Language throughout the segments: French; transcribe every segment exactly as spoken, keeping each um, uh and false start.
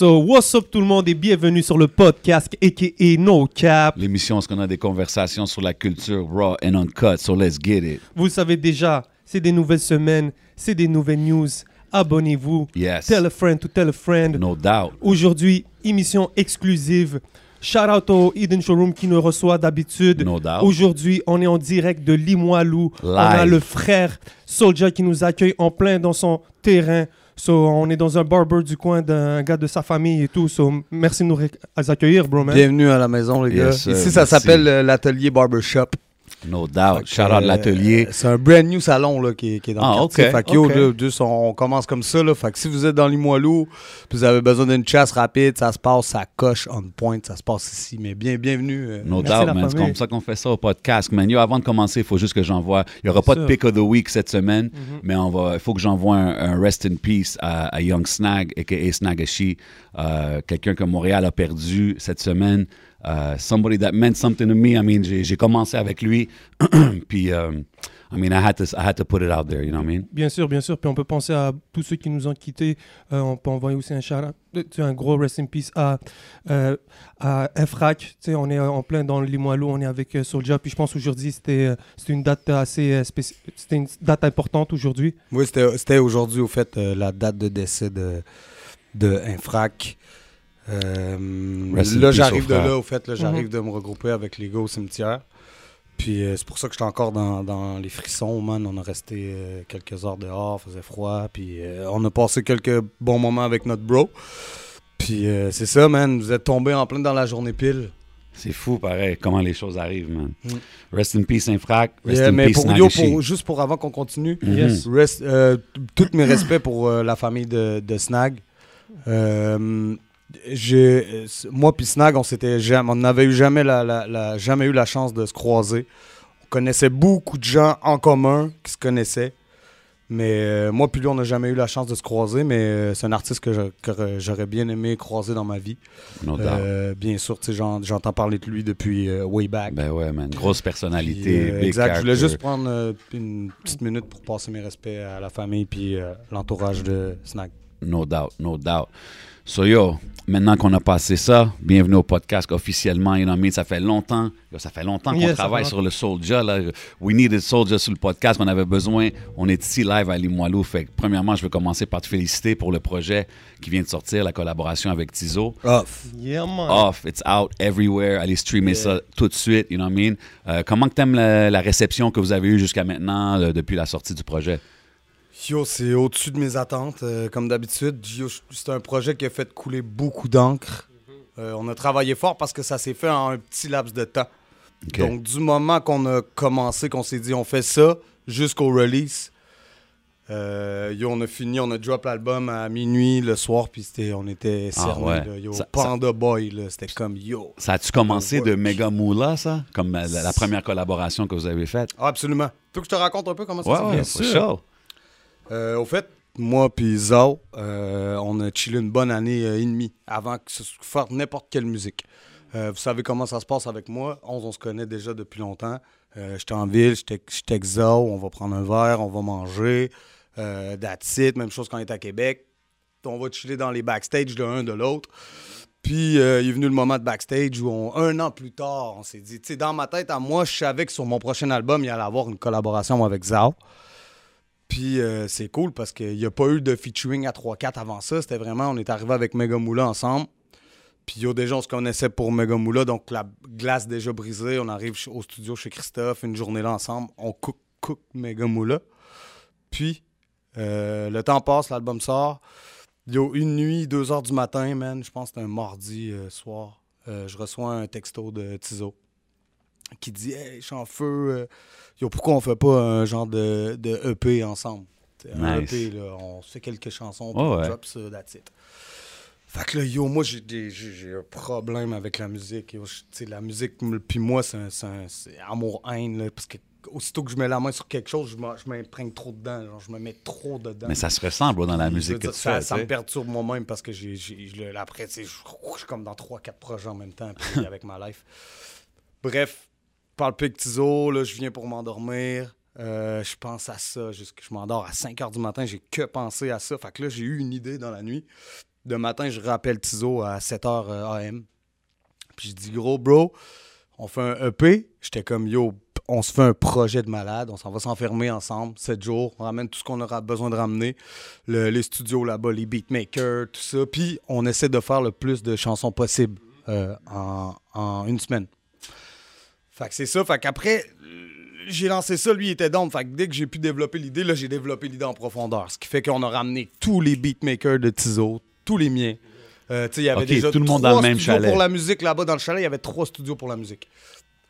So, what's up tout le monde et bienvenue sur le podcast A K A No Cap. L'émission où on a des conversations sur la culture raw and uncut, so let's get it. Vous le savez déjà, c'est des nouvelles semaines, c'est des nouvelles news. Abonnez-vous, yes. Tell a friend to tell a friend. No doubt. Aujourd'hui, émission exclusive. Shout out au Hidden Showroom qui nous reçoit d'habitude. No doubt. Aujourd'hui, on est en direct de Limoilou. Live. On a le frère Soldier qui nous accueille en plein dans son terrain. So, on est dans un barber du coin d'un gars de sa famille et tout. So, merci de nous ré- accueillir, bro, man. Bienvenue à la maison, les gars. Yes, uh, Ici, ça merci. s'appelle euh, l'atelier Barbershop. No doubt. Shout out l'atelier. Euh, c'est un brand new salon là, qui, qui est dans ah, le quartier. Okay. Fait que yo, okay. deux, deux, on commence comme ça. Là. Fait que si vous êtes dans Limoilou, vous avez besoin d'une chasse rapide, ça se passe, ça coche on point, ça se passe ici. Mais bien, bienvenue. Euh, no doubt, man. Famille. C'est comme ça qu'on fait ça au podcast, man. Yo, avant de commencer, il faut juste que j'envoie. Il n'y aura pas sûr. de pick of the week cette semaine, mm-hmm. mais on va. Il faut que j'envoie un, un rest in peace à, à Young Snag, a k a. Snagashi, euh, quelqu'un que Montréal a perdu cette semaine. Uh, somebody that meant something to me. I mean, j'ai, j'ai commencé avec lui, puis um, I mean, I had to, I had to put it out there, you know what I mean? Bien sûr, bien sûr. Puis on peut penser à tous ceux qui nous ont quittés. Euh, on peut envoyer aussi un shout-out, un gros rest in peace à, euh, à Infrak. Tu sais, on est en plein dans le Limoilou, on est avec euh, Soldier. Puis je pense aujourd'hui c'était, c'était une date assez euh, spéci- c'était une date importante aujourd'hui. Oui, c'était, c'était aujourd'hui au fait euh, la date de décès de, de Infrak. Euh, là, j'arrive de là, au fait, là, j'arrive mm-hmm. de me regrouper avec les gars au cimetière. Puis euh, c'est pour ça que j'étais encore dans, dans les frissons, man. On a resté euh, quelques heures dehors, faisait froid. Puis euh, on a passé quelques bons moments avec notre bro. Puis euh, c'est ça, man. Vous êtes tombés en plein dans la journée pile. C'est fou, pareil, comment les choses arrivent, man. Mm. Rest in peace, Infrak. Rest yeah, in mais peace, pour, yo, pour, juste pour avant qu'on continue, mm-hmm. yes. rest, euh, tous mes respects pour euh, la famille de, de Snag. Euh. J'ai, moi pis Snag, on s'était jamais, on n'avait eu jamais la, la, la, jamais eu la chance de se croiser. On connaissait beaucoup de gens en commun qui se connaissaient, mais euh, moi puis lui, on n'a jamais eu la chance de se croiser. Mais euh, c'est un artiste que, je, que j'aurais bien aimé croiser dans ma vie. No doubt. Euh, bien sûr, tu sais, j'en, j'entends parler de lui depuis euh, way back. Ben ouais, man, grosse personnalité. Puis, euh, big exact. Character. Je voulais juste prendre euh, une petite minute pour passer mes respects à la famille puis euh, l'entourage de Snag. No doubt, no doubt. So yo, maintenant qu'on a passé ça, bienvenue au podcast officiellement. You know what I mean? Ça fait longtemps, yo, ça fait longtemps qu'on yeah, travaille sur le Soldier. Là. We needed Soldier sur le podcast, on avait besoin. On est ici live à Limoilou. Fait que, premièrement, je veux commencer par te féliciter pour le projet qui vient de sortir, la collaboration avec Tizzo. Off. Yeah, man. Off, it's out everywhere. Allez streamer yeah. ça tout de suite. You know what I mean? Euh, comment que t'aimes la, la réception que vous avez eue jusqu'à maintenant là, depuis la sortie du projet? Yo, c'est au-dessus de mes attentes, euh, comme d'habitude. Yo, c'est un projet qui a fait couler beaucoup d'encre. Euh, on a travaillé fort parce que ça s'est fait en un petit laps de temps. Okay. Donc, du moment qu'on a commencé, qu'on s'est dit on fait ça, jusqu'au release, euh, yo, on a fini, on a drop l'album à minuit le soir, puis on était cernés. Ah ouais. Yo, ça, Panda ça... Boy, là, c'était comme yo. Ça a-tu commencé de Megamoula, ça? Comme la, la première collaboration que vous avez faite? Ah, absolument. Faut que je te raconte un peu comment ça s'est ouais, fait. Ouais, bien Euh, au fait, moi puis Zao, euh, on a chillé une bonne année euh, et demie avant que ce soit faire n'importe quelle musique. Euh, vous savez comment ça se passe avec moi. onze, on se connaît déjà depuis longtemps. Euh, j'étais en ville, j'étais, j'étais avec Zao, on va prendre un verre, on va manger. Euh, that's it, même chose quand on est à Québec. On va chiller dans les backstage de l'un de l'autre. Puis, euh, il est venu le moment de backstage où, on, un an plus tard, on s'est dit... Tu sais, dans ma tête, à moi, je savais que sur mon prochain album, il allait avoir une collaboration avec Zao. Puis euh, c'est cool parce qu'il n'y a pas eu de featuring à trois quatre avant ça. C'était vraiment, on est arrivé avec Megamoula ensemble. Puis yo, déjà, on se connaissait pour Megamoula, donc la glace déjà brisée. On arrive au studio chez Christophe, une journée là ensemble. On cook, cook Megamoula. Puis euh, le temps passe, l'album sort. Yo, une nuit, deux heures du matin, man, je pense que c'était un mardi euh, soir. Euh, je reçois un texto de Tizzo qui dit « Hey, je suis en feu. Euh, yo, pourquoi on fait pas un genre de, de E P ensemble? » Un nice. E P, là, on fait quelques chansons, puis oh, on ouais. drop ça, that's it. Fait que là, yo, moi, j'ai, des, j'ai, j'ai un problème avec la musique. Yo, je, la musique, puis moi, c'est, un, c'est, un, c'est amour-haine, là, parce que aussitôt que je mets la main sur quelque chose, je m'imprègne trop dedans, genre, je me mets trop dedans. Mais ça se ressemble dans la puis, musique que dire, tu ça, fais. Ça t'sais. me perturbe moi-même parce que j'ai, j'ai, après, je suis comme dans trois quatre projets en même temps, puis avec ma life. Bref. Je parle plus que Tizzo, là, je viens pour m'endormir. Euh, je pense à ça. Je, je m'endors à cinq heures du matin. J'ai que pensé à ça. Fait que là, j'ai eu une idée dans la nuit. Le matin, je rappelle Tizzo à sept heures A M. Puis je dis, gros, bro, on fait un E P. J'étais comme, yo, on se fait un projet de malade. On s'en va s'enfermer ensemble, sept jours. On ramène tout ce qu'on aura besoin de ramener. Le, les studios là-bas, les beatmakers, tout ça. Puis on essaie de faire le plus de chansons possible euh, en, en une semaine. Fait que c'est ça. Fait qu'après, j'ai lancé ça. Lui, il était down. Fait que dès que j'ai pu développer l'idée, là, j'ai développé l'idée en profondeur. Ce qui fait qu'on a ramené tous les beatmakers de Tizzo, tous les miens. Euh, il y avait okay, déjà tout le monde dans le même chalet. Pour la musique, là-bas, dans le chalet, il y avait trois studios pour la musique.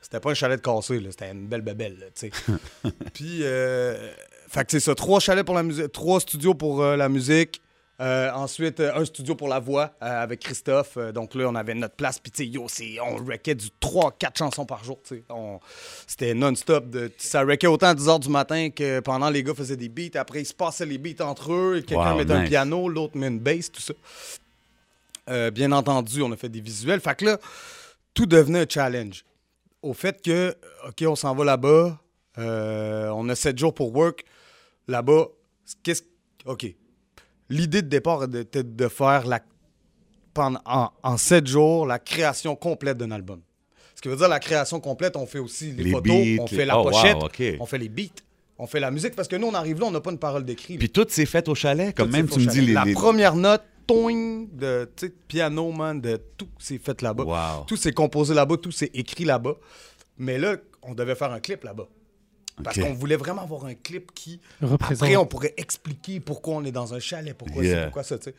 C'était pas un chalet de cassé, là. C'était une belle bébelle, là, tu sais. Puis, euh, fait que c'est ça. Trois chalets pour la musique, trois studios pour euh, la musique. Euh, ensuite, euh, un studio pour la voix euh, avec Christophe. Euh, donc là, on avait notre place. Puis, tu sais, yo, c'est, on wreckait du trois à quatre chansons par jour. On, c'était non-stop. De, ça wreckait autant à dix heures du matin que pendant les gars faisaient des beats. Après, ils se passaient les beats entre eux. Et quelqu'un wow, mettait nice. Un piano, l'autre met une bass, tout ça. Euh, bien entendu, on a fait des visuels. Fait que là, tout devenait un challenge. Au fait que, OK, on s'en va là-bas. Euh, on a sept jours pour work. Là-bas, qu'est-ce... OK. L'idée de départ était de faire la, pendant, en, en sept jours la création complète d'un album. Ce qui veut dire la création complète, on fait aussi les, les photos, beats, on fait les... la oh, pochette, wow, okay. On fait les beats, on fait la musique. Parce que nous, on arrive là, on n'a pas une parole d'écrit. Puis tout s'est fait au chalet, comme même tu me dis. Les, la les... première note, toing, de piano, man, de tout s'est fait là-bas. Wow. Tout s'est composé là-bas, tout s'est écrit là-bas. Mais là, on devait faire un clip là-bas. Parce okay. qu'on voulait vraiment avoir un clip qui, représente. Après, on pourrait expliquer pourquoi on est dans un chalet, pourquoi yeah. c'est, pourquoi ça, tu sais.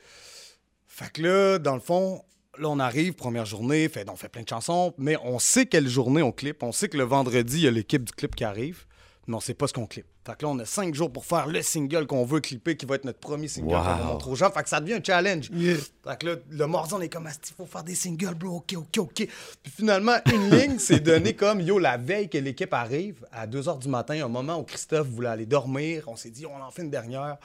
Fait que là, dans le fond, là, on arrive, première journée, fait, on fait plein de chansons, mais on sait quelle journée on clip. On sait que le vendredi, il y a l'équipe du clip qui arrive, mais on sait pas ce qu'on clip. Fait que là, on a cinq jours pour faire le single qu'on veut clipper, qui va être notre premier single wow. qu'on va montrer aux gens. Fait que ça devient un challenge. Yeah. Fait que là, le Mordi, on est comme, il faut faire des singles, bro, OK, OK, OK. Puis finalement, une ligne s'est donnée comme, yo, la veille que l'équipe arrive, à deux heures du matin, un moment où Christophe voulait aller dormir, on s'est dit, on en fait une dernière.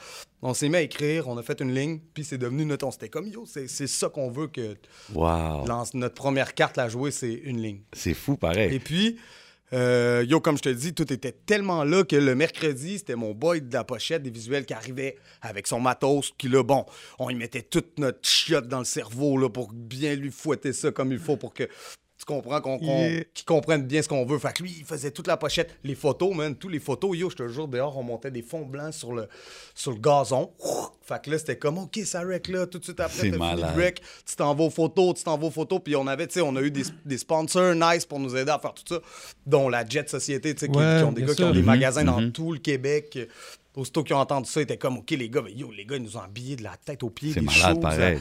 On s'est mis à écrire, on a fait une ligne, puis c'est devenu notre... On s'était comme, yo, c'est, c'est ça qu'on veut que... Wow. Notre première carte à jouer, c'est une ligne. C'est fou, pareil. Et puis... Euh, yo, comme je te dis, tout était tellement là que le mercredi, c'était mon boy de la pochette des visuels qui arrivait avec son matos, qui là, bon, on y mettait toute notre chiotte dans le cerveau là, pour bien lui fouetter ça comme il faut pour que tu comprends qu'on, qu'on, yeah. qu'il comprenne bien ce qu'on veut. Fait que lui, il faisait toute la pochette, les photos, man, tous les photos, yo, je te jure, dehors, on montait des fonds blancs sur le, sur le gazon. Ouh! Fait que là, c'était comme, OK, ça rec là, tout de suite après, t'as fini le rec, tu t'en vas aux photos, tu t'en vas aux photos, puis on avait, tu sais, on a eu des, des sponsors nice pour nous aider à faire tout ça, dont la Jet Société, tu sais, qui, ouais, qui ont des gars sûr. Qui ont des mm-hmm. magasins mm-hmm. dans tout le Québec. Aussitôt qu'ils ont entendu ça, ils étaient comme, OK, les gars, ben, yo, les gars, ils nous ont habillés de la tête aux pieds, c'est des malade, choses, pareil. Hein.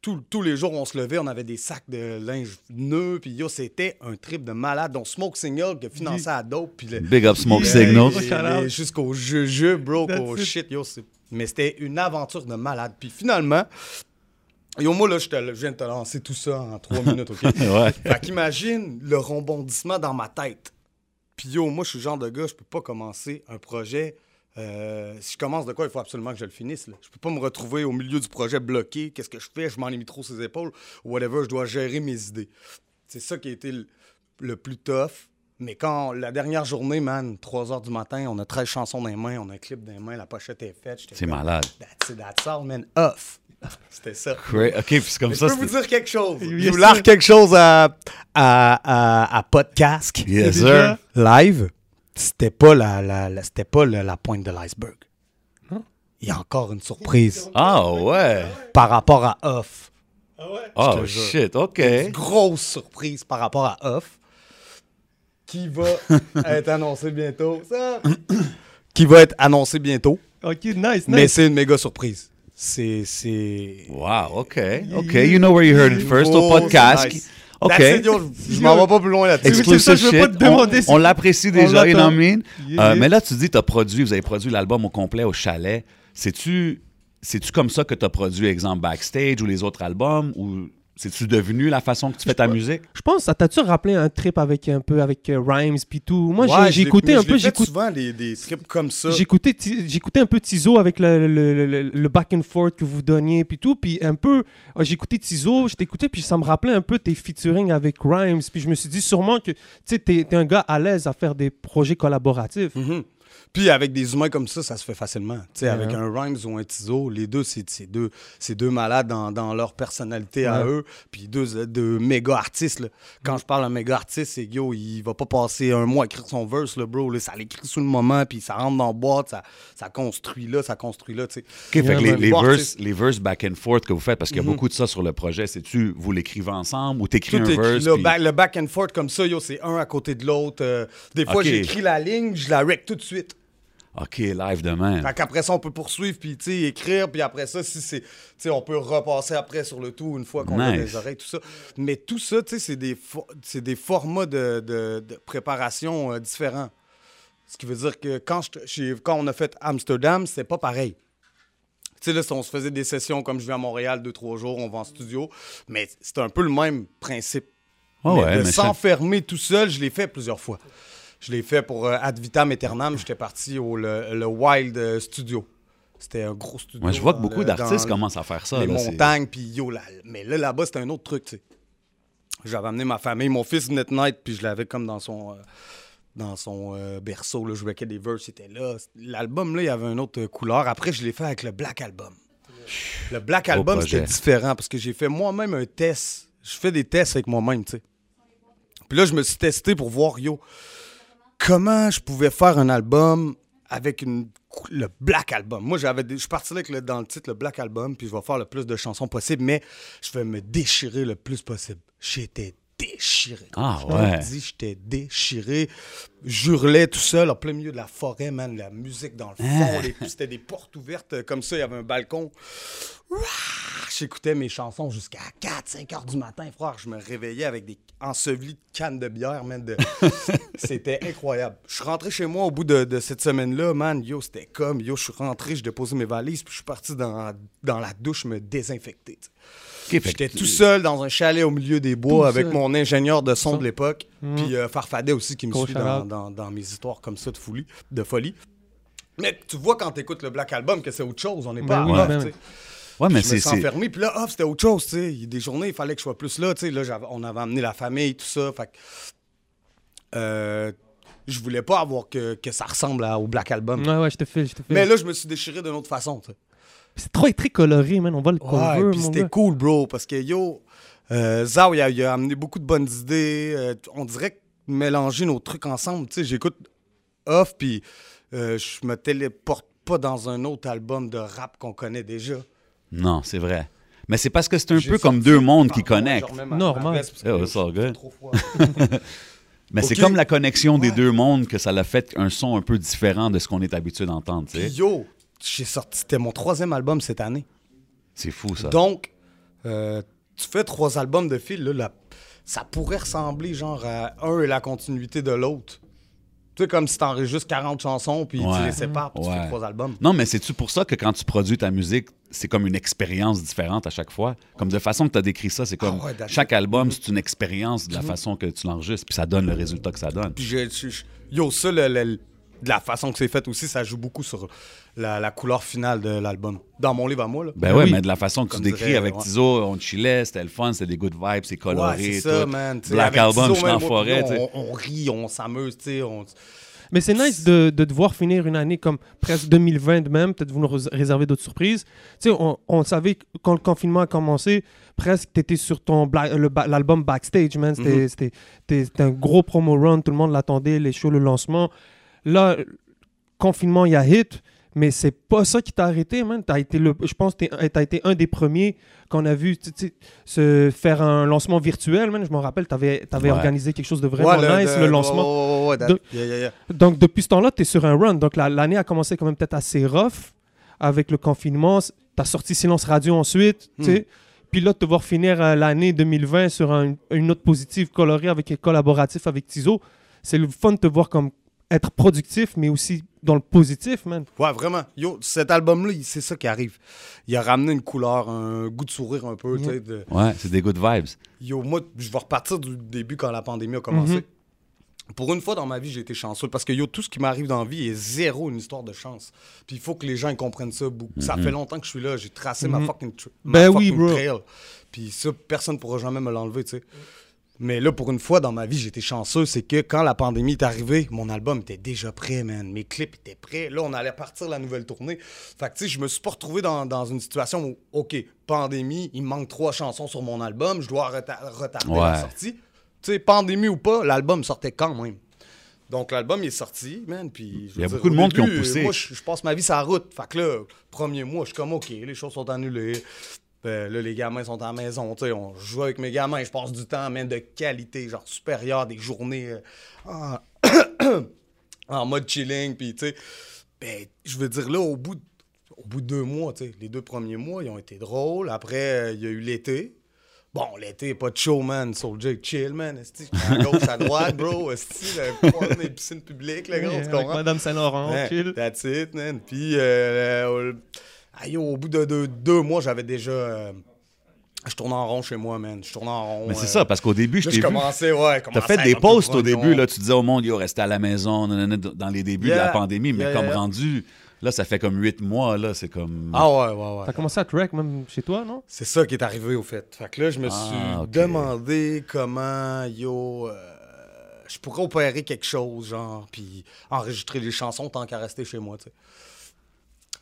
Tous, tous les jours, on se levait, on avait des sacs de linge neuf, puis yo, c'était un trip de malade. Donc, Smoke Signal qui a financé à Dope. Puis le, Big up Smoke Signal. Euh, oh, jusqu'au jeu-jeu, bro, au shit, yo. C'est... Mais c'était une aventure de malade. Puis finalement, yo, moi, là, je, te, je viens de te lancer tout ça en trois minutes, OK? Ouais. Fait qu'imagine le rebondissement dans ma tête. Puis yo, moi, je suis le genre de gars, je peux pas commencer un projet... Euh, si je commence de quoi, il faut absolument que je le finisse. Là. Je peux pas me retrouver au milieu du projet bloqué. Qu'est-ce que je fais? Je m'en ai mis trop ses épaules. Whatever, je dois gérer mes idées. C'est ça qui a été le, le plus tough. Mais quand la dernière journée, man, trois heures du matin, on a treize chansons dans les mains, on a un clip dans les mains, la pochette est faite. C'est fait, malade. That's it, that's all, man. Off. C'était ça. Great. OK, puis c'est comme mais ça. Je peux c'était... vous dire quelque chose. Je vous largue quelque chose à, à, à, à podcast. Yes, sir. Live. C'était pas la, la, la, c'était pas la, la pointe de l'iceberg. Hein? Il y a encore une surprise. Ah ouais! Par rapport à Off. Ah ouais? Oh shit, OK. Une grosse surprise par rapport à Off qui va être annoncée bientôt. Ça. qui va être annoncée bientôt. OK, nice, nice. Mais c'est une méga surprise. C'est... c'est... Wow, OK. OK, you know where you heard it first au podcast. OK. Je m'en vais pas plus loin là-dessus. Exclusive shit. Pas te demander on, si... on l'apprécie déjà, énormément. Yeah. Euh, mais là, tu dis, tu as produit, vous avez produit l'album au complet au chalet. C'est-tu, c'est-tu comme ça que tu as produit, exemple, Backstage ou les autres albums? Ou c'est-tu devenu la façon que tu fais ta je musique? Je pense, ça t'a-tu rappelé un trip avec un peu avec euh, Rhymes puis tout? Moi, ouais, j'ai écouté un peu. J'écoute souvent des, des trips comme ça. J'écoutais j'écoutais un peu Tizzo avec le, le, le, le back and forth que vous donniez puis tout. Puis un peu, j'écoutais Tizzo, je t'écoutais puis ça me rappelait un peu tes featuring avec Rhymes. Puis je me suis dit sûrement que tu sais, t'es, t'es un gars à l'aise à faire des projets collaboratifs. Mm-hmm. Puis avec des humains comme ça, ça se fait facilement. Tu sais, mm-hmm. avec un Rhymes ou un Tizzo, les deux, c'est, c'est, deux, c'est deux malades dans, dans leur personnalité mm-hmm. à eux. Puis deux, deux méga artistes. Là. Quand mm-hmm. je parle d'un méga artiste, c'est yo, il va pas passer un mois à écrire son verse, là, bro. Là, ça l'écrit sous le moment, puis ça rentre dans la boîte, ça, ça construit là, ça construit là. Tu sais. Okay, yeah, fait que les, les, verse, les verse back and forth que vous faites, parce qu'il y a mm-hmm. beaucoup de ça sur le projet, c'est-tu, vous l'écrivez ensemble ou t'écris tout un verse? Là, puis... ba- le back and forth comme ça, yo, c'est un à côté de l'autre. Euh, des fois, okay. j'écris la ligne, je la rec tout de suite. OK, live demain. Fait qu'après ça, on peut poursuivre, puis tu sais, écrire, puis après ça, si c'est. Tu sais, on peut repasser après sur le tout une fois qu'on nice. A les oreilles, tout ça. Mais tout ça, tu sais, c'est des, fo- c'est des formats de, de, de préparation euh, différents. Ce qui veut dire que quand, je, quand on a fait Amsterdam, c'est pas pareil. Tu sais, là, on se faisait des sessions comme je vais à Montréal, deux, trois jours, on va en studio, mais c'est un peu le même principe. Oh, mais ouais, de mais s'enfermer ça... tout seul, je l'ai fait plusieurs fois. Je l'ai fait pour euh, Ad Vitam Aeternam. J'étais parti au le, le Wild Studio. C'était un gros studio. Moi, je vois que beaucoup le, d'artistes commencent à faire ça. Les là, montagnes, puis yo, là, mais là, là-bas, c'était un autre truc, tu sais. J'avais amené ma famille. Mon fils venait de naître, puis je l'avais comme dans son, euh, dans son euh, berceau. Là, je backais des verses, c'était là. L'album, là, il y avait une autre couleur. Après, je l'ai fait avec le Black Album. Le Black Album, c'était différent, parce que j'ai fait moi-même un test. Je fais des tests avec moi-même, tu sais. Puis là, je me suis testé pour voir, yo... comment je pouvais faire un album avec une, le Black Album. Moi, j'avais, je suis parti avec le, dans le titre, le Black Album, puis je vais faire le plus de chansons possible, mais je vais me déchirer le plus possible. J'étais déchiré. Ah je ouais. Je me dis, j'étais déchiré. J'hurlais tout seul en plein milieu de la forêt, man, la musique dans le fond. les, c'était des portes ouvertes comme ça, il y avait un balcon. Ouah, j'écoutais mes chansons jusqu'à quatre cinq heures du matin, frère. Je me réveillais avec des ensevelis de cannes de bière, man. De... c'était incroyable. Je suis rentré chez moi au bout de, de cette semaine-là, man. Yo, c'était comme, yo, je suis rentré, je déposais mes valises, puis je suis parti dans, dans la douche me désinfecter. Okay, j'étais tout seul dans un chalet au milieu des bois tout avec seul. Mon ingénieur de son, son. de l'époque, mmh. puis euh, Farfadet aussi qui me suit dans, dans, dans mes histoires comme ça de folie. De folie. Mais tu vois quand t'écoutes le Black Album que c'est autre chose, on n'est pas ben à ouais, off, ben ouais, mais je c'est, me suis enfermé, puis là, off, c'était autre chose, tu sais. Des journées, il fallait que je sois plus là, tu sais. Là, j'avais, on avait amené la famille, tout ça, fait que... Euh, je voulais pas avoir que, que ça ressemble à, au Black Album. Ouais, ouais, je te file, je te file. Mais là, je me suis déchiré d'une autre façon, tu sais. C'est trop très coloré, man. On voit le cover, ouais, mon puis c'était gars. Cool, bro, parce que, yo, euh, Zao, il a, il a amené beaucoup de bonnes idées. Euh, on dirait que mélanger nos trucs ensemble, tu sais, j'écoute Off, puis euh, je me téléporte pas dans un autre album de rap qu'on connaît déjà. Non, c'est vrai. Mais c'est parce que c'est un J'ai peu comme deux mondes qui connectent. Normal. Mais okay. c'est comme la connexion ouais. des deux mondes que ça l'a fait un son un peu différent de ce qu'on est habitué d'entendre, tu sais. Yo! J'ai sorti, c'était mon troisième album cette année. C'est fou, ça. Donc, euh, tu fais trois albums de fil, là, la, ça pourrait ressembler genre à un et la continuité de l'autre. Tu sais, comme si t'enregistres quarante chansons, puis ouais. tu les sépares, puis ouais. tu fais trois albums. Non, mais c'est-tu pour ça que quand tu produis ta musique, c'est comme une expérience différente à chaque fois? Comme de façon que tu as décrit ça, c'est comme ah ouais, chaque album, c'est une expérience de la façon que tu l'enregistres, puis ça donne le résultat que ça donne. Puis je, je, je, yo, ça, le... le de la façon que c'est fait aussi, ça joue beaucoup sur la, la couleur finale de l'album. Dans mon livre à moi, là. Ben oui, oui. mais de la façon que comme tu décris dirais, avec ouais. Tizzo, on chillait, c'était le fun, c'était des good vibes, c'est coloré, ouais, c'est ça, tout. Man, Black Album, Tizzo, je suis en forêt. On, on, on rit, on s'amuse, tu sais. On... Mais c'est nice de, de devoir finir une année comme presque deux mille vingt de même, peut-être vous nous réservez d'autres surprises. Tu sais, on, on savait quand le confinement a commencé, presque t'étais sur ton bla- le ba- l'album Backstage, man. C'était, mm-hmm. c'était, c'était, c'était un gros promo run, tout le monde l'attendait, les shows, le lancement. Là, confinement, il y a hit, mais c'est pas ça qui t'a arrêté, man. T'as été le, je pense que t'as été un des premiers qu'on a vu t'sais, t'sais, se faire un lancement virtuel, man. Je m'en rappelle, t'avais, t'avais ouais. organisé quelque chose de vraiment ouais, le, nice, de, le lancement. Oh, oh, oh, that, de, yeah, yeah, yeah. Donc, depuis ce temps-là, t'es sur un run. Donc, la, l'année a commencé quand même peut-être assez rough avec le confinement. T'as sorti Silence Radio ensuite, hmm. tu sais. Puis là, de te voir finir l'année deux mille vingt sur un, une note positive colorée avec un collaboratif avec Tizzo, c'est le fun de te voir comme... être productif, mais aussi dans le positif, man. Ouais, vraiment. Yo, cet album-là, c'est ça qui arrive. Il a ramené une couleur, un goût de sourire un peu. Yeah. De... Ouais, c'est des good vibes. Yo, moi, je vais repartir du début quand la pandémie a commencé. Mm-hmm. Pour une fois dans ma vie, j'ai été chanceux parce que yo, tout ce qui m'arrive dans la vie est zéro une histoire de chance. Puis il faut que les gens ils comprennent ça beaucoup. Mm-hmm. Ça fait longtemps que je suis là. J'ai tracé mm-hmm. ma fucking, tra- ben ma fucking oui, bro. trail. Puis ça, personne ne pourra jamais me l'enlever, tu sais. Mais là, pour une fois dans ma vie, j'étais chanceux. C'est que quand la pandémie est arrivée, mon album était déjà prêt, man. Mes clips étaient prêts. Là, on allait partir la nouvelle tournée. Fait que, tu sais, je me suis pas retrouvé dans, dans une situation où, OK, pandémie, il me manque trois chansons sur mon album, je dois reta retarder ouais. la sortie. Tu sais, pandémie ou pas, l'album sortait quand même. Donc, l'album, il est sorti, man. Puis, je il y a dire, beaucoup de monde début, qui ont poussé. Moi, je, je passe ma vie sur la route. Fait que là, premier mois, je suis comme, OK, les choses sont annulées. Euh, là, les gamins sont à la maison, tu sais, on joue avec mes gamins, je passe du temps, même de qualité, genre supérieure, des journées euh, en... en mode chilling, puis tu sais, ben, je veux dire, là, au bout de, au bout de deux mois, tu sais, les deux premiers mois, ils ont été drôles, après, il euh, y a eu l'été, bon, l'été, pas de show, man, Soldier, chill, man, esti, à gauche, à droite, bro, esti, pas dans les piscines publiques, le gros, yeah, tu comprends? Madame Saint-Laurent, ouais, chill. That's it, man, puis... Euh, euh, Aïe, au bout de deux, deux mois, j'avais déjà... Euh, je tournais en rond chez moi, man. Je tournais en rond. Mais c'est euh, ça, parce qu'au début, je t'ai vu... commençais, ouais. T'as fait des posts au début, là. Tu disais au monde, yo, restez à la maison, dans les débuts yeah, de la pandémie. Mais yeah, comme yeah. rendu, là, ça fait comme huit mois, là. C'est comme... Ah ouais, ouais, ouais. T'as commencé à track même chez toi, non? C'est ça qui est arrivé, au fait. Fait que là, je me suis ah, okay. demandé comment, yo... Euh, je pourrais opérer quelque chose, genre, puis enregistrer les chansons tant qu'à rester chez moi, tu sais.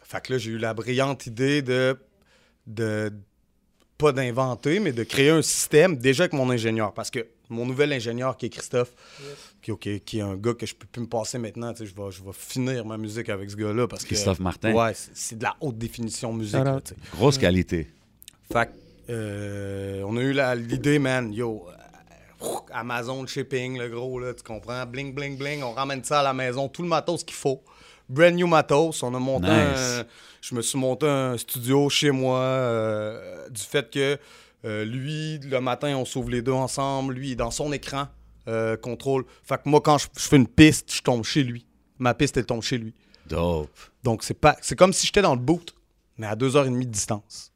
Fait que là, j'ai eu la brillante idée de, de pas d'inventer, mais de créer un système déjà avec mon ingénieur. Parce que mon nouvel ingénieur, qui est Christophe, yes. qui, okay, qui est un gars que je peux plus me passer maintenant, tu sais, je vais, je vais finir ma musique avec ce gars-là. Parce Christophe que, Martin. Ouais, c'est de la haute définition musique. Là, tu sais. Grosse qualité. Fait que, euh, on a eu l'idée, man, yo, Amazon Shipping, le gros, là, tu comprends, bling, bling, bling, on ramène ça à la maison, tout le matos qu'il faut. Brand new matos, on a monté nice. un, je me suis monté un studio chez moi euh, du fait que euh, lui, le matin, on s'ouvre les deux ensemble, lui, il est dans son écran, euh, contrôle. Fait que moi, quand je, je fais une piste, je tombe chez lui. Ma piste, elle tombe chez lui. Dope. Donc, c'est pas, c'est comme si j'étais dans le boot, mais à deux heures et demie de distance.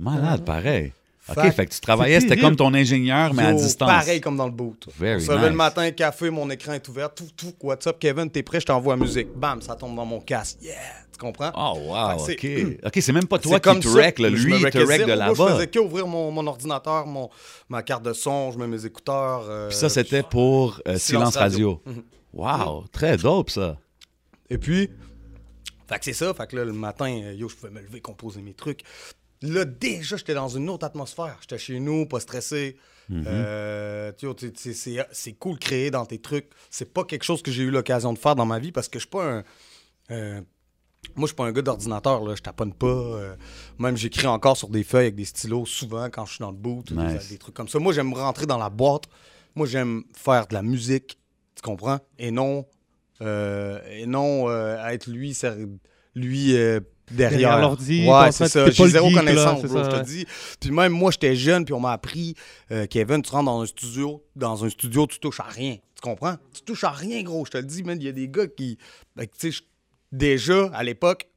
Malade, pareil. Fait OK, fait que tu travaillais, c'était comme ton ingénieur, mais à distance. Pareil comme dans le boot. Very nice. Le matin, café, mon écran est ouvert, tout, tout, WhatsApp, Kevin, t'es prêt, je t'envoie la musique. Bam, ça tombe dans mon casque. Yeah, tu comprends? Oh, wow, OK. Mm. OK, c'est même pas toi qui te rec, là. Lui, il te rec de là-bas. Je faisais qu'ouvrir mon, mon ordinateur, mon, ma carte de son, je mets mes écouteurs. Euh, puis ça, c'était pour euh, Silence Radio. Radio. Mm-hmm. Wow, mm. très dope, ça. Et puis, fait que c'est ça. Fait que là, le matin, yo, je pouvais me lever, composer mes trucs. Là, déjà, j'étais dans une autre atmosphère. J'étais chez nous, pas stressé. Mm-hmm. euh, c'est cool de créer dans tes trucs. C'est pas quelque chose que j'ai eu l'occasion de faire dans ma vie parce que je suis pas un... Euh, moi, je suis pas un gars d'ordinateur. Je taponne pas. Euh, même, j'écris encore sur des feuilles avec des stylos souvent quand je suis dans le boot. Nice. Des, des trucs comme ça. Moi, j'aime rentrer dans la boîte. Moi, j'aime faire de la musique. Tu comprends? Et non... Euh, et non euh, être lui... Lui... Euh, derrière l'ordi, ouais, c'est ça. J'ai zéro geek, connaissance, là, bro, ça, je te ouais. dis. Puis même moi, j'étais jeune, puis on m'a appris, euh, Kevin, tu rentres dans un studio, dans un studio, tu touches à rien. Tu comprends? Tu touches à rien, gros. Je te le dis, man, il y a des gars qui, ben, tu sais, déjà à l'époque,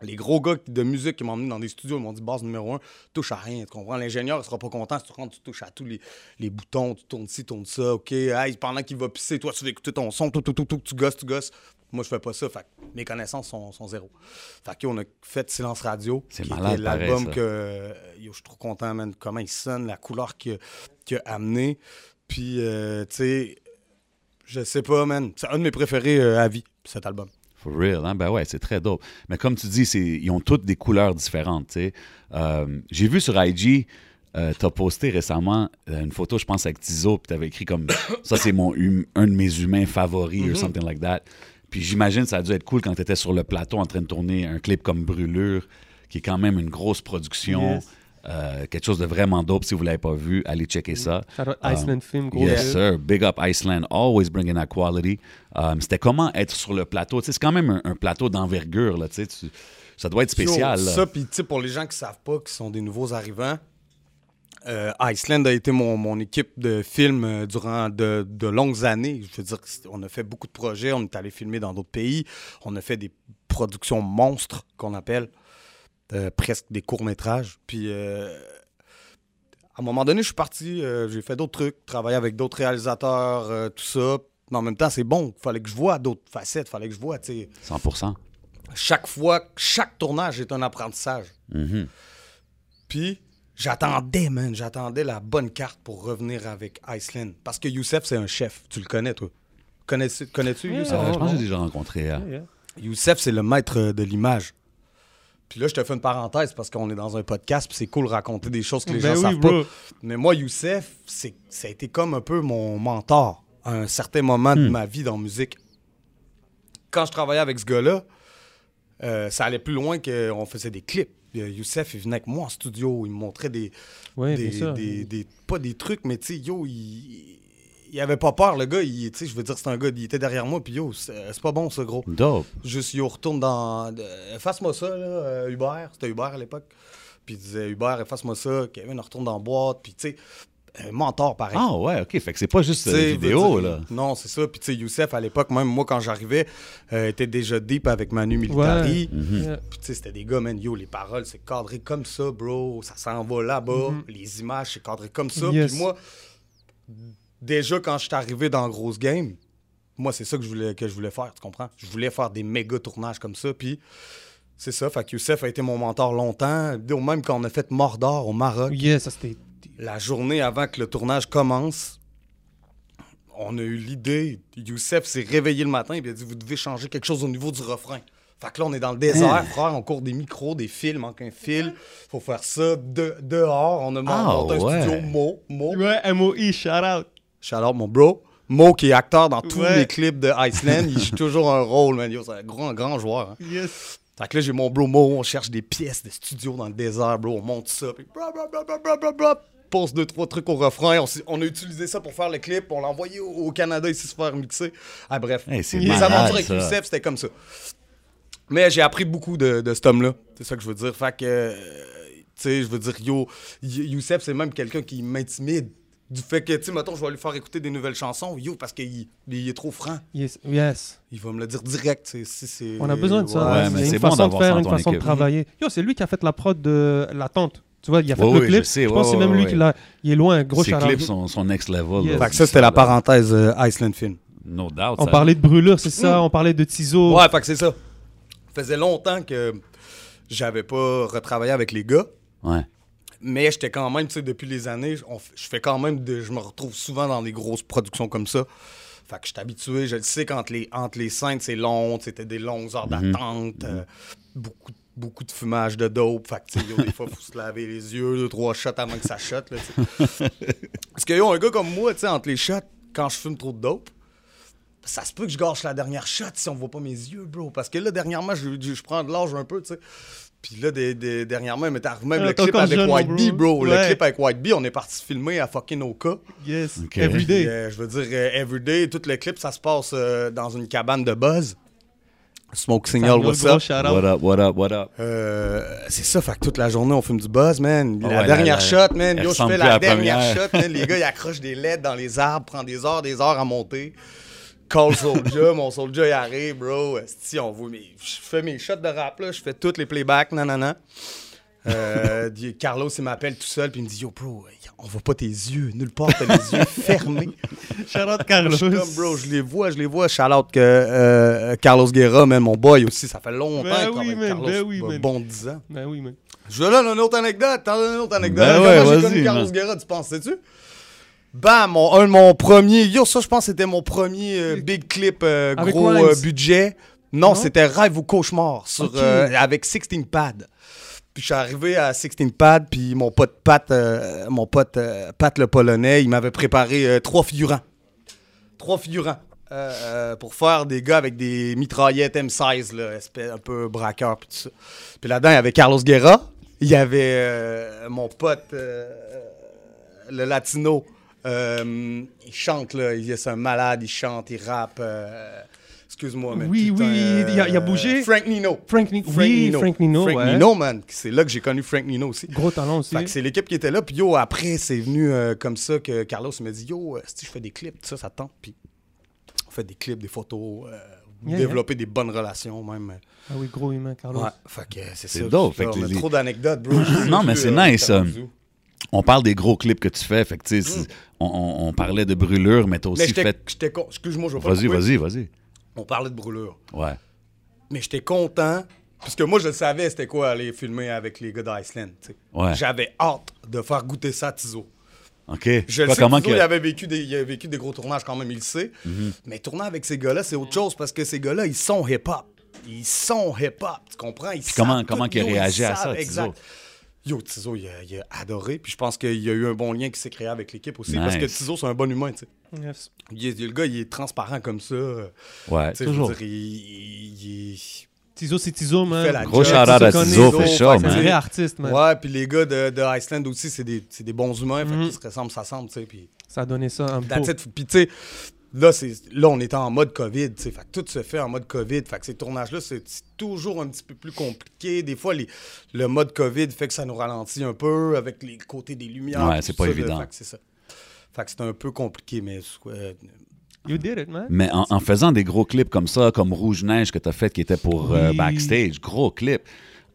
les gros gars de musique qui m'ont emmené dans des studios, ils m'ont dit base numéro un, touche à rien, tu comprends? L'ingénieur, il sera pas content si tu rentres, tu touches à tous les, les boutons, tu tournes ci, tournes ça, ok. Hey, pendant qu'il va pisser, toi, tu vas écouter ton son, tout, tout, tout, tout, tu gosses, tu gosses. Moi, je fais pas ça. Fait que mes connaissances sont, sont zéro. Fait que, on a fait Silence Radio. C'est malade, l'album que yo, je suis trop content, man. Comment il sonne, la couleur qu'il a, qu'il a amené. Puis, euh, tu sais, je sais pas, man. C'est un de mes préférés euh, à vie, cet album. For real, hein? Ben ouais, c'est très dope. Mais comme tu dis, ils ont toutes des couleurs différentes, tu sais. Euh, j'ai vu sur I G... Euh, t'as posté récemment euh, une photo, je pense, avec Tizzo, puis t'avais écrit comme ça, c'est mon hum, un de mes humains favoris, mm-hmm. or something like that. Puis j'imagine ça a dû être cool quand t'étais sur le plateau en train de tourner un clip comme Brûlure, qui est quand même une grosse production, yes. euh, quelque chose de vraiment dope. Si vous l'avez pas vu, allez checker ça. Shout out um, Iceland Film, gros. Yes, sir. Big up Iceland, always bringing that quality. Um, C'était comment être sur le plateau? T'sais, c'est quand même un, un plateau d'envergure, là, tu sais. Ça doit être spécial. Yo, ça, puis tu sais, pour les gens qui savent pas, qui sont des nouveaux arrivants, Euh, Iceland a été mon, mon équipe de films durant de, de longues années. Je veux dire, on a fait beaucoup de projets, on est allé filmer dans d'autres pays, on a fait des productions monstres qu'on appelle, euh, presque des courts-métrages. Puis euh, à un moment donné, je suis parti, euh, j'ai fait d'autres trucs, travaillé avec d'autres réalisateurs, euh, tout ça. Mais en même temps, c'est bon, il fallait que je voie d'autres facettes, il fallait que je voie, tu sais. cent pour cent. Chaque fois, chaque tournage est un apprentissage. Mm-hmm. Puis... J'attendais, man, j'attendais la bonne carte pour revenir avec Iceland. Parce que Youssef, c'est un chef. Tu le connais, toi? Connais-tu, connais-tu yeah, Youssef? Euh, je pense que j'ai déjà rencontré. Yeah, yeah. Youssef, c'est le maître de l'image. Puis là, je te fais une parenthèse parce qu'on est dans un podcast puis c'est cool de raconter des choses que les ben gens oui, savent bro. Pas. Mais moi, Youssef, c'est, ça a été comme un peu mon mentor à un certain moment hmm. de ma vie dans la musique. Quand je travaillais avec ce gars-là, euh, ça allait plus loin qu'on faisait des clips. Youssef, il venait avec moi en studio, il me montrait des... Ouais, des, des, des, des pas des trucs, mais tu sais, yo, il, il avait pas peur, le gars. Tu sais, je veux dire, c'est un gars, il était derrière moi, puis yo, c'est, c'est pas bon, ce gros. Dope. Juste, yo, retourne dans... Euh, Fasse-moi ça, là, euh, Hubert. C'était Hubert à l'époque. Puis il disait, Hubert, efface-moi ça. Kevin, retourne dans la boîte. Puis tu sais, un mentor, pareil. Ah ouais, OK. Fait que c'est pas juste euh, des vidéos, là. Non, c'est ça. Puis tu sais, Youssef, à l'époque, même moi, quand j'arrivais, euh, était déjà deep avec Manu Militari. Ouais. Mm-hmm. Yeah. Puis tu sais, c'était des gars, man, yo, les paroles, c'est cadré comme ça, bro. Ça s'en va là-bas. Mm-hmm. Les images, c'est cadré comme ça. Yes. Puis moi, déjà, quand je suis arrivé dans Grosse Game, moi, c'est ça que je voulais, que je voulais faire, tu comprends? Je voulais faire des méga tournages comme ça, puis... C'est ça. Fait que Youssef a été mon mentor longtemps. Même quand on a fait Mordor au Maroc. Yeah, ça, c'était... La journée avant que le tournage commence, on a eu l'idée. Youssef s'est réveillé le matin et il a dit « Vous devez changer quelque chose au niveau du refrain. » Fait que là, on est dans le désert, frère. On court des micros, des fils, manque un fil. Faut faire ça de, dehors. On a monté oh, ouais. un studio Mo. Mo. Ouais, M O I, shout out. Shout out, mon bro. Mo, qui est acteur dans tous ouais. les clips de Iceland. Il joue toujours un rôle, man. Yo, c'est un grand, grand joueur. Hein. Yes. Fait que là, j'ai mon bro Mo, on cherche des pièces de studio dans le désert, bro, on monte ça, puis pose deux, trois trucs au refrain, on, on a utilisé ça pour faire le clip, on l'a envoyé au, au Canada ici se faire mixer. Ah bref, hey, c'est les aventures avec Youssef, c'était comme ça. Mais j'ai appris beaucoup de, de cet homme-là, c'est ça que je veux dire. Fait que, euh, tu sais, je veux dire, yo, Youssef, c'est même quelqu'un qui m'intimide. Du fait que, tu sais, mettons, je vais lui faire écouter des nouvelles chansons, yo, parce qu'il il est trop franc. Yes. yes. Il va me le dire direct. Si c'est... On a besoin de ça. Ouais, ouais, mais c'est une bon façon de faire, une façon équipe. De travailler. Yo, c'est lui qui a fait la prod de La Tente. Tu vois, il a fait ouais, le oui, clip. Je, sais, je ouais, pense que ouais, c'est même ouais, lui ouais. qui l'a. Il est loin, gros chaleur. Ces clips sont son next level. Yes. Fait que ça, c'était la parenthèse euh, Iceland Film. No doubt. On ça. parlait de Brûlure, c'est ça. Mm. On parlait de Tizzo. Ouais, fait que c'est ça. Ça faisait longtemps que j'avais pas retravaillé avec les gars. Ouais. Mais j'étais quand même, tu sais, depuis les années, on, je fais quand même, de, je me retrouve souvent dans des grosses productions comme ça. Fait que je suis habitué, je le sais qu'entre les, entre les scènes, c'est long, c'était des longues heures mm-hmm. d'attente, euh, beaucoup, beaucoup de fumage de dope. Fait que, tu sais, des fois, il faut se laver les yeux, deux, trois shots avant que ça shotte, là, t'sais. Parce que, yo, un gars comme moi, tu sais, entre les shots, quand je fume trop de dope, ça se peut que je gâche la dernière shot si on voit pas mes yeux, bro. Parce que là, dernièrement, je, je, je prends de l'âge un peu, tu sais. Puis là, des, des, dernièrement, il m'est arrivé même ouais, le clip avec jeune, White Bee, bro. Ouais. Le clip avec White Bee, on est parti filmer à fucking Oka. Yes, okay. Everyday. Euh, je veux dire, everyday, tout le clip, ça se passe euh, dans une cabane de buzz. Smoke Signal, what's up? What up, what up, what up? Euh, c'est ça, fait que toute la journée, on fume du buzz, man. La oh, ouais, dernière la, shot, man. Yo, je fais la dernière shot, man. Les gars, ils accrochent des L E D dans les arbres, prend des heures, des heures à monter. Call Soldier, mon Soldier, il arrive, bro. Si on veut, je fais mes shots de rap, là, je fais tous les playbacks, nanana. Euh, Carlos, il m'appelle tout seul, puis il me dit, yo, bro, on voit pas tes yeux, nulle part, t'as les yeux fermés. Shout-out Carlos. Je suis comme, bro, je les vois, je les vois. Shout-out que euh, Carlos Guerra, man, mon boy aussi, ça fait longtemps ben oui, que Carlos, ben oui, bah, bon dix ans. Ben oui, man. Je donne une autre anecdote, t'en donnes une autre anecdote. Ben ouais, j'ai connu Carlos man. Guerra, tu penses, sais-tu? Bam, mon, un de mon premier... Yo, ça, je pense que c'était mon premier euh, big clip, euh, gros euh, budget. Non, non, c'était Rêve ou Cauchemar, sur, okay. euh, avec Sixteen Pad. Puis je suis arrivé à Sixteen Pad, puis mon pote Pat, euh, mon pote euh, Pat le Polonais, il m'avait préparé euh, trois figurants. Trois figurants. Euh, euh, pour faire des gars avec des mitraillettes M seize, là, un peu braqueur, puis tout ça. Puis là-dedans, il y avait Carlos Guerra, il y avait euh, mon pote, euh, le latino... Euh, il chante, là. C'est un malade, il chante, il rappe. Euh, excuse-moi, man. Oui, putain, oui, il a, il a bougé. Euh, Frank Nino. Frank, Ni- Frank oui, Nino. Frank Nino, Frank ouais. Nino, man. C'est là que j'ai connu Frank Nino aussi. Gros talent aussi. Fait que c'est l'équipe qui était là. Puis yo, après, c'est venu euh, comme ça que Carlos me dit, yo, si je fais des clips, tout ça, ça tente. Puis on fait des clips, des photos, euh, yeah, développer yeah. des bonnes relations, même. Ah oui, gros humain, Carlos. Ouais, fait que c'est, c'est ça. Dope, fait que les... trop d'anecdotes, bro. Non, mais c'est euh, nice. On parle des gros clips que tu fais, fait que tu sais, mm. on, on, on parlait de Brûlure, mais t'as aussi mais fait... J'étais con... Excuse-moi, je vais pas... Vas-y, vas-y, vas-y. On parlait de Brûlure. Ouais. Mais j'étais content Parce que moi, je savais c'était quoi aller filmer avec les gars d'Iceland. Ouais. J'avais hâte de faire goûter ça à Tizzo. OK. Je le sais, Tizzo, que... il, avait vécu des, il avait vécu des gros tournages quand même, il le sait. Mm-hmm. Mais tourner avec ces gars-là, c'est autre chose parce que ces gars-là, ils sont hip-hop. Ils sont hip-hop, tu comprends? Ils comment comment il réagit à ça, exact. Tizzo? Yo, Tizzo, il a, il a adoré. Puis je pense qu'il y a eu un bon lien qui s'est créé avec l'équipe aussi. Nice. Parce que Tizzo, c'est un bon humain, tu sais. Yes. Le gars, il est transparent comme ça. Ouais, t'sais, toujours. Dire, il... il... Tizzo, c'est Tizzo, man. Gros shout-out à Tizzo, fait chaud, man. C'est un vrai artiste, man. Ouais, puis les gars de, de Iceland aussi, c'est des, c'est des bons humains. Mm-hmm. Fait qu'ils se ressemblent, ça semble, tu sais. Puis... ça a donné ça un peu. Puis tu sais, là, c'est, là, on était en mode COVID, tu sais. Fait que tout se fait en mode COVID. Fait que ces tournages-là, c'est, c'est toujours un petit peu plus compliqué. Des fois, les, le mode COVID fait que ça nous ralentit un peu avec les côtés des lumières. Ouais, c'est pas ça, évident. Là, fait que c'est ça. Fait que c'est un peu compliqué, mais... Euh, you did it, man. Mais en, en faisant des gros clips comme ça, comme Rouge Neige que tu as fait, qui était pour oui. euh, Backstage, gros clip,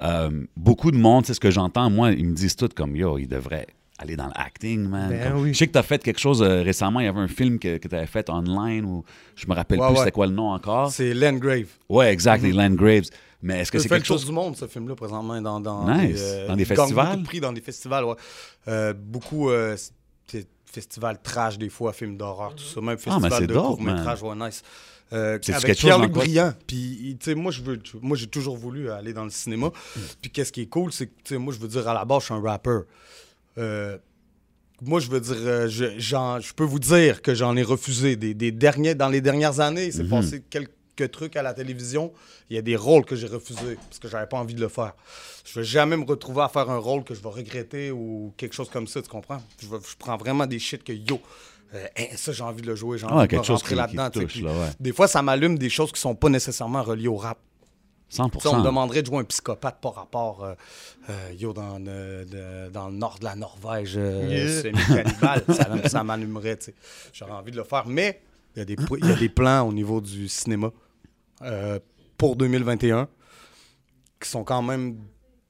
euh, beaucoup de monde, c'est ce que j'entends, moi, ils me disent tout comme « Yo, il devrait aller dans l'acting, man. Ben » comme, oui. Je sais que tu as fait quelque chose euh, récemment, il y avait un film que, que tu avais fait online, où je me rappelle ouais, plus ouais. c'était quoi le nom encore. C'est Landgrave. Ouais, exact, mm-hmm. les Landgraves. Mais est-ce que c'est, c'est quelque chose... chose du monde, ce film-là, présentement, dans, dans, nice. des, euh, dans des festivals. Beaucoup de prix dans des festivals, ouais. Euh, beaucoup... Euh, festival trash des fois, films d'horreur, tout ça. Même festival ah, de court-métrage, ouais, nice. Euh, avec Pierre-Luc Briand. Puis, tu sais, moi, moi, j'ai toujours voulu aller dans le cinéma. Mm. Puis, qu'est-ce qui est cool, c'est que, tu sais, moi, je veux dire, à la base, je suis un rapper. Euh, moi, je veux dire, euh, je, j'en, je peux vous dire que j'en ai refusé. Des, des derniers, dans les dernières années, il s'est mm-hmm. passé quelques trucs à la télévision. Il y a des rôles que j'ai refusés parce que j'avais pas envie de le faire. Je vais jamais me retrouver à faire un rôle que je vais regretter ou quelque chose comme ça, tu comprends? Je, je prends vraiment des shit que, yo, euh, hein, ça, j'ai envie de le jouer, j'ai envie ouais, de rentrer là-dedans. Touche, là, ouais. Des fois, ça m'allume des choses qui sont pas nécessairement reliées au rap. cent pour cent. T'sais, on me demanderait de jouer un psychopathe par rapport, euh, euh, yo, dans, euh, de, dans le nord de la Norvège, euh, yeah. semi-cannibale, ça, ça m'allumerait, tu sais. J'aurais envie de le faire, mais il y a des, il y a des plans au niveau du cinéma euh, pour deux mille vingt et un qui sont quand même...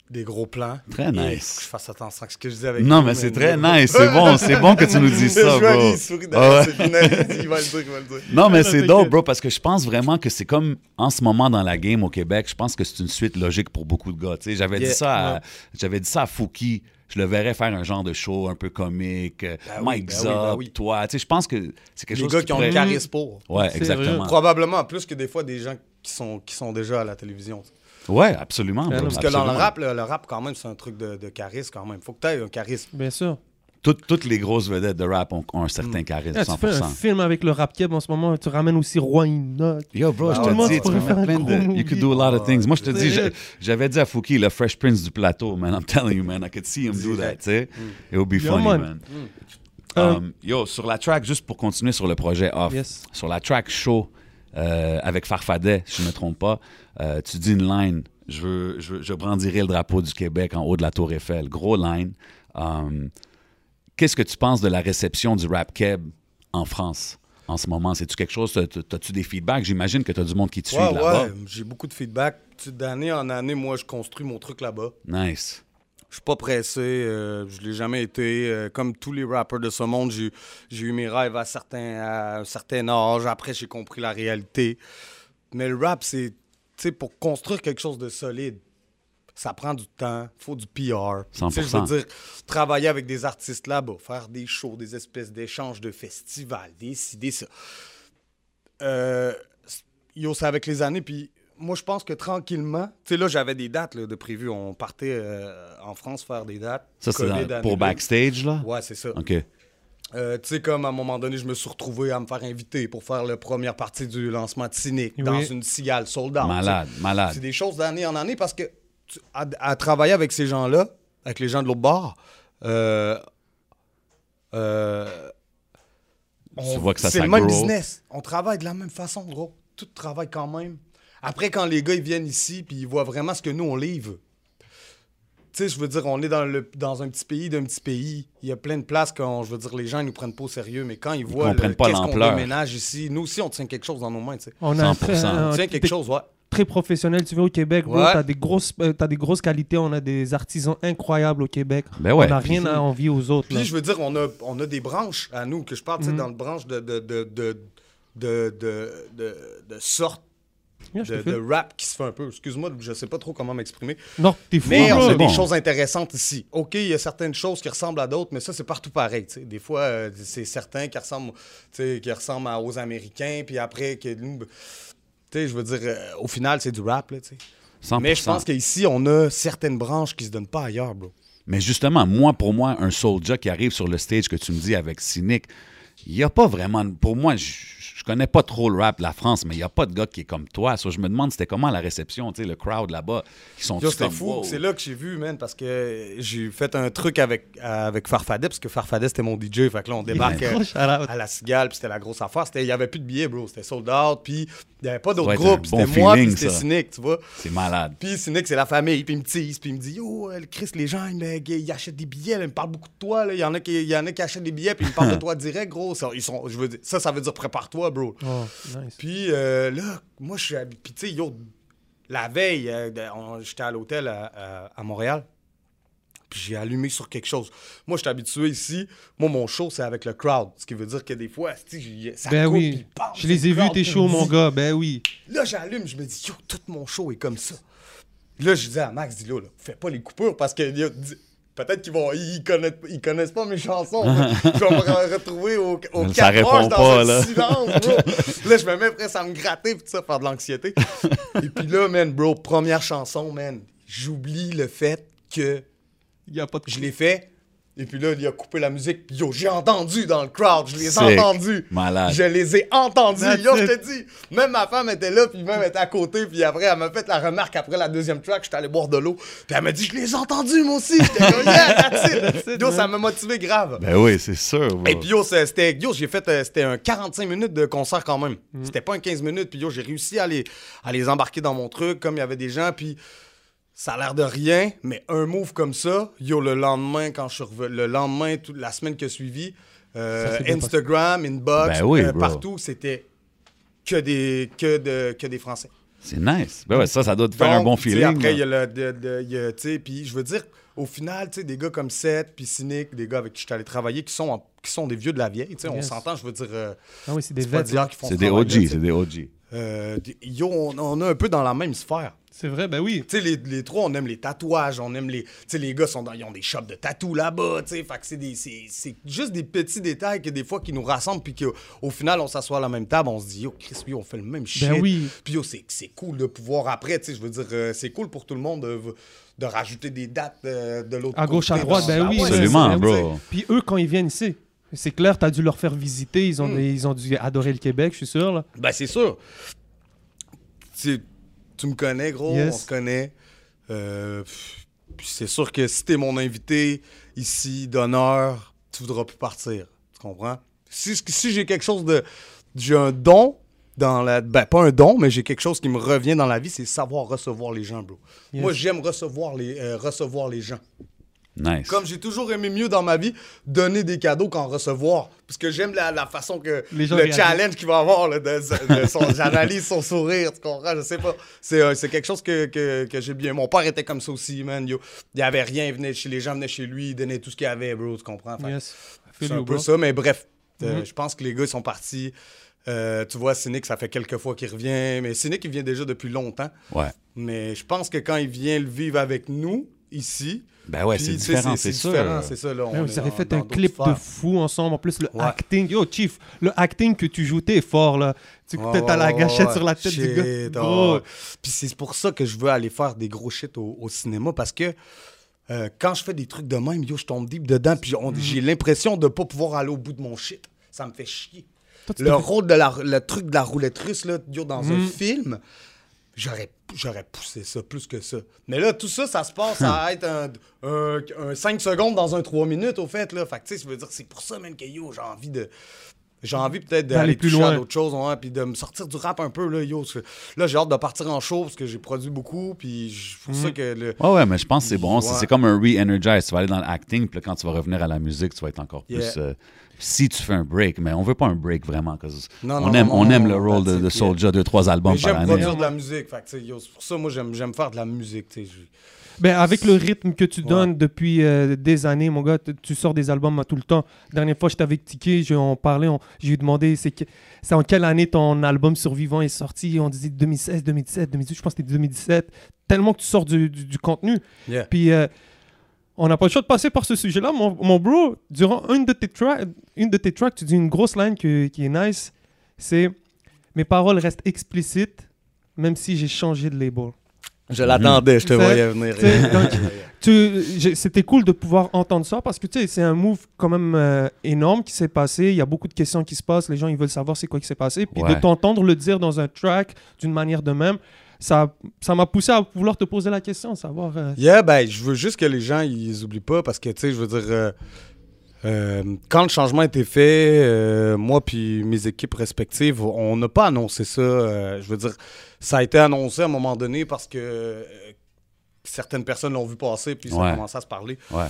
des gros plans. Très nice. Que je fasse attention à ce que je dis avec Non, vous, mais c'est très vous. nice. C'est bon, c'est bon que tu nous dises ça, bro. Il sourit derrière, c'est final. Il va le dire, il va le dire. Non, mais c'est dope, bro, parce que je pense vraiment que c'est comme en ce moment dans la game au Québec, je pense que c'est une suite logique pour beaucoup de gars. Tu sais, j'avais, yeah. dit ça à, ouais. j'avais dit ça à Fouki. Je le verrais faire un genre de show un peu comique. Ben Mike ben Zop, ben oui, ben oui. toi. Tu sais, je pense que c'est quelque les chose qui... Les gars qui ont pourrait... le charisme pour. Ouais, c'est exactement. Vrai. Probablement plus que des fois des gens qui sont, qui sont déjà à la télévision. Ouais, absolument. Bien, parce absolument. que dans le rap, le, le rap, quand même, c'est un truc de, de charisme quand même. Faut que tu aies un charisme. Bien sûr. Tout, toutes les grosses vedettes de rap ont, ont un certain mm. charisme, yeah, cent pour cent. Tu fais un film avec le rap keb en ce moment, tu ramènes aussi Roy Enoch. Yo, bro, ah, je te dis, tu peux faire plein de... You could do a lot of things. Moi, je te dis, je, j'avais dit à Fouki, le Fresh Prince du plateau, man, I'm telling you, man, I could see him do that, tu sais. Mm. It would be yo, funny, man. man. Mm. Um, um, yo, sur la track, juste pour continuer sur le projet Off, yes. sur la track Show, Euh, avec Farfadet, si je ne me trompe pas, euh, tu dis une line, je, veux, je, je brandirai le drapeau du Québec en haut de la Tour Eiffel. Gros line. Um, qu'est-ce que tu penses de la réception du rap keb en France en ce moment? C'est-tu quelque chose, as-tu des feedbacks? J'imagine que tu as du monde qui te suit ouais, là-bas. Ouais, j'ai beaucoup de feedbacks. D'année en année, moi, je construis mon truc là-bas. Nice. Je suis pas pressé, euh, je l'ai jamais été. Euh, comme tous les rappers de ce monde, j'ai, j'ai eu mes rêves à, certains, à un certain âge. Après, j'ai compris la réalité. Mais le rap, c'est, tu sais, pour construire quelque chose de solide, ça prend du temps, il faut du P R. cent pour cent. Tu sais, je veux dire, travailler avec des artistes là-bas, faire des shows, des espèces d'échanges de festivals, décider ça. Euh, yo, c'est avec les années, puis... Moi, je pense que tranquillement... Tu sais, là, j'avais des dates là, de prévues. On partait euh, en France faire des dates. Ça, c'est dans, pour Backstage, là? Ouais, c'est ça. OK. Euh, tu sais, comme à un moment donné, je me suis retrouvé à me faire inviter pour faire la première partie du lancement de Cynik oui. dans une cigale, sold out. Malade, t'sais. malade. C'est des choses d'année en année parce que tu, à, à travailler avec ces gens-là, avec les gens de l'autre bord, euh, euh, on, tu vois que ça c'est le même business. On travaille de la même façon, gros. Tout travaille quand même. Après, quand les gars ils viennent ici puis ils voient vraiment ce que nous, on livre, tu sais, je veux dire, on est dans, le, dans un petit pays d'un petit pays. Il y a plein de places que, je veux dire, les gens ils nous prennent pas au sérieux, mais quand ils voient ils le, pas qu'est-ce l'ampleur. qu'on déménage ici, nous aussi, on tient quelque chose dans nos mains, tu sais. On a fait, euh, on tient quelque chose, ouais. Très professionnel, tu viens au Québec, ouais. t'as des grosses, t'as des grosses qualités, on a des artisans incroyables au Québec, ben ouais. on n'a rien à envier aux autres. Puis là. je veux dire, on a, on a des branches à nous, que je parle, tu sais, mm-hmm. dans le branche de, de, de, de, de, de, de, de sorte mieux, je de, de rap qui se fait un peu. Excuse-moi, je sais pas trop comment m'exprimer. Non, t'es fou. Mais on a des choses intéressantes ici. OK, il y a certaines choses qui ressemblent à d'autres, mais ça, c'est partout pareil. T'sais. Des fois, euh, c'est certains qui ressemblent, qui ressemblent à, aux Américains, puis après, que nous... Je veux dire, euh, au final, c'est du rap, là, tu sais. Mais je pense qu'ici, on a certaines branches qui se donnent pas ailleurs, bro. Mais justement, moi, pour moi, un Soldier qui arrive sur le stage que tu me dis avec Cynik, il n'y a pas vraiment... Pour moi, je connais pas trop le rap de la France, mais il n'y a pas de gars qui est comme toi. So, je me demande, c'était comment la réception, tu sais, le crowd là-bas. Ils sont tous comme fou. Wow. C'est là que j'ai vu, man, parce que j'ai fait un truc avec, avec Farfadet, parce que Farfadet, c'était mon D J. Fait que là, on débarque à, à la Cigale, puis c'était la grosse affaire. Il n'y avait plus de billets, bro. C'était sold out, puis il n'y avait pas d'autres groupes. Bon c'était moi, puis c'était Cynik, tu vois. C'est malade. Puis Cynik, c'est la famille. Puis il me tease, puis il me dit, yo, Chris, les gens, ils achètent des billets. Là, ils me parlent beaucoup de toi. Il y, y en a qui achètent des billets, puis ils me parlent de toi direct, gros. Ça, ils sont, je veux dire, ça, ça veut dire prépare-toi, bro. Oh, nice. Puis euh, là, moi, je suis habitué. Puis, tu sais, la veille, euh, j'étais à l'hôtel à, à, à Montréal. Puis j'ai allumé sur quelque chose. Moi, je suis habitué ici. Moi, mon show, c'est avec le crowd. Ce qui veut dire que des fois, ça ben coupe, oui. Bam, je les ai vus, tes shows, mon gars. Ben oui. Là, j'allume, je me dis, yo, tout mon show est comme ça. Là, je dis à Max, dis-là, là, fais pas les coupures parce que... Y a, peut-être qu'ils vont, ils connaissent, ils connaissent pas mes chansons. Je vais me retrouver au, au quatre roches dans ce silence, bro. Là, je me mets presque à me gratter, pis tout ça, faire de l'anxiété. Et puis là, man, bro, première chanson, man, j'oublie le fait que il y a pas de je l'ai fait. Et puis là, il a coupé la musique. Yo, j'ai entendu dans le crowd. Je les ai entendus. Malade. Je les ai entendus. Yo, je te dis, même ma femme était là, puis même était à côté. Puis après, elle m'a fait la remarque après la deuxième track. J'étais allé boire de l'eau. Puis elle m'a dit, je les ai entendus, moi aussi. J'étais là, yeah, that's it. Yo, ça m'a motivé grave. Ben oui, c'est sûr. Bro. Et puis yo, c'était, yo, j'ai fait, c'était un quarante-cinq minutes de concert quand même. Mm. C'était pas un quinze minutes. Puis yo, j'ai réussi à les, à les embarquer dans mon truc, comme il y avait des gens. Puis. Ça a l'air de rien, mais un move comme ça, yo, le lendemain, quand je suis revenu, le lendemain, toute la semaine qui a suivi, euh, Instagram, inbox, ben oui, euh, partout, c'était que des, que, de, que des Français. C'est nice. Ben ouais, ça, ça doit te faire donc, un bon feeling. Après, il y a le. De, de, y a, puis je veux dire, au final, des gars comme Seth, puis Cynik, des gars avec qui je suis allé travailler, qui sont, en, qui sont des vieux de la vieille, yes. On s'entend, je veux dire. Euh, ah oui, c'est des vêtements. C'est des O G, c'est des O G. Euh, yo, on, on est un peu dans la même sphère. C'est vrai, ben oui. Tu sais, les, les trois, on aime les tatouages, on aime les... Tu sais, les gars, sont dans, ils ont des shops de tatou là-bas, tu sais, fait que c'est, des, c'est, c'est juste des petits détails que des fois qui nous rassemblent, puis qu'au final, on s'assoit à la même table, on se dit, yo, Chris, oui, on fait le même shit. Ben oui. Puis yo, c'est, c'est cool de pouvoir après, tu sais, je veux dire, euh, c'est cool pour tout le monde de, de rajouter des dates euh, de l'autre à côté. À gauche, à droite, ben oui. Absolument, bro. Puis eux, quand ils viennent ici... C'est clair, t'as dû leur faire visiter, ils ont, mm. des, ils ont dû adorer le Québec, je suis sûr. Là. Ben, c'est sûr. Tu, tu me connais, gros, yes. On se connaît. Euh, puis c'est sûr que si t'es mon invité ici, d'honneur, tu voudras plus partir, tu comprends? Si, si j'ai quelque chose de... J'ai un don dans la... Ben, pas un don, mais j'ai quelque chose qui me revient dans la vie, c'est savoir recevoir les gens, bro. Yes. Moi, j'aime recevoir les, euh, recevoir les gens. Nice. Comme j'ai toujours aimé mieux dans ma vie donner des cadeaux qu'en recevoir. Parce que j'aime la, la façon que le réalisent. Challenge qu'il va avoir, là, de, de son, j'analyse son sourire, tu comprends, je sais pas. C'est, euh, c'est quelque chose que, que, que j'ai bien. Mon père était comme ça aussi, man. Yo. Il n'y avait rien, il venait, les gens venaient chez lui, ils donnaient tout ce qu'il y avait, bro, tu comprends. Enfin, yes. C'est un peu bro. Ça, mais bref, mm-hmm. euh, je pense que les gars ils sont partis. Euh, tu vois, Cynik, ça fait quelques fois qu'il revient. Mais Cynik, il vient déjà depuis longtemps. Ouais. Mais je pense que quand il vient le vivre avec nous, ici... Ben ouais, c'est différent, c'est sûr. C'est ça, là. Ils avaient fait un clip de fou ensemble. En plus, le acting. Yo, Chief, le acting que tu joues, t'es fort, là. Tu peut-être à la gâchette sur la tête du gars. Puis c'est pour ça que je veux aller faire des gros shit au cinéma, parce que quand je fais des trucs de même, yo, je tombe deep dedans, puis j'ai l'impression de pas pouvoir aller au bout de mon shit. Ça me fait chier. Le rôle de la... Le truc de la roulette russe, là, yo, dans un film... J'aurais, j'aurais poussé ça plus que ça. Mais là, tout ça, ça se passe à être un, un, un cinq secondes dans un trois minutes, au fait. Là. Fait que, tu sais, je veux dire, c'est pour ça, man, que yo, j'ai envie de... J'ai envie peut-être d'aller plus loin à d'autres choses, hein, puis de me sortir du rap un peu, là, yo. Là, j'ai hâte de partir en show parce que j'ai produit beaucoup, puis c'est pour mm. ça que... Le... Ouais, ouais, mais je pense que c'est bon. Ouais. C'est, c'est comme un re-energize. Tu vas aller dans l'acting, puis quand tu vas revenir à la musique, tu vas être encore yeah. plus... Euh... Si tu fais un break, mais on veut pas un break vraiment. Non, on non, aime, non, on non, aime non, le rôle de, de Soldier, deux, trois albums mais par année. J'aime produire de la musique. Fait que, yo, c'est pour ça, moi, j'aime, j'aime faire de la musique. Je... Ben, avec le rythme que tu ouais. donnes depuis euh, des années, mon gars, tu sors des albums tout le temps. Dernière fois, j'étais avec Tiki, on parlait, on, Je lui ai demandé, c'est que, c'est en quelle année ton album Survivant est sorti? On disait deux mille seize, deux mille dix-sept, deux mille dix-huit, je pense que c'était deux mille dix-sept. Tellement que tu sors du, du, du contenu. Yeah. Puis euh, on n'a pas le choix de passer par ce sujet-là. Mon, mon bro, durant une de, tes tra- une de tes tracks, tu dis une grosse line que, qui est nice, c'est « Mes paroles restent explicites, même si j'ai changé de label ». Je l'attendais, je te voyais venir. Donc, tu, c'était cool de pouvoir entendre ça parce que tu sais, c'est un move quand même euh, énorme qui s'est passé. Il y a beaucoup de questions qui se passent. Les gens, ils veulent savoir c'est quoi qui s'est passé. Puis ouais. de t'entendre le dire dans un track d'une manière de même, ça, ça m'a poussé à vouloir te poser la question, savoir. Euh... Yeah, ben, je veux juste que les gens ils oublient pas parce que tu sais, je veux dire. Euh... Euh, quand le changement a été fait, euh, moi puis mes équipes respectives, on n'a pas annoncé ça. Euh, je veux dire, ça a été annoncé à un moment donné parce que euh, certaines personnes l'ont vu passer puis ça ouais. a commencé à se parler. Ouais.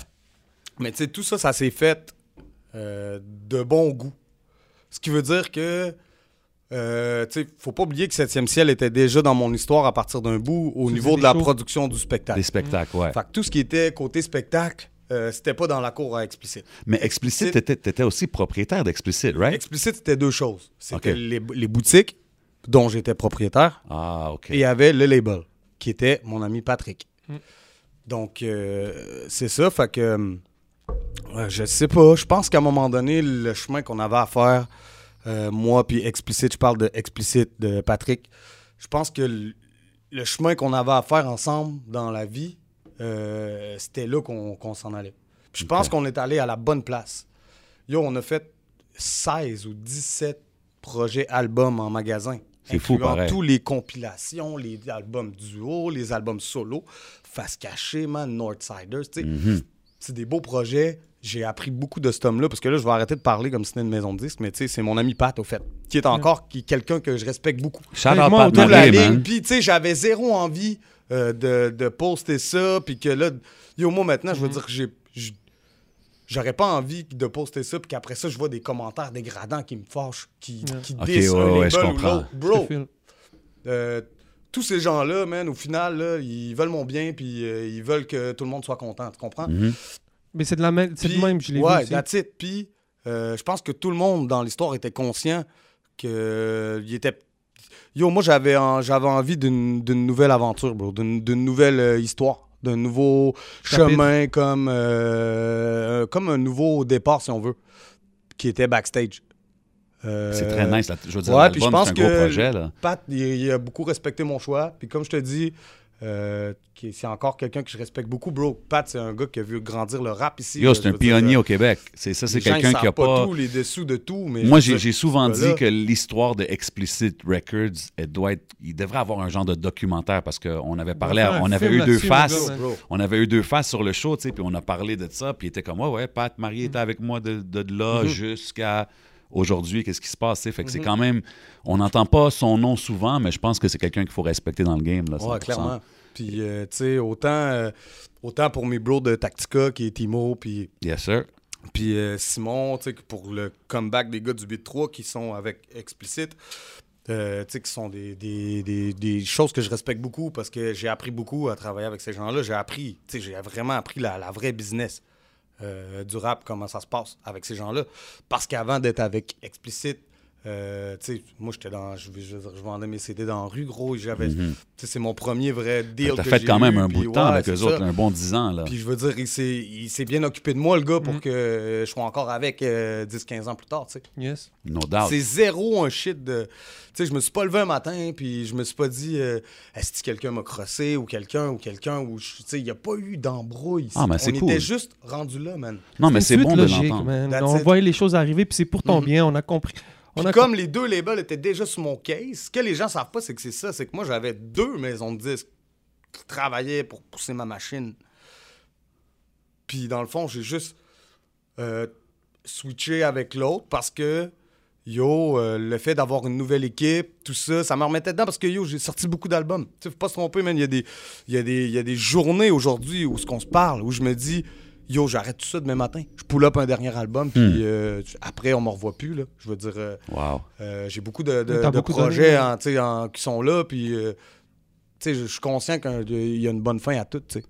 Mais tu sais, tout ça, ça s'est fait euh, de bon goût. Ce qui veut dire que, euh, tu sais, faut pas oublier que Septième Ciel était déjà dans mon histoire à partir d'un bout au tu niveau de la shows? Production du spectacle. Des spectacles, ouais. Fait que tout ce qui était côté spectacle, Euh, c'était pas dans la cour à Explicit. Mais Explicit, t'étais, t'étais aussi propriétaire d'Explicit, right? Explicit, c'était deux choses. C'était okay. les, les boutiques dont j'étais propriétaire. Ah, OK. Et il y avait le label, qui était mon ami Patrick. Mm. Donc, euh, c'est ça. Fait que, euh, je sais pas. Je pense qu'à un moment donné, le chemin qu'on avait à faire, euh, moi puis Explicit, je parle de Explicit, de Patrick, je pense que l- le chemin qu'on avait à faire ensemble dans la vie, Euh, c'était là qu'on, qu'on s'en allait. Puis je pense okay. qu'on est allé à la bonne place. Yo, on a fait seize ou dix-sept projets albums en magasin. C'est fou, pareil. Tous les compilations, les albums duo, les albums solo, Face Cachée, man, Northsiders, tu sais. Mm-hmm. C'est des beaux projets. J'ai appris beaucoup de cet homme-là, parce que là, je vais arrêter de parler comme si c'était une maison de disque, mais tu sais, c'est mon ami Pat, au fait, qui est encore qui est quelqu'un que je respecte beaucoup. Shout-out de la ligne. Puis tu sais, j'avais zéro envie Euh, de, de poster ça, puis que là, yo, moi, maintenant, je veux mm-hmm. dire que j'ai, j'ai, j'aurais pas envie de poster ça, puis qu'après ça, je vois des commentaires dégradants qui me fâchent, qui, yeah. qui okay, déçoivent ouais, ouais, les gueules ou l'autre. Bro, euh, tous ces gens-là, man, au final, là, ils veulent mon bien, puis euh, ils veulent que tout le monde soit content, tu comprends? Mm-hmm. Mais c'est de la même, c'est pis, de même, je l'ai ouais, vu aussi. Ouais, that's it. Puis, euh, je pense que tout le monde dans l'histoire était conscient qu'il euh, était... Yo, moi, j'avais, en, j'avais envie d'une, d'une nouvelle aventure, bro, d'une, d'une nouvelle euh, histoire, d'un nouveau Capite. chemin, comme, euh, comme un nouveau départ, si on veut, qui était backstage. Euh, c'est très nice, là, je veux dire, ouais, l'album, je pense c'est un que gros projet. Là. Pat, il, il a beaucoup respecté mon choix, puis comme je te dis, euh, c'est encore quelqu'un que je respecte beaucoup, bro. Pat, c'est un gars qui a vu grandir le rap ici. Yo, c'est un pionnier dire, au Québec. C'est ça, c'est quelqu'un qui a pas... pas tout, les dessous de tout, mais... Moi, j'ai, j'ai souvent dit là. que l'histoire de Explicit Records, elle doit être... Il devrait avoir un genre de documentaire parce qu'on avait parlé... Ouais, on avait eu deux faces. Bro. On avait eu deux faces sur le show, tu sais, puis on a parlé de ça, puis il était comme, ouais, ouais, Pat, Marie était avec moi de, de, de là mm-hmm. jusqu'à... Aujourd'hui, qu'est-ce qui se passe? Fait que mm-hmm. c'est quand même... On n'entend pas son nom souvent, mais je pense que c'est quelqu'un qu'il faut respecter dans le game. Là, ouais, clairement. Puis, euh, tu sais, autant, euh, autant pour mes bros de Tactica, qui est Timo, puis... Yes, sir. Puis euh, Simon, tu sais, pour le comeback des gars du B trois qui sont avec Explicit, euh, tu sais, qui sont des, des, des, des choses que je respecte beaucoup parce que j'ai appris beaucoup à travailler avec ces gens-là. J'ai appris, tu sais, j'ai vraiment appris la, la vraie business. Euh, du rap, comment ça se passe avec ces gens-là. Parce qu'avant d'être avec Explicit, euh, tu sais, moi, j'étais dans... Je, je, je vendais mes C D dans la rue, gros. J'avais... Mm-hmm. Tu sais, c'est mon premier vrai deal t'as que j'ai eu. T'as fait quand même un bout de temps ouais, avec eux ça. autres, un bon dix ans, là. Puis je veux dire, il s'est, il s'est bien occupé de moi, le gars, pour mm-hmm. que je sois encore avec euh, dix à quinze ans plus tard, tu sais. Yes. No doubt. C'est zéro un shit de... Tu sais, je me suis pas levé un matin, puis je me suis pas dit euh, est-ce que quelqu'un m'a crossé ou quelqu'un ou quelqu'un ou tu sais, il y a pas eu d'embrouille. Ah, mais c'est on cool. était juste rendu là, man. Non, mais c'est, c'est bon logique, de l'entendre. On voit les choses arriver, puis c'est pour ton mm-hmm. bien, on a compris. On a comme com- les deux labels étaient déjà sur mon case, ce que les gens savent pas, c'est que c'est ça, c'est que moi j'avais deux maisons de disques qui travaillaient pour pousser ma machine. Puis dans le fond, j'ai juste euh, switché avec l'autre parce que Yo, euh, le fait d'avoir une nouvelle équipe, tout ça, ça me remettait dedans parce que yo, j'ai sorti beaucoup d'albums. Tu sais, faut pas se tromper, man. Il y a des, il y a des, il y a des journées aujourd'hui où ce qu'on se parle, où je me dis, yo, j'arrête tout ça demain matin. Je pull up un dernier album, puis mm. euh, après on m'en revoit plus là. Je veux dire, euh, wow. euh, j'ai beaucoup de, de, de beaucoup projets, en, tu sais, en, qui sont là, puis euh, tu sais, je suis conscient qu'il y a une bonne fin à tout, tu sais.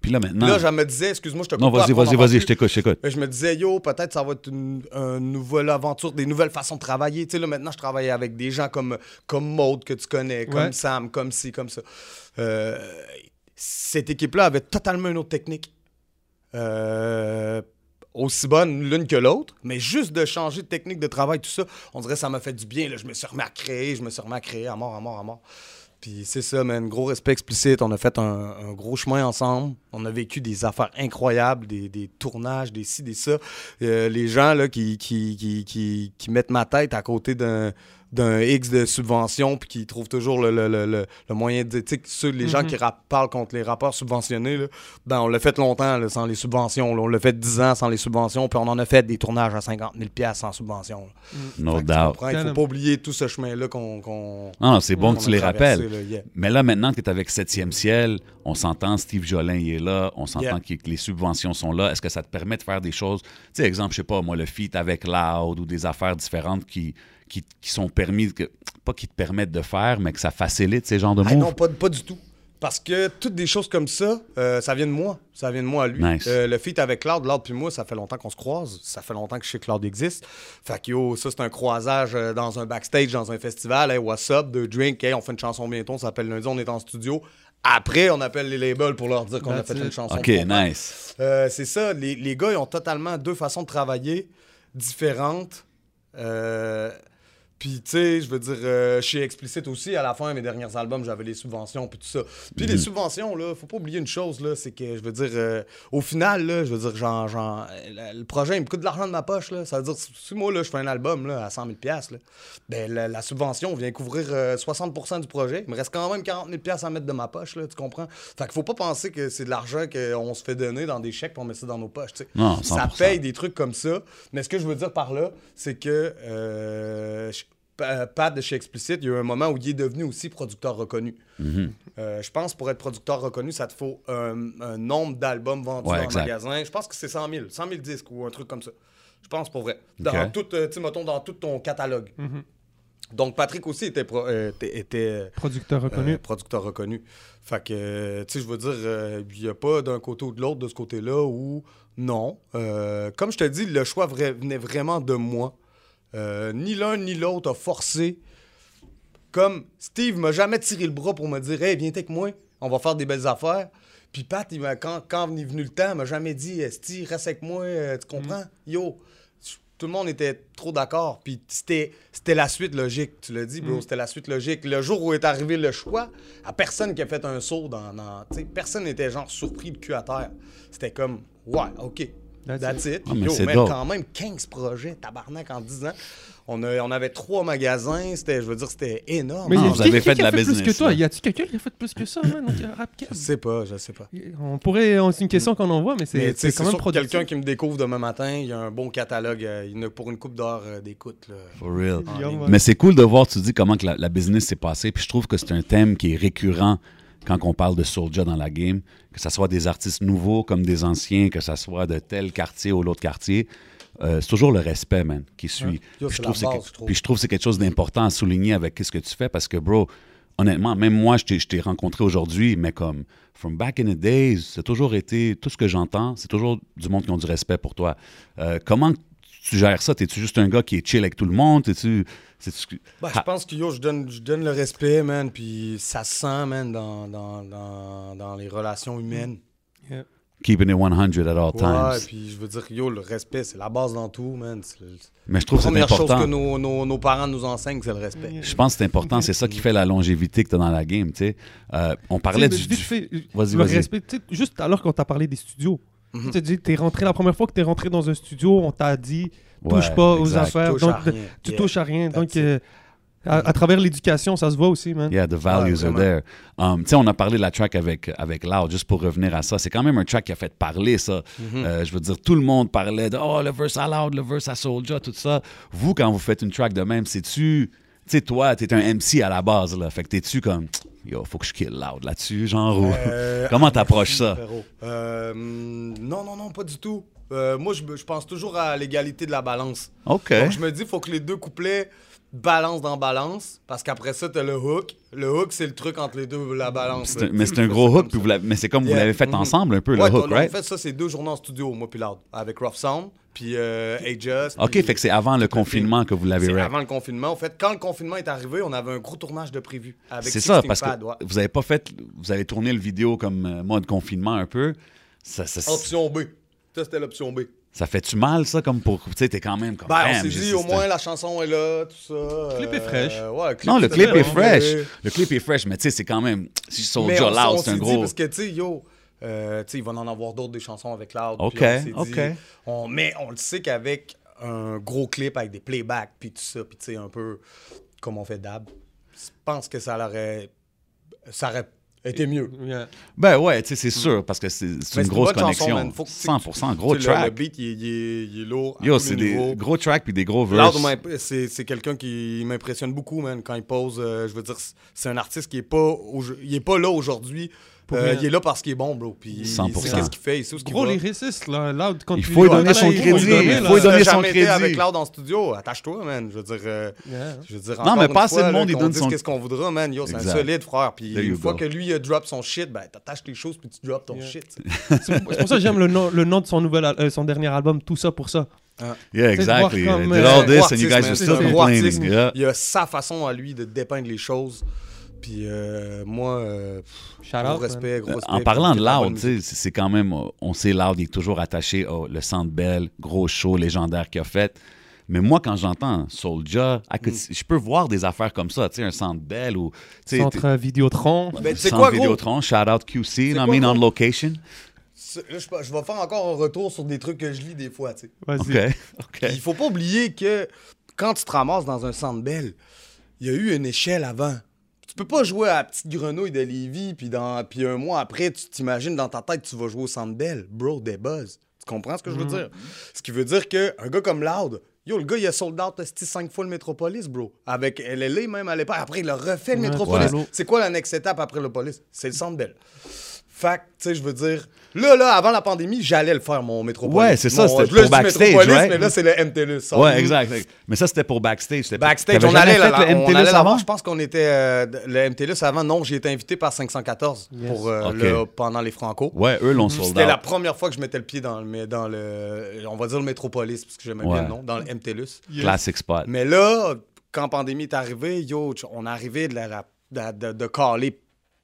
Puis là, maintenant. Puis là, je me disais, excuse-moi, je te coupe. Non, vas-y, vas-y, vas-y, je t'écoute, je t'écoute. Je me disais, yo, peut-être ça va être une, une nouvelle aventure, des nouvelles façons de travailler. Tu sais, là, maintenant, je travaille avec des gens comme, comme Maud, que tu connais, comme ouais. Sam, comme ci, comme ça. Euh, cette équipe-là avait totalement une autre technique. Euh, aussi bonne l'une que l'autre, mais juste de changer de technique de travail, tout ça, on dirait que ça m'a fait du bien. Là, je me suis remis à créer, je me suis remis à créer, à mort, à mort, à mort. Puis c'est ça, man, gros respect explicite. On a fait un, un gros chemin ensemble. On a vécu des affaires incroyables, des, des tournages, des ci, des ça. Euh, les gens là, qui, qui, qui, qui, qui mettent ma tête à côté d'un d'un X de subvention puis qui trouvent toujours le, le, le, le moyen de... Tu sais, les mm-hmm. gens qui parlent contre les rappeurs subventionnés, là, ben, on l'a fait longtemps là, sans les subventions. Là, on l'a fait dix ans sans les subventions, puis on en a fait des tournages à cinquante mille dollars sans subvention. Mm. No doubt. Il ne faut pas oublier tout ce chemin-là qu'on... qu'on non, c'est bon qu'on que tu les rappelles. Là, yeah. Mais là, maintenant que tu es avec Septième Ciel, on s'entend, Steve Jolin, il est là, on s'entend yeah. que les subventions sont là. Est-ce que ça te permet de faire des choses... Tu sais, exemple, je sais pas, moi, le feat avec Loud ou des affaires différentes qui... Qui, qui sont permis, que, pas qui te permettent de faire, mais que ça facilite ces genres de moves? Ah non, pas, pas du tout. Parce que toutes des choses comme ça, euh, ça vient de moi. Ça vient de moi à lui. Nice. Euh, le feat avec Claude, Claude puis moi, ça fait longtemps qu'on se croise. Ça fait longtemps que je sais que Claude existe. Fait que yo, ça, c'est un croisage dans un backstage, dans un festival. Hey, what's up? Deux drinks. Hey, on fait une chanson bientôt. On s'appelle lundi. On est en studio. Après, on appelle les labels pour leur dire qu'on That's a fait it. Une chanson. OK, nice. Euh, c'est ça. Les, les gars, ils ont totalement deux façons de travailler différentes. Euh... Puis, tu sais, je veux dire, euh, chez Explicit aussi, à la fin, mes derniers albums, j'avais les subventions, puis tout ça. Puis mm-hmm. les subventions, là, faut pas oublier une chose, là, c'est que, je veux dire, euh, au final, là, je veux dire, genre, genre, le projet, il me coûte de l'argent de ma poche, là. Ça veut dire, si moi, là, je fais un album, là, à cent mille dollars, là, ben, la, la subvention vient couvrir euh, soixante pour cent du projet. Il me reste quand même quarante mille dollars à mettre de ma poche, là, tu comprends? Fait qu'il faut pas penser que c'est de l'argent qu'on se fait donner dans des chèques pour mettre ça dans nos poches, tu sais. Non, ça paye des trucs comme ça. Mais ce que je veux dire par là, c'est que... Euh, Pat de chez Explicit, il y a eu un moment où il est devenu aussi producteur reconnu. Mm-hmm. Euh, je pense pour être producteur reconnu, ça te faut un, un nombre d'albums vendus ouais, en exact. Magasin. Je pense que c'est cent mille, cent mille disques ou un truc comme ça. Je pense pour vrai. Dans, okay. tout, euh, mettons, dans tout ton catalogue. Mm-hmm. Donc Patrick aussi était, pro, euh, était producteur reconnu. Euh, producteur reconnu. Fait que, tu sais, je veux dire, euh, il n'y a pas d'un côté ou de l'autre de ce côté-là où non. Euh, comme je te dis, le choix vrai, venait vraiment de moi. Euh, ni l'un ni l'autre a forcé. Comme Steve m'a jamais tiré le bras pour me dire « Hey, viens t'es avec moi, on va faire des belles affaires. » Puis Pat, il m'a, quand, quand est venu le temps, il m'a jamais dit « Steve, reste avec moi, tu comprends? » Yo, tout le monde était trop d'accord. Puis c'était, c'était la suite logique, tu l'as dit, bro, mm. c'était la suite logique. Le jour où est arrivé le choix, à personne qui a fait un saut dans... dans personne n'était genre surpris de cul à terre. C'était comme « Ouais, OK. » That's it. Oh, mais yo, c'est man, quand même quinze projets, tabarnak, en dix ans. On, a, on avait trois magasins, c'était, je veux dire, c'était énorme. Mais non, vous avez fait de la business. Plus que toi? Y a-tu quelqu'un qui a fait plus que ça, man? Je sais pas, je sais pas. On pourrait, c'est une question qu'on envoie, mais c'est, mais, c'est, c'est quand même productif. Quelqu'un qui me découvre demain matin, il y a un bon catalogue, il y en a pour une couple d'heures d'écoute. Là, for real. En, mais c'est cool de voir, tu dis comment que la, la business s'est passée, puis je trouve que c'est un thème qui est récurrent quand on parle de Soldier dans la game, que ce soit des artistes nouveaux comme des anciens, que ce soit de tel quartier ou l'autre quartier, euh, c'est toujours le respect, man, qui suit. Hein? Puis, je trouve base, que, je trouve. Puis je trouve que c'est quelque chose d'important à souligner avec ce que tu fais, parce que, bro, honnêtement, même moi, je t'ai, je t'ai rencontré aujourd'hui, mais comme « from back in the days », c'est toujours été, tout ce que j'entends, c'est toujours du monde qui a du respect pour toi. Euh, comment tu gères ça? T'es-tu juste un gars qui est chill avec tout le monde? T'es-tu... Ben, je pense que yo, je donne, je donne le respect, man, puis ça se sent, man, dans, dans, dans, dans les relations humaines. Yeah. Keeping it one hundred at all ouais, times. Ouais, puis je veux dire, yo, le respect, c'est la base dans tout, man. C'est le, mais je trouve que c'est important. La première chose que nos, nos, nos parents nous enseignent, c'est le respect. Yeah. Je pense que c'est important, c'est ça qui fait la longévité que t'as dans la game, tu sais. Euh, on parlait t'sais, du... du... Fait, vas-y, le vas-y. Respect, tu sais, juste alors qu'on t'a parlé des studios. Mm-hmm. Tu t'es dit, t'es rentré, la première fois que t'es rentré dans un studio, on t'a dit, touche ouais, pas exact. Aux affaires, touche donc tu yeah. touches à rien. That's donc, euh, à, à travers l'éducation, ça se voit aussi, man. Yeah, the values ouais, are there. Um, tu sais, on a parlé de la track avec, avec Loud, juste pour revenir à ça. C'est quand même un track qui a fait parler, ça. Mm-hmm. Euh, je veux dire, tout le monde parlait de « Oh, le verse à Loud, le verse à Soulja, tout ça. » Vous, quand vous faites une track de même, c'est-tu... Tu sais, toi, t'es un M C à la base, là. Fait que t'es-tu comme... Yo, faut que je kill Loud là-dessus, genre. Euh, Comment t'approches ça? Euh, non, non, non, pas du tout. Euh, moi, je, je pense toujours à l'égalité de la balance. OK. Donc, je me dis, faut que les deux couplets balance dans balance, parce qu'après ça, t'as le hook. Le hook, c'est le truc entre les deux, la balance. Un, mais c'est un gros hook, puis vous mais c'est comme yeah. vous l'avez fait mm-hmm. ensemble un peu, ouais, le hook, right? En fait, ça, c'est deux journées en studio, moi, puis Loud, avec Rough Sound, puis euh, Adjust. OK, puis, fait que c'est avant le confinement que vous l'avez rap. C'est avant le confinement. En fait, quand le confinement est arrivé, on avait un gros tournage de prévu. C'est ça, parce Pad, que ouais. vous avez pas fait... Vous avez tourné le vidéo comme mode confinement un peu. Ça, ça, option B. Ça, c'était l'option B. Ça fait-tu mal, ça, comme pour... Tu sais, t'es quand même... Comme, ben, on s'est dit, au moins, la chanson est là, tout ça. Le clip est fraîche. Euh, ouais, non, le clip est fraîche. Le clip est fraîche, mais tu sais, c'est quand même... Si Soldier Loud, c'est un gros... Dit, parce que, tu sais, yo, euh, tu sais, il va en avoir d'autres, des chansons avec Loud. OK, on OK. Dit, on, mais on le sait qu'avec un gros clip, avec des playbacks, puis tout ça, puis tu sais, un peu comme on fait d'hab, je pense que ça l'aurait... Ça aurait... était mieux. Yeah. Ben ouais, tu sais, c'est sûr, parce que c'est une grosse connexion. cent pour cent, gros track. Le beat, il, il, il, il est lourd. Yo, c'est des gros tracks puis des gros verses. C'est quelqu'un qui m'impressionne beaucoup, man, quand il pose. Euh, je veux dire, c'est un artiste qui est pas, il est pas là aujourd'hui. Euh, il est là parce qu'il est bon, bro. Puis cent pour cent. Il sait qu'est-ce qu'il fait, il sait ce qu'il gros, va. Les récistes, là, Loud continue. Il faut lui donner son crédit. Il faut lui donner son crédit. Avec Loud en studio, attache-toi, man. Je veux dire, euh, yeah. je veux dire non, mais pas assez de monde, il donne son... qu'est-ce qu'on voudra, man. Yo, c'est un solide, frère. Puis une fois go. que lui, il drop son shit, ben, t'attaches les choses, puis tu drops ton yeah. shit. C'est pour ça que j'aime le nom, le nom de son, nouvel, euh, son dernier album, Tout ça pour ça. Ah. Yeah, exactly. Il a sa façon à lui de dépeindre les choses. Puis euh, moi, euh, gros respect, gros respect. En parlant de Loud, c'est quand même, on sait, Loud, il est toujours attaché au le Centre Bell, gros show légendaire qu'il a fait. Mais moi, quand j'entends Soldier, mm. je peux voir des affaires comme ça, tu sais, un Centre Bell ou... Centre Vidéotron. Ben, Centre quoi, Vidéotron, shout-out Q C, non, mais on location. Là, je, je vais faire encore un retour sur des trucs que je lis des fois, tu sais. Vas-y. OK. Il faut pas oublier que quand tu te ramasses dans un Centre Bell, il y a eu une échelle avant. Tu peux pas jouer à la petite grenouille de Lévis, puis dans puis un mois après, tu t'imagines dans ta tête tu vas jouer au Centre Bell. Bro, des buzz. Tu comprends ce que mm. je veux dire? Ce qui veut dire qu'un gars comme Loud, yo, le gars, il a sold out cinq fois le Metropolis, bro. Avec L L A même à l'époque. Après, il a refait le ouais, Metropolis. Ouais. C'est quoi la next étape après le Police? C'est le Centre Bell. Fait tu sais, je veux dire... Là, là, avant la pandémie, j'allais le faire, mon Metropolis. Ouais, c'est ça, c'était pour Backstage, right? Mais là, c'est le M T L U S. Ouais, exact. Mais ça, c'était pour Backstage. Backstage, on allait là, le M T L U S avant. Je pense qu'on était... Euh, le M T L U S avant, non, j'ai été invité par cinq cent quatorze yes. pour, euh, okay. le, pendant les Franco. Ouais, eux l'ont sold out. C'était la première fois que je mettais le pied dans le... Dans le on va dire le Metropolis, parce que j'aimais ouais. bien le nom, dans le M T L U S. Yes. Classic spot. Mais là, quand la pandémie est arrivée, yo, on arrivait de, la, la, de, de caler...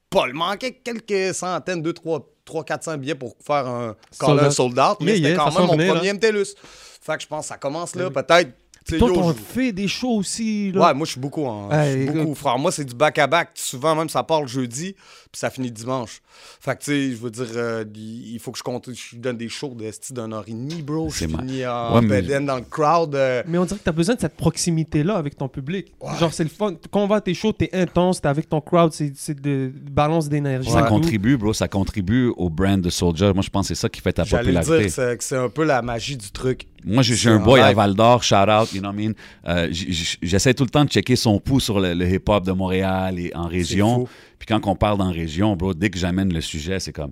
Paul, manquait quelques centaines, deux, trois, trois, quatre cents billets pour faire un call-out sold out, mais yeah, c'était yeah, quand même mon venait, premier M T L U S. Fait que je pense que ça commence là, peut-être. Toi, on fait des shows aussi. Là. Ouais, moi, je suis beaucoup en. Hey, beaucoup, frère. Moi, c'est du back-à-back. Souvent, même, ça part le jeudi, puis ça finit dimanche. Fait que, tu sais, je veux dire, euh, il faut que je compte. Je donne des shows de style d'un heure et demie, bro. Je finis en ouais, mais... dans le crowd. Euh... Mais on dirait que t'as besoin de cette proximité-là avec ton public. Ouais. Genre, c'est le fun. Quand on va à tes shows, t'es intense, t'es avec ton crowd, c'est de balance d'énergie. Ouais. Ça contribue, bro. Ça contribue au brand de Soldier. Moi, je pense que c'est ça qui fait ta popularité. J'allais dire que c'est un peu la magie du truc. Moi, j'ai un boy à Val-d'Or, shout-out, you know what I mean? Euh, J'essaie tout le temps de checker son pouls sur le, le hip-hop de Montréal et en région. Puis quand on parle d'en région, bro, dès que j'amène le sujet, c'est comme...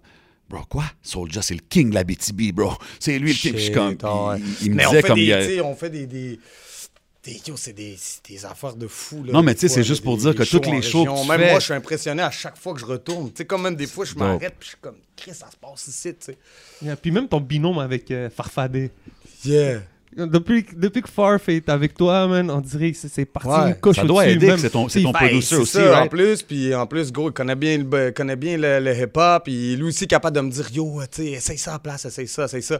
Bro, quoi? Soldier, c'est le king de la B T B, bro. C'est lui le king. Puis je suis comme... Il, il me mais disait on fait comme... Des, il a... On fait des... des... C'est des, des affaires de fou. Là, non, mais tu sais, c'est juste pour dire que toutes les shows. Même moi, je suis impressionné à chaque fois que je retourne. Tu sais, comme même des fois, je m'arrête et je suis comme, Chris, ça se passe ici, tu sais. Yeah, puis même ton binôme avec euh, Farfadet. Yeah. Depuis, depuis que Farf est avec toi, man, on dirait que c'est parti ouais. une coche. Ça doit aider, c'est ton, ton ben, producer aussi. Ça, right? En plus, puis en plus, gros, il connaît bien le, connaît bien le, le hip-hop. Puis lui aussi est capable de me dire, yo, tu sais, essaye ça à la place, essaye ça, essaye ça.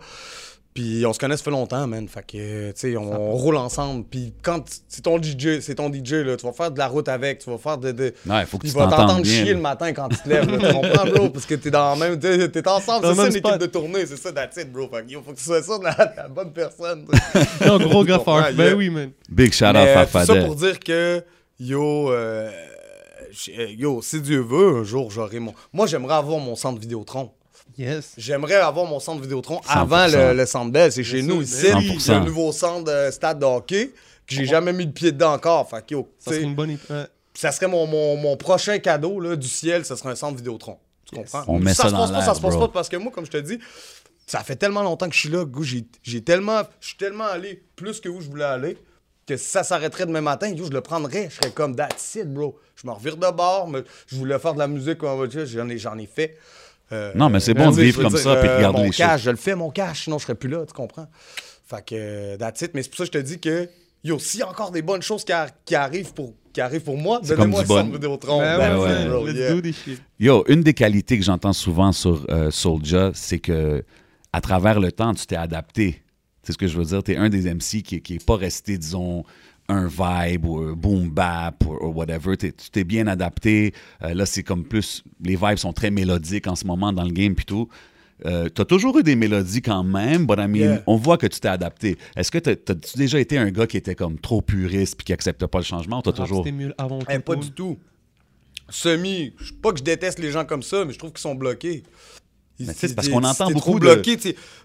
Puis on se connaît, ça fait longtemps, man. Fait que, tu sais, on, on roule ensemble. Puis quand c'est ton D J, c'est ton D J, là, tu vas faire de la route avec, tu vas faire de... de... Ouais, faut que il tu va t'entendre chier le matin quand tu te lèves, là, tu comprends, bro? Parce que t'es dans même... T'es ensemble, c'est ça, une équipe de tournée, c'est ça, that's it, bro. Fait qu'il faut que tu sois ça de la, de la bonne personne. Non, gros gars, Farf. Ben oui, man. Big shout-out à Farfadet. C'est ça pour dire que, yo... Euh, yo, si Dieu veut, un jour, j'aurai mon... Moi, j'aimerais avoir mon Centre Vidéotron. Yes. J'aimerais avoir mon Centre Vidéotron avant le, le Centre Bell. C'est chez nous ici. C'est un nouveau centre de stade de hockey que j'ai oh. jamais mis le pied dedans encore. Fait que, yo, ça serait une bonne... euh... ça serait mon, mon, mon prochain cadeau là, du ciel, ça serait un Centre Vidéotron. Tu yes. comprends? On met ça, ça, dans se passe pas, ça se passe pas parce que moi, comme je te dis, ça fait tellement longtemps que je suis là, j'ai tellement, je suis tellement allé plus que où je voulais aller. que si ça s'arrêterait demain matin, yo, je le prendrais. Je serais comme, that's it, bro. Je me revire de bord, mais je voulais faire de la musique, j'en ai, j'en ai fait. Euh, non, mais c'est bon de vivre comme ça, puis de garder les choses. Je le fais, mon cash, sinon je serais plus là, tu comprends? Fait que, that's it. Mais c'est pour ça que je te dis que, yo, s'il y a encore des bonnes choses qui, a, qui arrivent pour... qui arrive pour moi, donnez-moi un bon... Vidéotron. Ben ben ouais. Bro, yeah. Yo, une des qualités que j'entends souvent sur euh, Soulja, c'est que à travers le temps, tu t'es adapté. C'est ce que je veux dire. T'es un des M C qui n'est pas resté, disons, un vibe ou un boom bap ou, ou whatever. Tu t'es bien adapté. Euh, là, c'est comme plus... Les vibes sont très mélodiques en ce moment dans le game puis tout. Euh, t'as toujours eu des mélodies quand même, but I mean, yeah. On voit que tu t'es adapté. Est-ce que t'as, t'as-tu déjà été un gars qui était comme trop puriste puis qui acceptait pas le changement? Ou t'as ah, toujours... Mieux avant hey, pas du tout. Semi, pas que je déteste les gens comme ça, mais je trouve qu'ils sont bloqués. Ils, c'est, c'est parce qu'on entend beaucoup de... bloqué,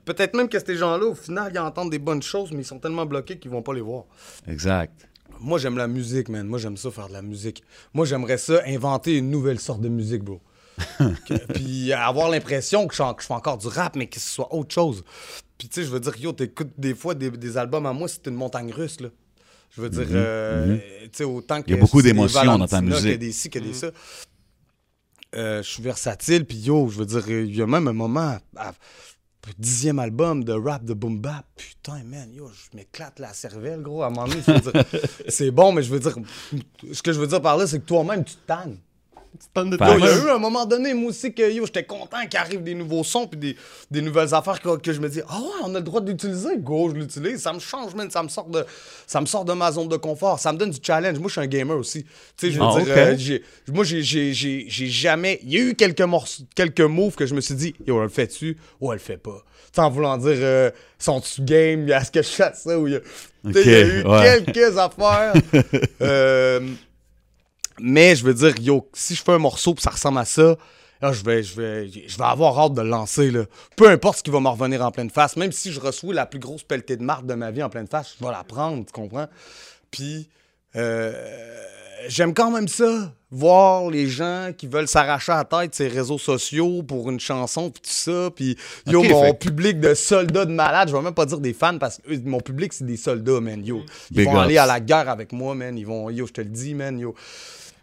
peut-être même que ces gens-là, au final, ils entendent des bonnes choses, mais ils sont tellement bloqués qu'ils vont pas les voir. Exact. Moi, j'aime la musique, man. Moi, j'aime ça faire de la musique. Moi, j'aimerais ça inventer une nouvelle sorte de musique, bro. que, puis avoir l'impression que je, que je fais encore du rap, mais que ce soit autre chose. Puis tu sais, je veux dire, yo, t'écoutes des fois des, des albums à moi, c'est une montagne russe, là. Je veux dire, mm-hmm, euh, mm-hmm. tu sais, autant que... Il y a beaucoup d'émotions dans ta musique. Il y a des ci, qu'il y a des ça. Euh, je suis versatile, puis yo, je veux dire, il y a même un moment, à, dixième album de rap de boom bap, putain, man, yo, je m'éclate la cervelle, gros, à un moment donné, je veux dire, c'est bon, mais je veux dire, ce que je veux dire par là, c'est que toi-même, tu te tannes. Il y a eu un moment donné, moi aussi, que yo, j'étais content qu'il arrive des nouveaux sons puis des, des nouvelles affaires que, que je me dis, ah ouais, on a le droit de l'utiliser, go, je l'utilise, ça me change, man, ça me sort de, ça me sort de ma zone de confort, ça me donne du challenge. Moi, je suis un gamer aussi. Tu sais, je veux ah, dire, okay. euh, j'ai, moi, j'ai, j'ai, j'ai, j'ai jamais. Il y a eu quelques morceaux, quelques moves que je me suis dit, yo, elle le fait-tu ou elle le fait pas. T'sais, en voulant dire, euh, sont-tu game, est-ce que je fais ça ou il y a. Il okay, y a eu ouais. quelques affaires. euh, Mais je veux dire, yo, si je fais un morceau et ça ressemble à ça, là, je, vais, je, vais, je vais avoir hâte de le lancer. Là. Peu importe ce qui va me revenir en pleine face, même si je reçois la plus grosse pelletée de marde de ma vie en pleine face, je vais la prendre, tu comprends? Puis, euh, j'aime quand même ça, voir les gens qui veulent s'arracher à la tête ces réseaux sociaux pour une chanson puis tout ça. Puis, yo, okay, mon fait... public de soldats de malades, je vais même pas dire des fans parce que eux, mon public, c'est des soldats, man, yo. Ils Big vont ups. aller à la guerre avec moi, man. Ils vont, yo, je te le dis, man, yo.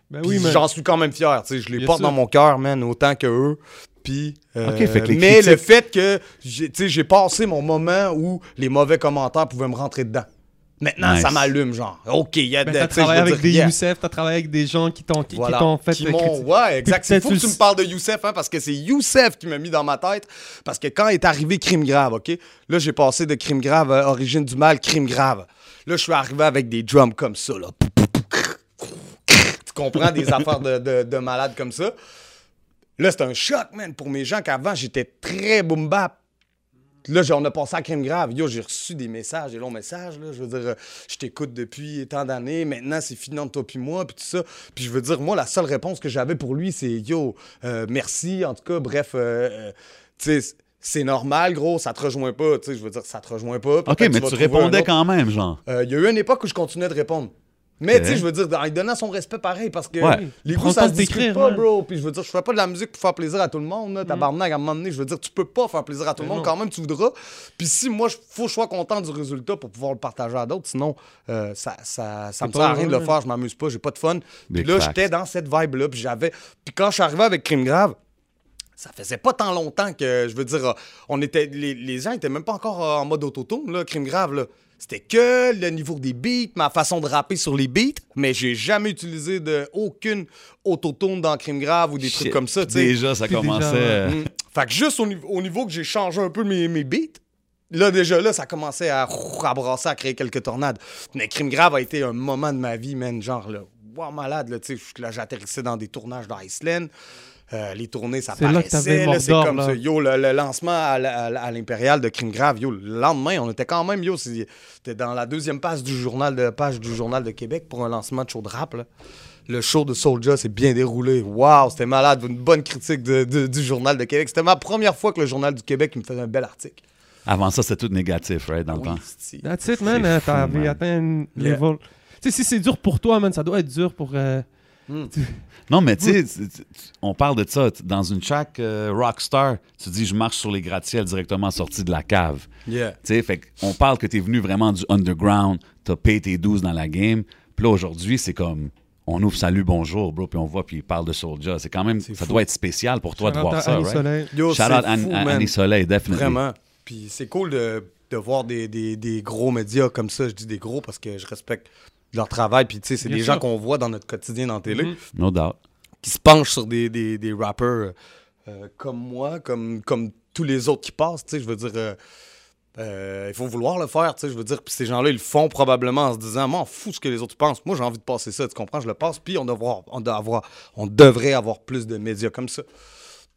Ben oui, mais... J'en suis quand même fier, tu sais, je les Bien porte sûr. dans mon cœur, man, autant que eux. Puis, euh, okay, fait que les mais critiques... le fait que, j'ai, tu sais, j'ai passé mon moment où les mauvais commentaires pouvaient me rentrer dedans. Maintenant, nice. ça m'allume, genre. Ok, il y a ben, de, t'as travaillé avec dire, des yeah. Youssef, t'as travaillé avec des gens qui t'ont, qui, voilà. qui t'ont fait. Qui m'ont, ouais, exact. C'est fou que tu me parles de Youssef, hein, parce que c'est Youssef qui m'a mis dans ma tête. Parce que quand est arrivé Crime Grave, ok, là j'ai passé de Crime Grave, à Origine du Mal, Crime Grave. Là, je suis arrivé avec des drums comme ça, là. Comprends des affaires de, de, de malades comme ça. Là, c'est un choc, man, pour mes gens qu'avant, j'étais très boom bap. Là, on a passé à Crime Grave. Yo, j'ai reçu des messages, des longs messages, là. Je veux dire, je t'écoute depuis tant d'années. Maintenant, c'est fini entre toi puis moi, puis tout ça. Puis je veux dire, moi, la seule réponse que j'avais pour lui, c'est yo, euh, merci. En tout cas, bref, euh, euh, tu sais, c'est normal, gros, ça te rejoint pas. Tu sais, je veux dire, ça te rejoint pas. OK, mais tu, tu répondais quand même, genre. Il euh, y a eu une époque où je continuais de répondre. Mais okay. tu sais, je veux dire, en lui donnant son respect pareil, parce que ouais. les goûts, ça se discute pas, hein. bro. Puis je veux dire, je fais pas de la musique pour faire plaisir à tout le monde, là, tabarnak, à un moment donné, je veux dire, tu peux pas faire plaisir à tout le monde, non. quand même, tu voudras. Puis si moi, faut que je sois content du résultat pour pouvoir le partager à d'autres, sinon, euh, ça, ça, ça me sert à rien de le faire, je m'amuse pas, j'ai pas de fun. Puis là, j'étais dans cette vibe-là, puis j'avais... Puis quand je suis arrivé avec Crime Grave, ça faisait pas tant longtemps que, je veux dire, on était... les, les gens étaient même pas encore en mode autotune, là, Crime Grave, là. C'était que le niveau des beats, ma façon de rapper sur les beats, mais j'ai jamais utilisé de, aucune autotune dans Crime Grave ou des Shit. trucs comme ça. T'sais. Déjà, ça Puis commençait... Déjà, euh... mmh. Fait que juste au, au niveau que j'ai changé un peu mes, mes beats, là, déjà, là, ça commençait à, à brasser, à créer quelques tornades. Mais Crime Grave a été un moment de ma vie, man, genre, là, wow, malade, là, tu sais, là, j'atterrissais dans des tournages dans Iceland. Euh, les tournées, ça paraissait, là, c'est comme ça, yo, le, le lancement à, à, à l'impérial de Crime Grave, yo, le lendemain, on était quand même, yo, c'était dans la deuxième page du journal de, page du journal de Québec pour un lancement de show de rap, là. Le show de Soulja s'est bien déroulé, waouh, c'était malade, une bonne critique de, de, du journal de Québec, c'était ma première fois que le journal du Québec me faisait un bel article. Avant ça, c'était tout négatif, right, dans oui, le temps. C'est... That's it, man, t'avais atteint un level. Tu sais, si c'est dur pour toi, man, ça doit être dur pour... Euh... Mm. Non, mais tu sais, on parle de ça. Dans une chaque euh, rockstar, tu dis « je marche sur les gratte-ciels directement sorti de la cave yeah. ». Tu sais, fait qu'on parle que t'es venu vraiment du underground, t'as payé tes douze dans la game. Puis là, aujourd'hui, c'est comme... On ouvre salut, bonjour, bro, puis on voit, puis il parle de Soldier. C'est quand même, ça fou. Doit être spécial pour toi Shout de voir ça, right? Soleil. Yo, Shout out fou, à Annie Soleil, definitely. Vraiment. Puis c'est cool de, de voir des, des, des gros médias comme ça. Je dis des gros parce que je respecte leur travail. Puis tu sais, c'est Bien des sûr. gens qu'on voit dans notre quotidien en télé. Mm-hmm. No doubt. Qui se penchent sur des, des, des rappers euh, comme moi, comme, comme tous les autres qui passent. Tu sais, je veux dire... Euh, Euh, il faut vouloir le faire, tu sais, je veux dire. Puis ces gens-là, ils le font probablement en se disant « M'en fous ce que les autres pensent. Moi, j'ai envie de passer ça, tu comprends? Je le passe. » Puis on, devoir, on, doit avoir, on devrait avoir plus de médias comme ça.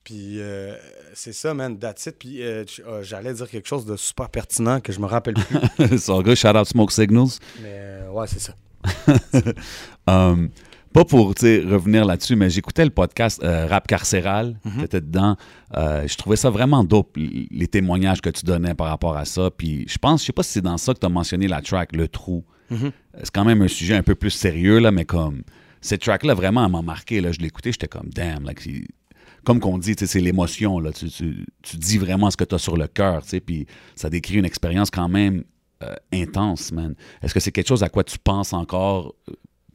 Puis euh, c'est ça, man, that's it. Puis euh, j'allais dire quelque chose de super pertinent que je me rappelle plus. Son gars, shout out Smoke Signals. Mais euh, ouais, c'est ça. um, pas pour, tu sais, revenir là-dessus, mais j'écoutais le podcast euh, Rap Carcéral, mm-hmm. T'étais dedans. Euh, je trouvais ça vraiment dope, les témoignages que tu donnais par rapport à ça. Puis je pense, je sais pas si c'est dans ça que tu as mentionné la track, le trou. Mm-hmm. C'est quand même un sujet un peu plus sérieux, là, mais comme cette track-là, vraiment, elle m'a marqué. Là, je l'écoutais, j'étais comme, damn, là, comme qu'on dit, c'est l'émotion. Là, tu, tu, tu dis vraiment ce que tu as sur le cœur, tu sais, puis ça décrit une expérience quand même euh, intense, man. Est-ce que c'est quelque chose à quoi tu penses encore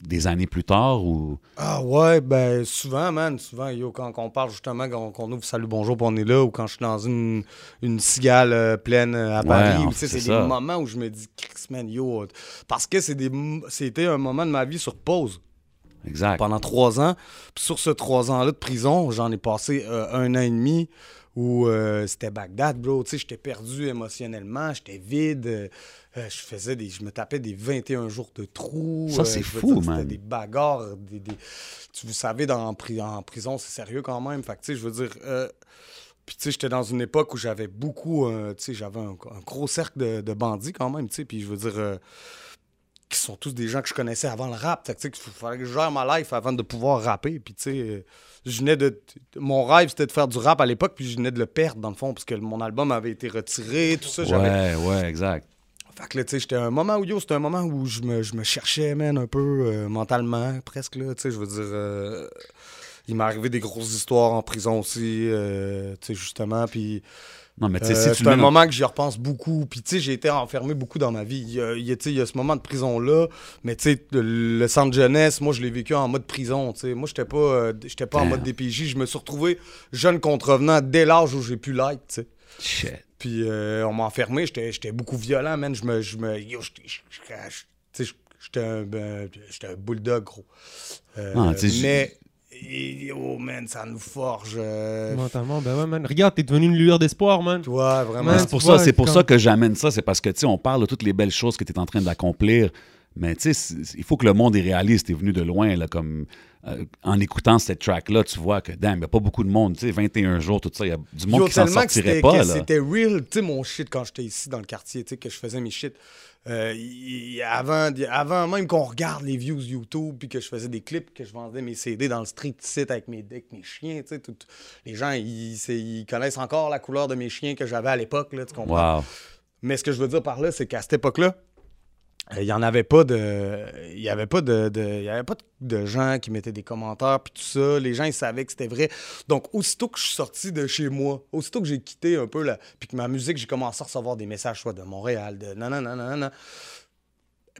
des années plus tard ou... Ah ouais, ben souvent, man, souvent, yo, quand, quand on parle justement, qu'on, qu'on ouvre Salut, bonjour, puis on est là, ou quand je suis dans une, une cigale euh, pleine à Paris, ouais, c'est, c'est des moments où je me dis, Chris, man, yo, parce que c'est des, c'était un moment de ma vie sur pause. Exact. Pendant trois ans, puis sur ce trois ans-là de prison, j'en ai passé euh, un an et demi où euh, c'était Bagdad, bro, tu sais, j'étais perdu émotionnellement, j'étais vide... Euh, Je faisais des. Je me tapais des vingt et un jours de trous. Ça, c'est fou, man. C'était des bagarres. Des, des... Vous savez, dans, en prison, c'est sérieux quand même. Fait que, tu sais, je veux dire. Euh... Puis, tu sais, j'étais dans une époque où j'avais beaucoup. Euh, tu sais, j'avais un, un gros cercle de, de bandits quand même, tu sais. Puis, je veux dire. Euh... Qui sont tous des gens que je connaissais avant le rap. Fait que, tu sais, il fallait que je gère ma life avant de pouvoir rapper. Puis, tu sais. Euh... Je venais de... Mon rêve, c'était de faire du rap à l'époque, puis je venais de le perdre, dans le fond, parce que mon album avait été retiré, tout ça. J'avais... Ouais, ouais, exact. Fait que là, tu sais, j'étais un moment où, yo, c'était un moment où je me, je me cherchais, man, un peu euh, mentalement, presque, là, tu sais, je veux dire, euh, il m'est arrivé des grosses histoires en prison aussi, euh, tu sais, justement, puis... Non, mais tu sais, si euh, tu... C'est un moment que j'y repense beaucoup, puis tu sais, j'ai été enfermé beaucoup dans ma vie, il y a, il y a, tu sais, il y a ce moment de prison-là, mais tu sais, le centre jeunesse, moi, je l'ai vécu en mode prison, tu sais, moi, j'étais pas, euh, j'étais pas en mode D P J, je me suis retrouvé jeune contrevenant dès l'âge où j'ai pu l'être, tu sais. Shit. Puis euh, on m'a enfermé, j'étais, j'étais beaucoup violent, man. Je me. Je me yo, j'étais, j'étais, j'étais, un, j'étais un bulldog, gros. Euh, non, mais. Et, oh, man, ça nous forge. Euh... Mentalement, ben ouais, man. Regarde, t'es devenu une lueur d'espoir, man. Tu vois, vraiment. Man, c'est pour, ça, c'est pour quand... ça que j'amène ça. C'est parce que, tu sais, on parle de toutes les belles choses que t'es en train d'accomplir. Mais, tu sais, il faut que le monde est réaliste. T'es venu de loin, là, comme. Euh, en écoutant cette track-là, tu vois que, damn, il n'y a pas beaucoup de monde, tu sais, vingt et un jours, tout ça, il y a du monde Yo, qui s'en sortirait pas, là. C'était real, tu sais, mon shit, quand j'étais ici dans le quartier, tu sais, que je faisais mes shit. Euh, y, avant, y, avant même qu'on regarde les views YouTube, puis que je faisais des clips, que je vendais mes C D dans le street site avec mes, avec mes chiens, tu sais, tout, les gens, ils connaissent encore la couleur de mes chiens que j'avais à l'époque, là, tu comprends? Wow. Mais ce que je veux dire par là, c'est qu'à cette époque-là, il euh, n'y en avait pas de. Il n'y avait pas de. Il n'y avait pas de, de gens qui mettaient des commentaires puis tout ça. Les gens, ils savaient que c'était vrai. Donc, aussitôt que je suis sorti de chez moi, aussitôt que j'ai quitté un peu là, puis que ma musique, j'ai commencé à recevoir des messages, soit de Montréal, de non, non, non, non, non.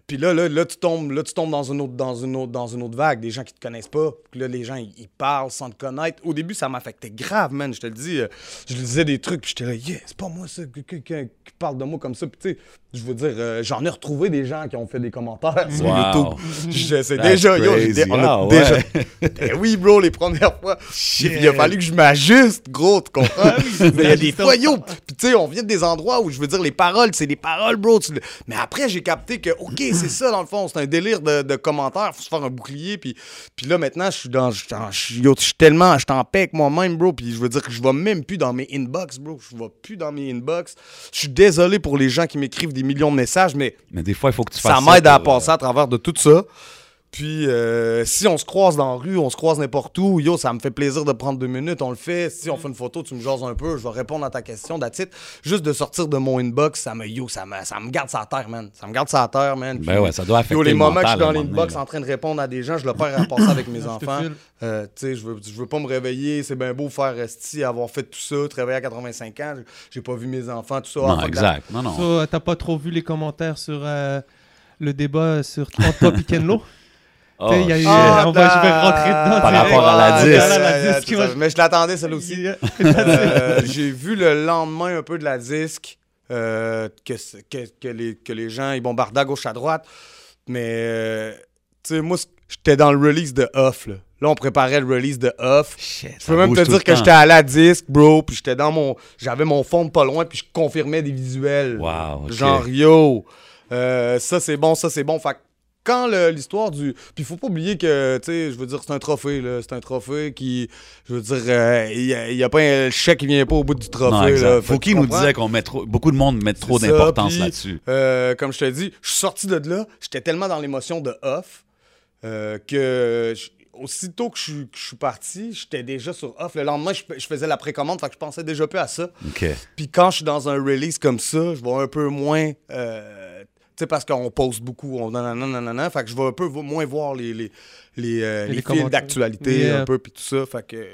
Puis là, là, là, tu tombes, là, tu tombes dans une autre, dans une autre, dans une autre vague, des gens qui te connaissent pas. Puis là, les gens, ils, ils parlent sans te connaître. Au début, ça m'affectait grave, man. Je te le dis, euh, je lisais des trucs, puis j'étais là, yeah, c'est pas moi ça qui, qui, qui parle de moi comme ça. Puis tu sais, je veux dire, euh, j'en ai retrouvé des gens qui ont fait des commentaires sur wow. YouTube. Je sais déjà, yo, j'ai dé- on a oh, déjà. Ouais. Ben oui, bro, les premières fois, Shit. il a fallu que je m'ajuste, gros, tu comprends? Mais il y a des fois, yo, puis tu sais, on vient de des endroits où je veux dire, les paroles, c'est des paroles, bro. Tu... Mais après, j'ai capté que, ok, c'est ça, dans le fond, c'est un délire de, de commentaires, faut se faire un bouclier, puis, puis là, maintenant, je suis dans, je suis tellement, je suis en paix avec moi-même, bro, puis je veux dire que je vais même plus dans mes inbox, bro, je vais plus dans mes inbox, je suis désolé pour les gens qui m'écrivent des millions de messages, mais, mais des fois, il faut que tu fasses ça, m'aide à passer à travers de tout ça, Puis, euh, si on se croise dans la rue, on se croise n'importe où, yo, ça me fait plaisir de prendre deux minutes, on le fait. Si on fait une photo, tu me jases un peu, je vais répondre à ta question, that's it. Juste de sortir de mon inbox, ça me, yo, ça me, ça me garde sa terre, man. Ça me garde sa terre, man. Puis, ben ouais, ça doit affecter yo, les le moments mental, que je suis dans l'inbox en train de répondre à des gens, je le perds à passer avec mes enfants. Euh, tu sais, je veux, je veux pas me réveiller, c'est bien beau faire resti, avoir fait tout ça, travailler à quatre-vingt-cinq ans, j'ai pas vu mes enfants, tout ça. Non, exact. La... Non, non. Ça, t'as pas trop vu les commentaires sur euh, le débat sur Entre Piquenlo? Oh, il y a eu, ah, on va, je vais rentrer dedans. Par rapport ah, à la disque. Ah, ah, ah, ah, ah, mais je l'attendais, celle aussi. euh, J'ai vu le lendemain un peu de la disque euh, que, que, que, les, que les gens ils bombardaient à gauche à droite. Mais, euh, tu sais, moi, j'étais dans le release de Off. Là, là on préparait le release de Off. Shit, je peux même te dire que j'étais à la disque, bro. Puis j'étais dans mon. J'avais mon fond pas loin, puis je confirmais des visuels. Wow, okay. Genre, yo, euh, ça c'est bon, ça c'est bon. Fait quand l'histoire du... Puis faut pas oublier que, tu sais, je veux dire, c'est un trophée, là. C'est un trophée qui... Je veux dire, il euh, n'y a, a pas un chèque qui vient pas au bout du trophée, non, là. Faut qu'il nous disait qu'on met trop... Beaucoup de monde met trop d'importance là-dessus. Euh, comme je te dis, je suis sorti de là, j'étais tellement dans l'émotion de Off euh, que... Aussitôt que je, que je suis parti, j'étais déjà sur Off. Le lendemain, je, je faisais la précommande, fait que je pensais déjà peu à ça. Okay. Puis quand je suis dans un release comme ça, je vais un peu moins... Euh, tu sais, parce qu'on poste beaucoup, on nanana, nanana, fait que je vais un peu moins voir les, les, les, euh, les, les fils d'actualité, yeah. un peu, puis tout ça, fait que...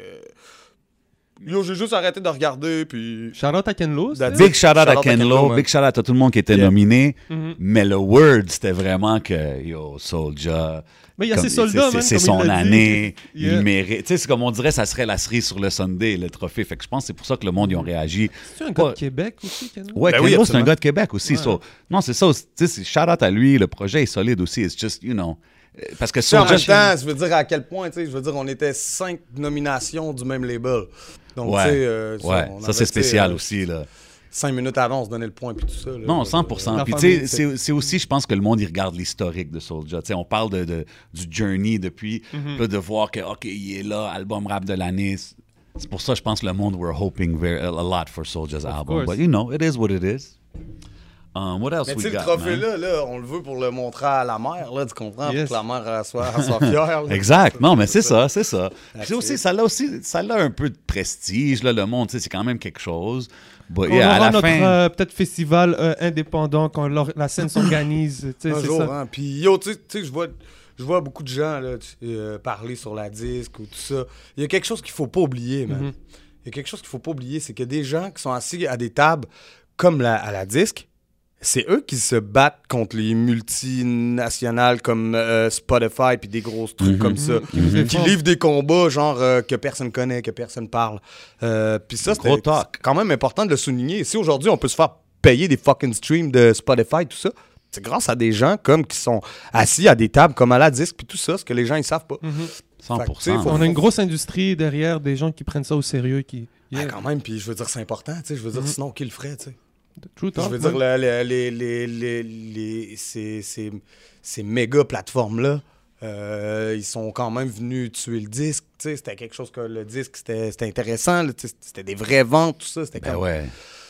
Yo, j'ai juste arrêté de regarder, puis... Shout-out à Ken Lo. Big shout-out à Ken Lo, big shout-out à tout le monde qui était yeah. nominé, mm-hmm. mais le word, c'était vraiment que, yo, Soldier... Mais il y a ses soldats, même, c'est son année, yeah. il mérite... Tu sais, c'est comme on dirait, ça serait la cerise sur le Sunday, le trophée. Fait que je pense que c'est pour ça que le monde y a réagi. C'est-tu un gars de Québec aussi, Ken Lo? Ouais, Ken Lo, c'est un gars de Québec aussi. Non, c'est ça, tu sais, shout-out à lui, le projet est solide aussi, it's just, you know... Parce que Soldier... En même temps, je veux dire à quel point, tu sais, je veux dire, on était cinq nominations du même label. Donc, ouais, euh, ouais. Ça, ça c'est spécial euh, aussi, là. Cinq minutes avant, on se donnait le point, puis tout ça. Là, non, cent pour cent. Euh, puis, tu sais, c'est aussi, je pense que le monde, il regarde l'historique de Soulja. Tu sais, on parle de, de, du journey depuis, mm-hmm. là, de voir que, OK, il est là, album rap de l'année. C'est pour ça, je pense, le monde, we're hoping very, a lot for Soulja's album. Course. But, you know, it is what it is. Um, what else mais tu sais, le trophée-là, là, on le veut pour le montrer à la mère, là, tu comprends? Yes. Pour que la mère soit, soit fière. Exact. Non, mais c'est ça, c'est ça. C'est aussi, ça l'a aussi, ça a un peu de prestige, là, le monde, tu sais, c'est quand même quelque chose. But, on yeah, aura à la notre fin... euh, peut-être festival euh, indépendant quand la scène s'organise, tu sais, c'est ça. Hein. Puis yo, tu sais, je vois... Je vois beaucoup de gens là, euh, parler sur la disque ou tout ça. Il y a quelque chose qu'il faut pas oublier, man. Mm-hmm. Il y a quelque chose qu'il faut pas oublier, c'est que des gens qui sont assis à des tables comme la, à la disque, c'est eux qui se battent contre les multinationales comme euh, Spotify puis des grosses trucs mm-hmm. comme ça. Mm-hmm. Qui livrent des combats genre euh, que personne connaît, que personne parle. Euh, puis ça, c'est quand même important de le souligner. Si aujourd'hui, on peut se faire payer des fucking streams de Spotify, tout ça, c'est grâce à des gens comme qui sont assis à des tables comme à la disque puis tout ça, ce que les gens, ils savent pas. Mm-hmm. cent pour cent. Faut... On a une grosse industrie derrière des gens qui prennent ça au sérieux. Qui... Yeah. Ah, quand même, puis je veux dire, c'est important. Je veux dire, mm-hmm. sinon, qui le ferait, tu sais? Truth, je veux dire, ouais. les, les, les, les, les, ces, ces, ces méga plateformes-là, euh, ils sont quand même venus tuer le disque. C'était quelque chose que le disque, c'était intéressant. C'était des vraies ventes, tout ça. C'était ben comme... ouais.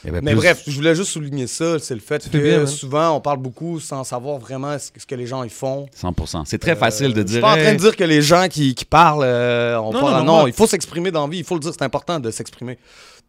Mais plus... bref, je voulais juste souligner ça. C'est le fait que bien, hein? souvent, on parle beaucoup sans savoir vraiment ce que les gens ils font. cent pour cent. C'est très euh, facile de dire. Je suis pas en train de dire que les gens qui, qui parlent, euh, on non, parle. Non, non, non, non, il faut s'exprimer dans la vie. Il faut le dire, c'est important de s'exprimer.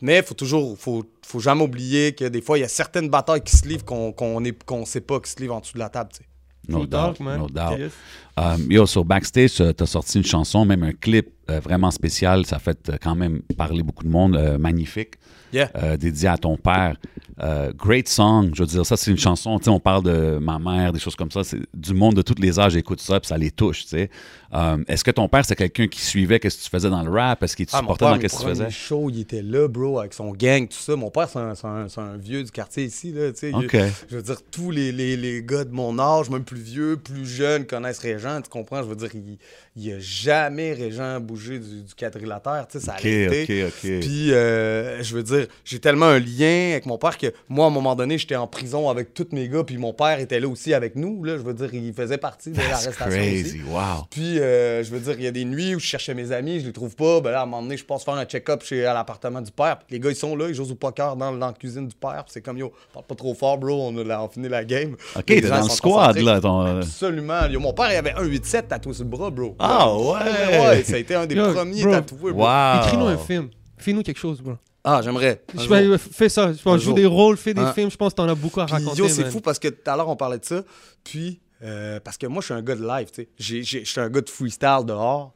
Mais il faut toujours, faut, faut jamais oublier que des fois, il y a certaines batailles qui se livrent qu'on qu'on sait pas, qui se livrent en dessous de la table. T'sais. No doubt, man. No doubt. Yes. Um, yo, sur Backstage, t'as sorti une chanson, même un clip euh, vraiment spécial. Ça a fait euh, quand même parler beaucoup de monde. Euh, magnifique. Yeah. Euh, dédié à ton père. Euh, great song. Je veux dire, ça, c'est une chanson. Tu sais, on parle de ma mère, des choses comme ça. C'est du monde de tous les âges écoute ça, puis ça les touche, tu sais. Euh, Est-ce que ton père, c'est quelqu'un qui suivait qu'est-ce que tu faisais dans le rap? Est-ce qu'il te ah, supportait dans qu'est-ce que tu faisais? Mon show, il était là, bro, avec son gang, tout ça. Mon père, c'est un, un, un vieux du quartier ici, là, tu sais. Okay. Je veux dire, tous les, les, les gars de mon âge, même plus vieux, plus jeunes, connaissent Régent, tu comprends? Je veux dire, il... Il n'a jamais Régent bougé du, du quadrilatère, tu sais, ça a okay, été. OK, OK. Puis, euh, je veux dire, j'ai tellement un lien avec mon père que moi, à un moment donné, j'étais en prison avec tous mes gars, puis mon père était là aussi avec nous, là, je veux dire, il faisait partie de l'arrestation aussi. Wow. Puis, euh, je veux dire, il y a des nuits où je cherchais mes amis, je les trouve pas, ben là, à un moment donné, je passe faire un check-up chez à l'appartement du père, puis les gars, ils sont là, ils jouent au poker dans, dans la cuisine du père, puis c'est comme, yo, parle pas trop fort, bro, on a, la, on a fini la game. OK, t'es dans le squad, là, ton... Absolument. Mon père, il avait un huit sept tatoué sur le bras, bro. Ah ouais? Ouais, ça a été un des Yo, premiers bro. tatoués, bro. Wow. Écris-nous un film. Fais-nous quelque chose, bro. Ah, j'aimerais. Fais ça. Je pense, joue des rôles, fais des hein? films. Je pense que t'en as beaucoup à puis, raconter. Yo, c'est fou parce que tout à l'heure, on parlait de ça. Puis, euh, parce que moi, je suis un gars de live, tu sais. Je suis un gars de freestyle dehors.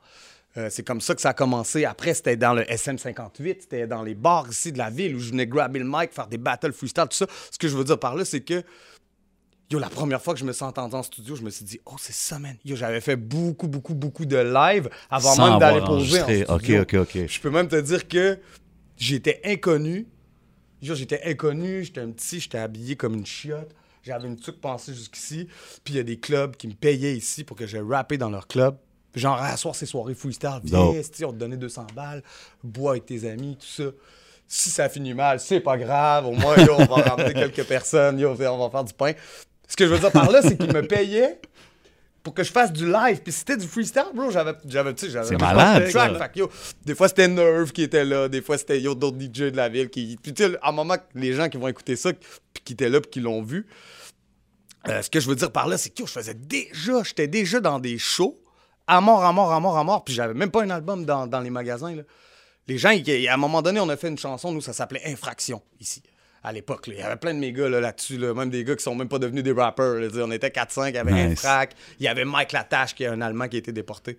Euh, c'est comme ça que ça a commencé. Après, c'était dans le S M cinquante-huit, c'était dans les bars ici de la ville où je venais grabber le mic, faire des battles freestyle, tout ça. Ce que je veux dire par là, c'est que yo, la première fois que je me suis entendu en studio, je me suis dit, oh, c'est ça, man. Yo, j'avais fait beaucoup, beaucoup, beaucoup de live avant Sans même d'aller poser en studio. Okay, okay, okay. Je peux même te dire que j'étais inconnu. Yo, j'étais inconnu, j'étais un petit, j'étais habillé comme une chiotte. J'avais une tuque pensée jusqu'ici. Puis il y a des clubs qui me payaient ici pour que je rappais dans leur club. Genre, à soir, ces soirées freestyle, viens, on te donnait deux cents balles, bois avec tes amis, tout ça. Si ça finit mal, c'est pas grave, au moins, yo, on va ramener quelques personnes, yo, on va faire du pain. Ce que je veux dire par là, c'est qu'ils me payaient pour que je fasse du live. Puis c'était du freestyle, bro, j'avais, j'avais, tu sais, j'avais... C'est malade, track, ça. Fait que, yo, des fois, c'était Nerve qui était là, des fois, c'était yo, d'autres D J de la ville qui... Puis tu sais, à un moment, les gens qui vont écouter ça, puis qui étaient là, puis qui l'ont vu, euh, ce que je veux dire par là, c'est que yo, je faisais déjà, j'étais déjà dans des shows, à mort, à mort, à mort, à mort. Puis j'avais même pas un album dans, dans les magasins. Là. Les gens, ils, à un moment donné, on a fait une chanson, nous, ça s'appelait Infraction, ici, à l'époque. Il y avait plein de mes gars là, là-dessus, là, même des gars qui sont même pas devenus des rappers. Là, on était quatre cinq, il y avait nice. Infrak, il y avait Mike Latache, qui est un Allemand qui a été déporté.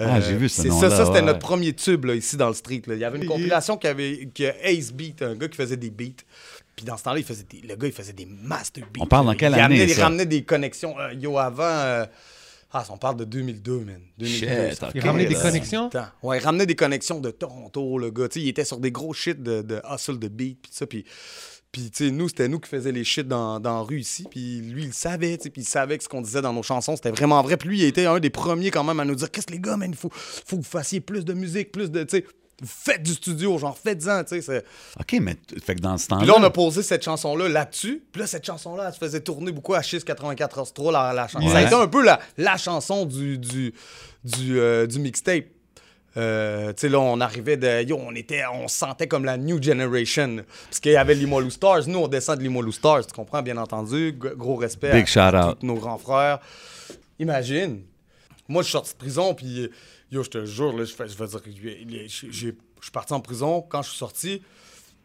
Euh, ah, j'ai vu ce nom-là. Ça, ça c'était ouais. notre premier tube, là, ici, dans le street. Là. Il y avait une compilation qui avait qui Ace Beat, un gars qui faisait des beats. Puis dans ce temps-là, il faisait des, le gars, il faisait des master beats. On parle dans quelle il année, amenait, ça? Il ramenait des connexions. Euh, yo, avant... Euh, Ah, on parle de deux mille deux, man. deux mille deux, shit, okay, il ramenait des connexions? Ouais, il ramenait des connexions de Toronto, le gars. T'sais, il était sur des gros shit de, de hustle, de beat, puis ça. Puis, puis tu sais, nous, c'était nous qui faisions les shit dans, dans la rue ici. Puis lui, il savait, tu sais. Puis il savait que ce qu'on disait dans nos chansons, c'était vraiment vrai. Puis lui, il était un des premiers quand même à nous dire, qu'est-ce que les gars, man, il faut, faut que vous fassiez plus de musique, plus de, tu sais. Faites du studio, genre, faites-en, tu sais. OK, mais fait que dans ce temps-là... Puis là, on a posé cette chanson-là là-dessus. Puis là, cette chanson-là, elle se faisait tourner beaucoup à H quatre-vingt-quatorze trois, la, la chanson. Ouais. Ça a été un peu la, la chanson du, du, du, euh, du mixtape. Euh, tu sais, là, on arrivait de... Yo, on était... On se sentait comme la new generation. Parce qu'il y avait Limoilou Stars. Nous, on descend de Limoilou Stars, tu comprends, bien entendu. Gros respect Big à tous nos grands frères. Imagine. Moi, je suis sorti de prison, puis... Yo, je te jure, là, je, fais, je veux dire, je, je, je, je suis parti en prison. Quand je suis sorti,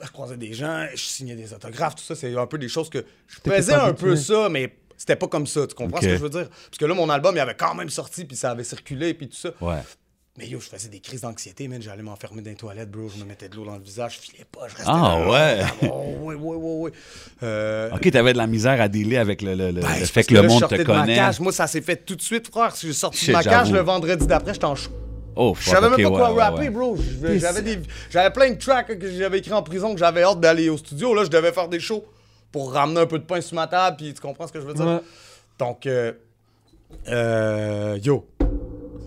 je croisais des gens, je signais des autographes, tout ça. C'est un peu des choses que je faisais un peu ça, mais c'était pas comme ça. Tu comprends okay. ce que je veux dire? Parce que là, mon album, il avait quand même sorti, puis ça avait circulé, puis tout ça. Ouais. Mais yo, je faisais des crises d'anxiété, man. J'allais m'enfermer dans les toilettes, bro. Je me mettais de l'eau dans le visage, je filais pas, je restais ah, là. ouais? Oh, oui, oui, oui, oui. Euh... OK, t'avais de la misère à dealer avec le, le, le ben, fait que, que le là, monde je te de connaît. Ma cage. Moi, ça s'est fait tout de suite, frère. Je suis sorti de ma cage le vendredi d'après, j'étais en chou. Oh, je savais okay, même pas quoi ouais, rapper, ouais. bro. J'avais des... j'avais plein de tracks que j'avais écrits en prison que j'avais hâte d'aller au studio. Là, je devais faire des shows pour ramener un peu de pain sur ma table, puis tu comprends ce que je veux dire? Ouais. Donc, euh... Euh... yo...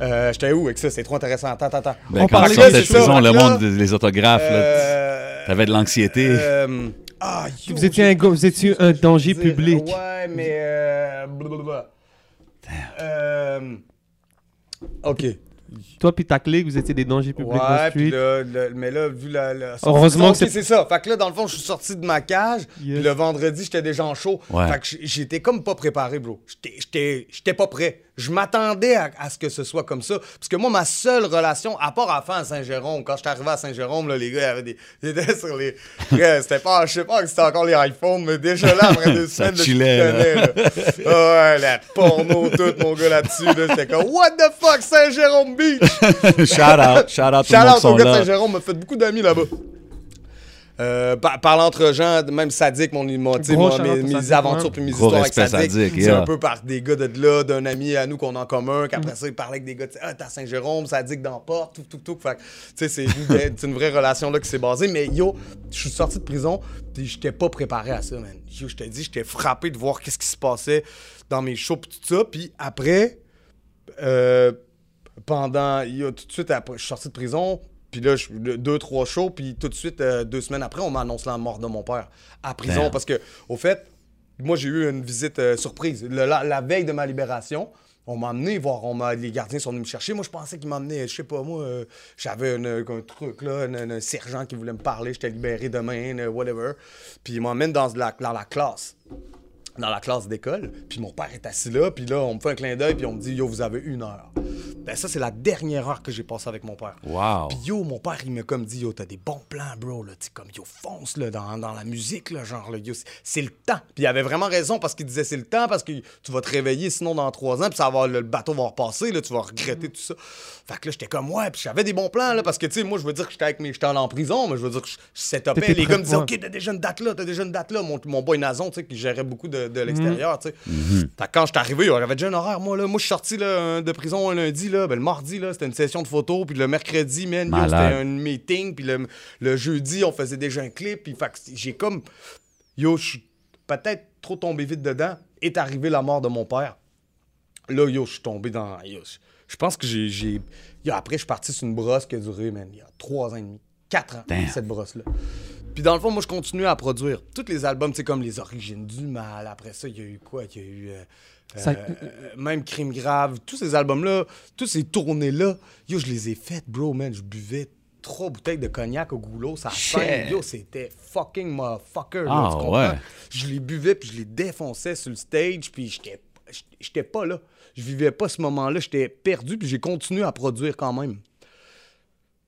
Euh, j'étais où avec ça? C'est trop intéressant. Attends, attends, attends. Ben, on quand tu sortais de prison, le monde des les autographes, euh, t'avais de l'anxiété. Euh, ah, yo, vous étiez un, vous étiez un danger public. Ouais, mais... Euh, blablabla. Euh, OK. Toi puis ta clique, vous étiez des dangers publics. Ouais, puis là, le, mais là, vu la... la heureusement donc, que c'est... c'est ça. Fait que là, dans le fond, je suis sorti de ma cage. Yes. Puis le vendredi, j'étais déjà en show. Ouais. Fait que j'étais comme pas préparé, bro. J'étais, j'étais, j'étais pas prêt. Je m'attendais à, à ce que ce soit comme ça. Parce que moi, ma seule relation, à part à faire à Saint-Jérôme, quand j'étais arrivé à Saint-Jérôme, là, les gars, ils avaient des... Ils étaient sur les... C'était pas... Je sais pas si c'était encore les iPhones, mais déjà là, après deux semaines, de chillait, là. Là. Ouais, la porno toute, mon gars, là-dessus. Là, c'était comme, what the fuck, Saint-Jérôme Beach? Shout out, shout out, shout out au gars de Saint-Jérôme. M'a fait beaucoup d'amis là-bas. Euh, par, par l'entre gens, même Sadique, mon, mon, moi, mes, mes aventures puis mes gros histoires avec Sadique, c'est yeah. un peu par des gars de là, d'un ami à nous qu'on a en commun, qu'après mm. ça, il parlait avec des gars, ah, t'as Saint-Jérôme, Sadique dans Porte, tout, tout, tout. Fait tu sais, c'est, c'est une vraie relation là qui s'est basée, mais yo, je suis sorti de prison, puis j'étais pas préparé à ça, man. Yo, je te dis, j'étais frappé de voir qu'est-ce qui se passait dans mes shows, puis tout ça, puis après, euh, pendant, yo, tout de suite, après, je suis sorti de prison. Puis là, je, deux, trois shows, puis tout de suite, euh, deux semaines après, on m'annonce la mort de mon père à prison. Damn. Parce que, au fait, moi, j'ai eu une visite euh, surprise. Le, la, la veille de ma libération, on m'a amené voir, on m'a, les gardiens sont venus me chercher. Moi, je pensais qu'ils m'emmenaient, je sais pas, moi, euh, j'avais une, un truc, là, une, une, un sergent qui voulait me parler, j'étais libéré demain, une, whatever. Puis ils m'emmènent dans la, dans la classe. dans la classe d'école, puis mon père est assis là, puis là, on me fait un clin d'œil, puis on me dit « Yo, vous avez une heure. » Ben ça, c'est la dernière heure que j'ai passée avec mon père. Wow! Puis yo, mon père, il m'a comme dit « Yo, t'as des bons plans, bro, là, tu sais, comme, yo, fonce, là, dans, dans la musique, là, genre, là, yo, c'est le temps. » Puis il avait vraiment raison, parce qu'il disait « C'est le temps, parce que tu vas te réveiller, sinon, dans trois ans, puis ça va, le bateau va repasser, là, tu vas regretter tout ça. » Fait que là, j'étais comme « Ouais, puis j'avais des bons plans, là, parce que, tu sais, moi, je veux dire que j'étais avec mes... J'étais en prison, mais je veux dire que je setupais. Les gars me disaient « Ok, t'as déjà une date là, t'as déjà une date là. » Mon, mon boy Nazon, tu sais, qui gérait beaucoup de... de l'extérieur, mmh. tu sais. Mmh. Quand j'étais arrivé, j'avais déjà un horaire, moi, là. Moi, je suis sorti là, de prison un lundi, là. Ben, le mardi, là, c'était une session de photos, puis le mercredi, man, c'était un meeting, puis le, le jeudi, on faisait déjà un clip, puis j'ai comme... Yo, je suis peut-être trop tombé vite dedans. Est arrivée la mort de mon père. Là, yo, je suis tombé dans... Je pense que j'ai... Après, je suis parti sur une brosse qui a duré, man, il y a trois ans et demi, quatre ans, Damn. cette brosse-là. Puis dans le fond, moi, je continuais à produire tous les albums, c'est comme Les Origines du Mal. Après ça, il y a eu quoi? Il y a eu... Euh, ça... euh, même Crime Grave. Tous ces albums-là, toutes ces tournées-là, yo, je les ai faites, bro, man. Je buvais trois bouteilles de cognac au goulot. Ça chaîne, yo, c'était fucking motherfucker. Ah, tu comprends? Ouais. Je les buvais, puis je les défonçais sur le stage, puis j'étais j'étais pas là. Je vivais pas ce moment-là. J'étais perdu, puis j'ai continué à produire quand même.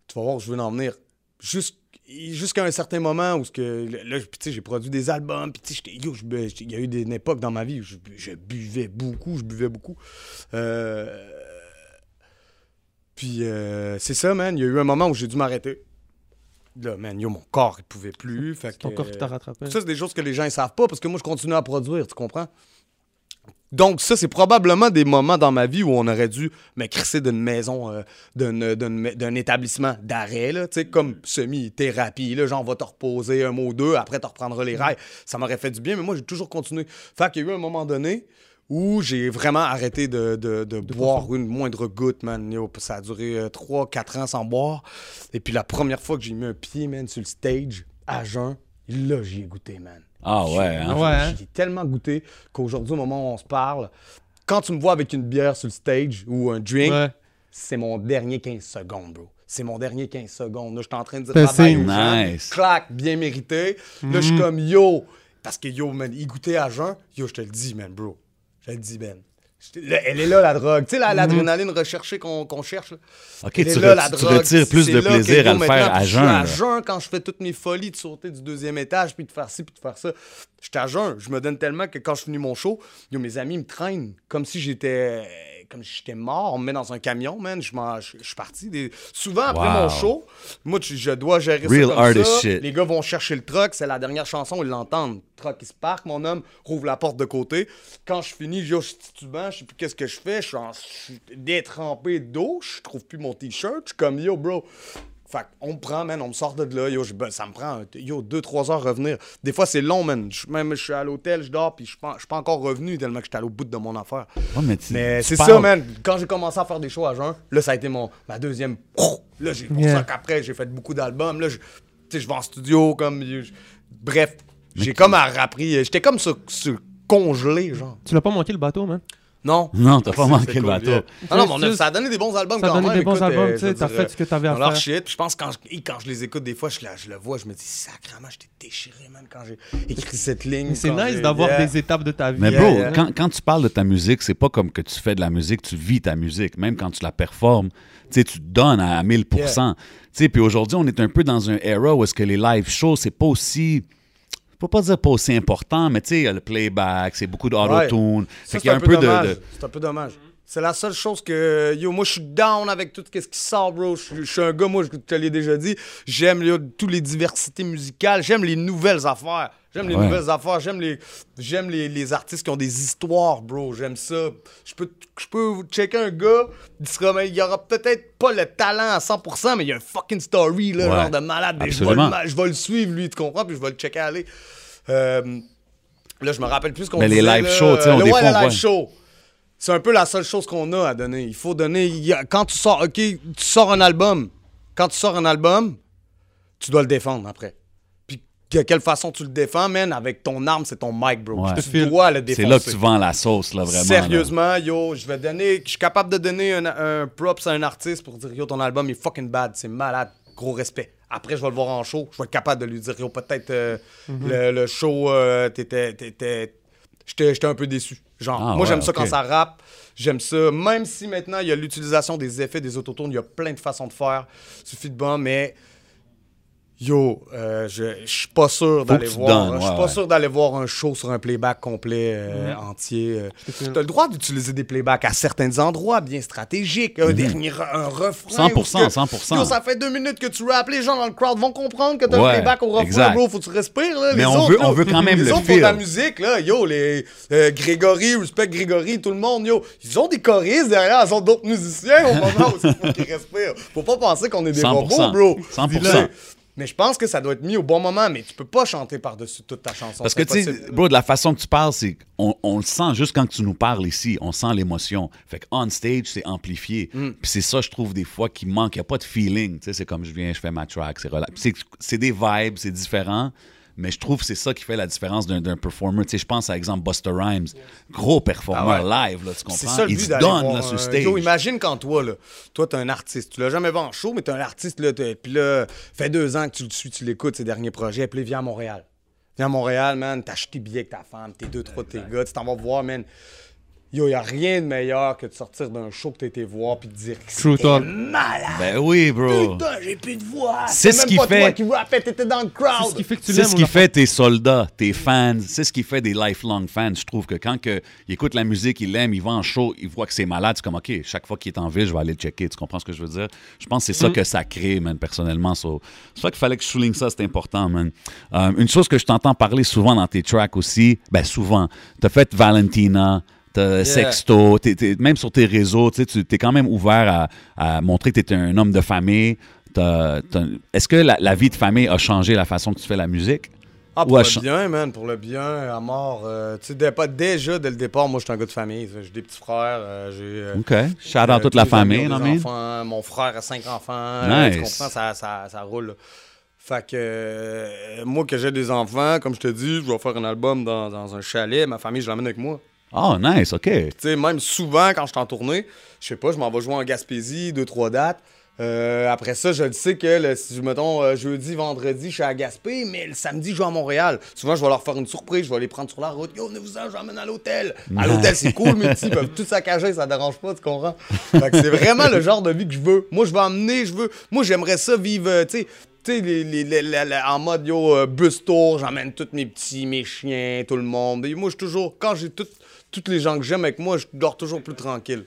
Tu vas voir, je veux en venir. Juste... Jusqu'à un certain moment où que, là, j'ai produit des albums, puis il y a eu des, une époque dans ma vie où je, je buvais beaucoup, je buvais beaucoup. Euh... Puis euh, c'est ça, man, il y a eu un moment où j'ai dû m'arrêter. Là, man, yo, mon corps, il pouvait plus. Fait que, ton corps qui t'a rattrapé. Ça, c'est des choses que les gens ne savent pas, parce que moi, je continue à produire, tu comprends? Donc ça, c'est probablement des moments dans ma vie où on aurait dû me crisser d'une maison, euh, d'un établissement d'arrêt, tu sais, comme semi-thérapie, là, genre va te reposer un mot ou deux, après tu reprendras les rails. Ça m'aurait fait du bien, mais moi, j'ai toujours continué. Fait qu'il y a eu un moment donné où j'ai vraiment arrêté de, de, de, de boire une moindre goutte, man. Yo, ça a duré euh, trois quatre ans sans boire. Et puis la première fois que j'ai mis un pied, man, sur le stage, à jeun, là, j'y ai goûté, man. Ah ouais, hein? ouais hein? J'ai tellement goûté qu'aujourd'hui, au moment où on se parle, quand tu me vois avec une bière sur le stage ou un drink, ouais. c'est mon dernier quinze secondes, bro. C'est mon dernier quinze secondes. Là, je suis en train de dire bye bye aux gens. Nice. Clac, bien mérité. Mm -hmm. Là, je suis comme yo. Parce que yo, man, il goûtait à jeun. Yo, je te le dis, man, bro. Je te le dis, man. Là, elle est là, la drogue. Tu sais, l'adrénaline mm. recherchée qu'on qu'on cherche. Là. OK, elle tu, est là, la tu drogue. retires plus de plaisir à le faire à jeun. Je suis à jeun quand je fais toutes mes folies de sauter du deuxième étage, puis de faire ci, puis de faire ça. Je suis à jeun. Je me donne tellement que quand je finis mon show, yo, mes amis me traînent comme si j'étais comme si j'étais mort. On me met dans un camion, man. Je, je, je suis parti. Des... Souvent, après wow. mon show, moi, tu, je dois gérer Real ça comme ça. Shit. Les gars vont chercher le truck. C'est la dernière chanson, ils l'entendent. Truck, il se parque. Mon homme rouvre la porte de côté. Quand je finis, yo, je suis titubant. Je sais plus qu'est-ce que je fais. Je suis, en... je suis détrempé d'eau. Je trouve plus mon T-shirt. Je suis comme, yo, bro. Fait qu'on me prend, man, on me sort de là, yo, je, ben, ça me prend, yo, deux, trois heures revenir. Des fois, c'est long, man. Je, même, je suis à l'hôtel, je dors, puis je suis pas, pas encore revenu tellement que j'étais allé au bout de mon affaire. Oh, mais mais c'est ça, man. Quand j'ai commencé à faire des shows à jeun, là, ça a été mon, ma deuxième... Là, j'ai pour ça qu'après, j'ai fait beaucoup d'albums. Là, je, je vais en studio, comme... Je, bref, j'ai comme appris... J'étais comme sur, sur congelé, genre. Tu l'as pas manqué, le bateau, man? Non. Non, t'as pas manqué le bateau. Ah non, mais on a, ça a donné des bons albums ça quand même. Ça a donné des bons écoute, albums, tu sais, t'as fait ce que t'avais à faire. Shit, je pense que quand, quand je les écoute, des fois, je, la, je le vois, je me dis, sacrément, j'étais déchiré, man, quand j'ai écrit cette ligne. C'est nice d'avoir yeah. des étapes de ta vie. Mais bro, yeah, yeah. Quand, quand tu parles de ta musique, c'est pas comme que tu fais de la musique, tu vis ta musique. Même quand tu la performes, tu sais, tu te donnes à mille pour cent. Yeah. Tu sais, puis aujourd'hui, on est un peu dans un era où est-ce que les live shows, c'est pas aussi... Je ne peux pas dire pas aussi important, mais tu sais, il y a le playback, c'est beaucoup d'autotune. Ouais. C'est un, un peu, peu de... C'est un peu dommage. C'est la seule chose que... Yo, moi, je suis down avec tout ce qui sort, bro. Je suis un gars, moi, je te l'ai déjà dit, j'aime toutes les diversités musicales, j'aime les nouvelles affaires. J'aime les ouais. nouvelles affaires, j'aime les, les, les artistes qui ont des histoires, bro. J'aime ça. Je peux, je peux checker un gars, il sera, il aura peut-être pas le talent à cent pour cent, mais il y a un fucking story, là, ouais. genre de malade. Je vais, le, je vais le suivre, lui, tu comprends, puis je vais le checker aller. Euh, là, je me rappelle plus ce qu'on disait. Mais les live shows, tu sais, on défend. Ouais, les live shows. C'est un peu la seule chose qu'on a à donner. Il faut donner... Quand tu sors... OK, tu sors un album. Quand tu sors un album, tu dois le défendre après. Puis de quelle façon tu le défends, man, avec ton arme, c'est ton mic, bro. Ouais. Tu dois le défoncer. C'est là que tu vends la sauce, là, vraiment. Sérieusement, là. Yo, je vais donner... Je suis capable de donner un, un props à un artiste pour dire, yo, ton album est fucking bad. C'est malade. Gros respect. Après, je vais le voir en show. Je vais être capable de lui dire, yo, peut-être euh, mm-hmm. le, le show, euh, t'étais... j'étais un peu déçu. Genre, ah, moi, ouais, j'aime ça okay. quand ça rappe. J'aime ça. Même si maintenant, il y a l'utilisation des effets, des autotones, il y a plein de façons de faire. Suffit de bon, mais... Yo, euh, je suis pas sûr d'aller voir. Hein, je suis ouais, pas ouais. sûr d'aller voir un show sur un playback complet euh, mm. entier. Euh. Tu as le droit d'utiliser des playbacks à certains endroits bien stratégiques. Un mm. dernier un refrain. cent pour cent, que, cent pour cent. Yo, ça fait deux minutes que tu rappes, les gens dans le crowd vont comprendre que t'as ouais, un playback au refrain, bro, faut que tu respires. Là. Mais les on, autres, veut, là, on veut quand même les le autres font de la musique, là. Yo, les euh, Grégory, Respect Grégory, tout le monde, yo, ils ont des choristes derrière, ils ont d'autres musiciens au moment où il faut qu'ils respirent. Faut pas penser qu'on est des robots, bro. cent pour cent. Mais je pense que ça doit être mis au bon moment, mais tu peux pas chanter par-dessus toute ta chanson. Parce que, tu sais, bro, de la façon que tu parles, c'est on, on le sent juste quand tu nous parles ici, on sent l'émotion. Fait que on stage, c'est amplifié. Mm. Puis c'est ça, je trouve, des fois, qui manque. Il n'y a pas de feeling. Tu sais, c'est comme je viens, je fais ma track, c'est relax. C'est des vibes, c'est différent. Mais je trouve que c'est ça qui fait la différence d'un performer. Tu sais, je pense, par exemple, Busta Rhymes. Gros performer ah ouais. live, là, tu comprends? Ça, il se donne, là, sur stage. Yo, imagine quand toi, là, toi, t'es un artiste. Tu l'as jamais vu en show, mais t'es un artiste, là, puis là, fait deux ans que tu le suis, tu l'écoutes, ses derniers projets, puis viens à Montréal. Viens à Montréal, man, t'achètes tes billets avec ta femme, tes deux, trois, tes gars, tu t'en vas voir, man. Yo, y a rien de meilleur que de sortir d'un show que t'as été voir puis de dire que c'était malade. Ben oui, bro. Putain, j'ai plus de voix. C'est ce qui fait. Toi qui rappais, t'étais dans le crowd. C'est ce qui fait que tu l'aimes. C'est ce qui fait tes soldats, tes fans. C'est ce qui fait des lifelong fans. Je trouve que quand que, ils écoutent la musique, ils l'aiment, ils vont en show, ils voient que c'est malade. C'est comme, OK, chaque fois qu'il est en ville, je vais aller le checker. Tu comprends ce que je veux dire? Je pense que c'est mm. ça que ça crée, man, personnellement. So, c'est vrai qu'il fallait que je souligne ça. C'est important, man. Euh, une chose que je t'entends parler souvent dans tes tracks aussi, ben souvent, t'as fait Valentina. Yeah. Sexto, t'es, t'es, même sur tes réseaux, tu es quand même ouvert à, à montrer que tu es un homme de famille. Est-ce que la, la vie de famille a changé la façon que tu fais la musique? Ah, pour Ou le bien, man, pour le bien, à mort. Euh, tu sais, déjà, dès le départ, moi, je suis un gars de famille. J'ai des petits frères. Euh, j'ai, OK. Shout out euh, toute la famille, non mais? Mon frère a cinq enfants. Nice. Euh, tu comprends, ça, ça, ça roule, là. Fait que euh, moi, que j'ai des enfants, comme je te dis, je vais faire un album dans, dans un chalet. Ma famille, je l'emmène avec moi. Oh, nice, OK. Tu sais, même souvent, quand je suis en tournée, je sais pas, je m'en vais jouer en Gaspésie, deux, trois dates. Euh, après ça, je le sais que, le, si je mettons, jeudi, vendredi, je suis à Gaspé, mais le samedi, je joue à Montréal. Souvent, je vais leur faire une surprise, je vais les prendre sur la route. Yo, venez-vous-en, je vous emmène à l'hôtel. À l'hôtel, c'est cool, mais ils peuvent tout saccager, ça dérange pas, tu comprends? Fait que c'est vraiment le genre de vie que je veux. Moi, je veux emmener, je veux. Moi, j'aimerais ça vivre, tu sais. Tu sais, en mode, yo, euh, bus tour, j'emmène tous mes petits, mes chiens, tout le monde. Et moi, je toujours, quand j'ai tout. Toutes les gens que j'aime avec moi, je dors toujours plus tranquille.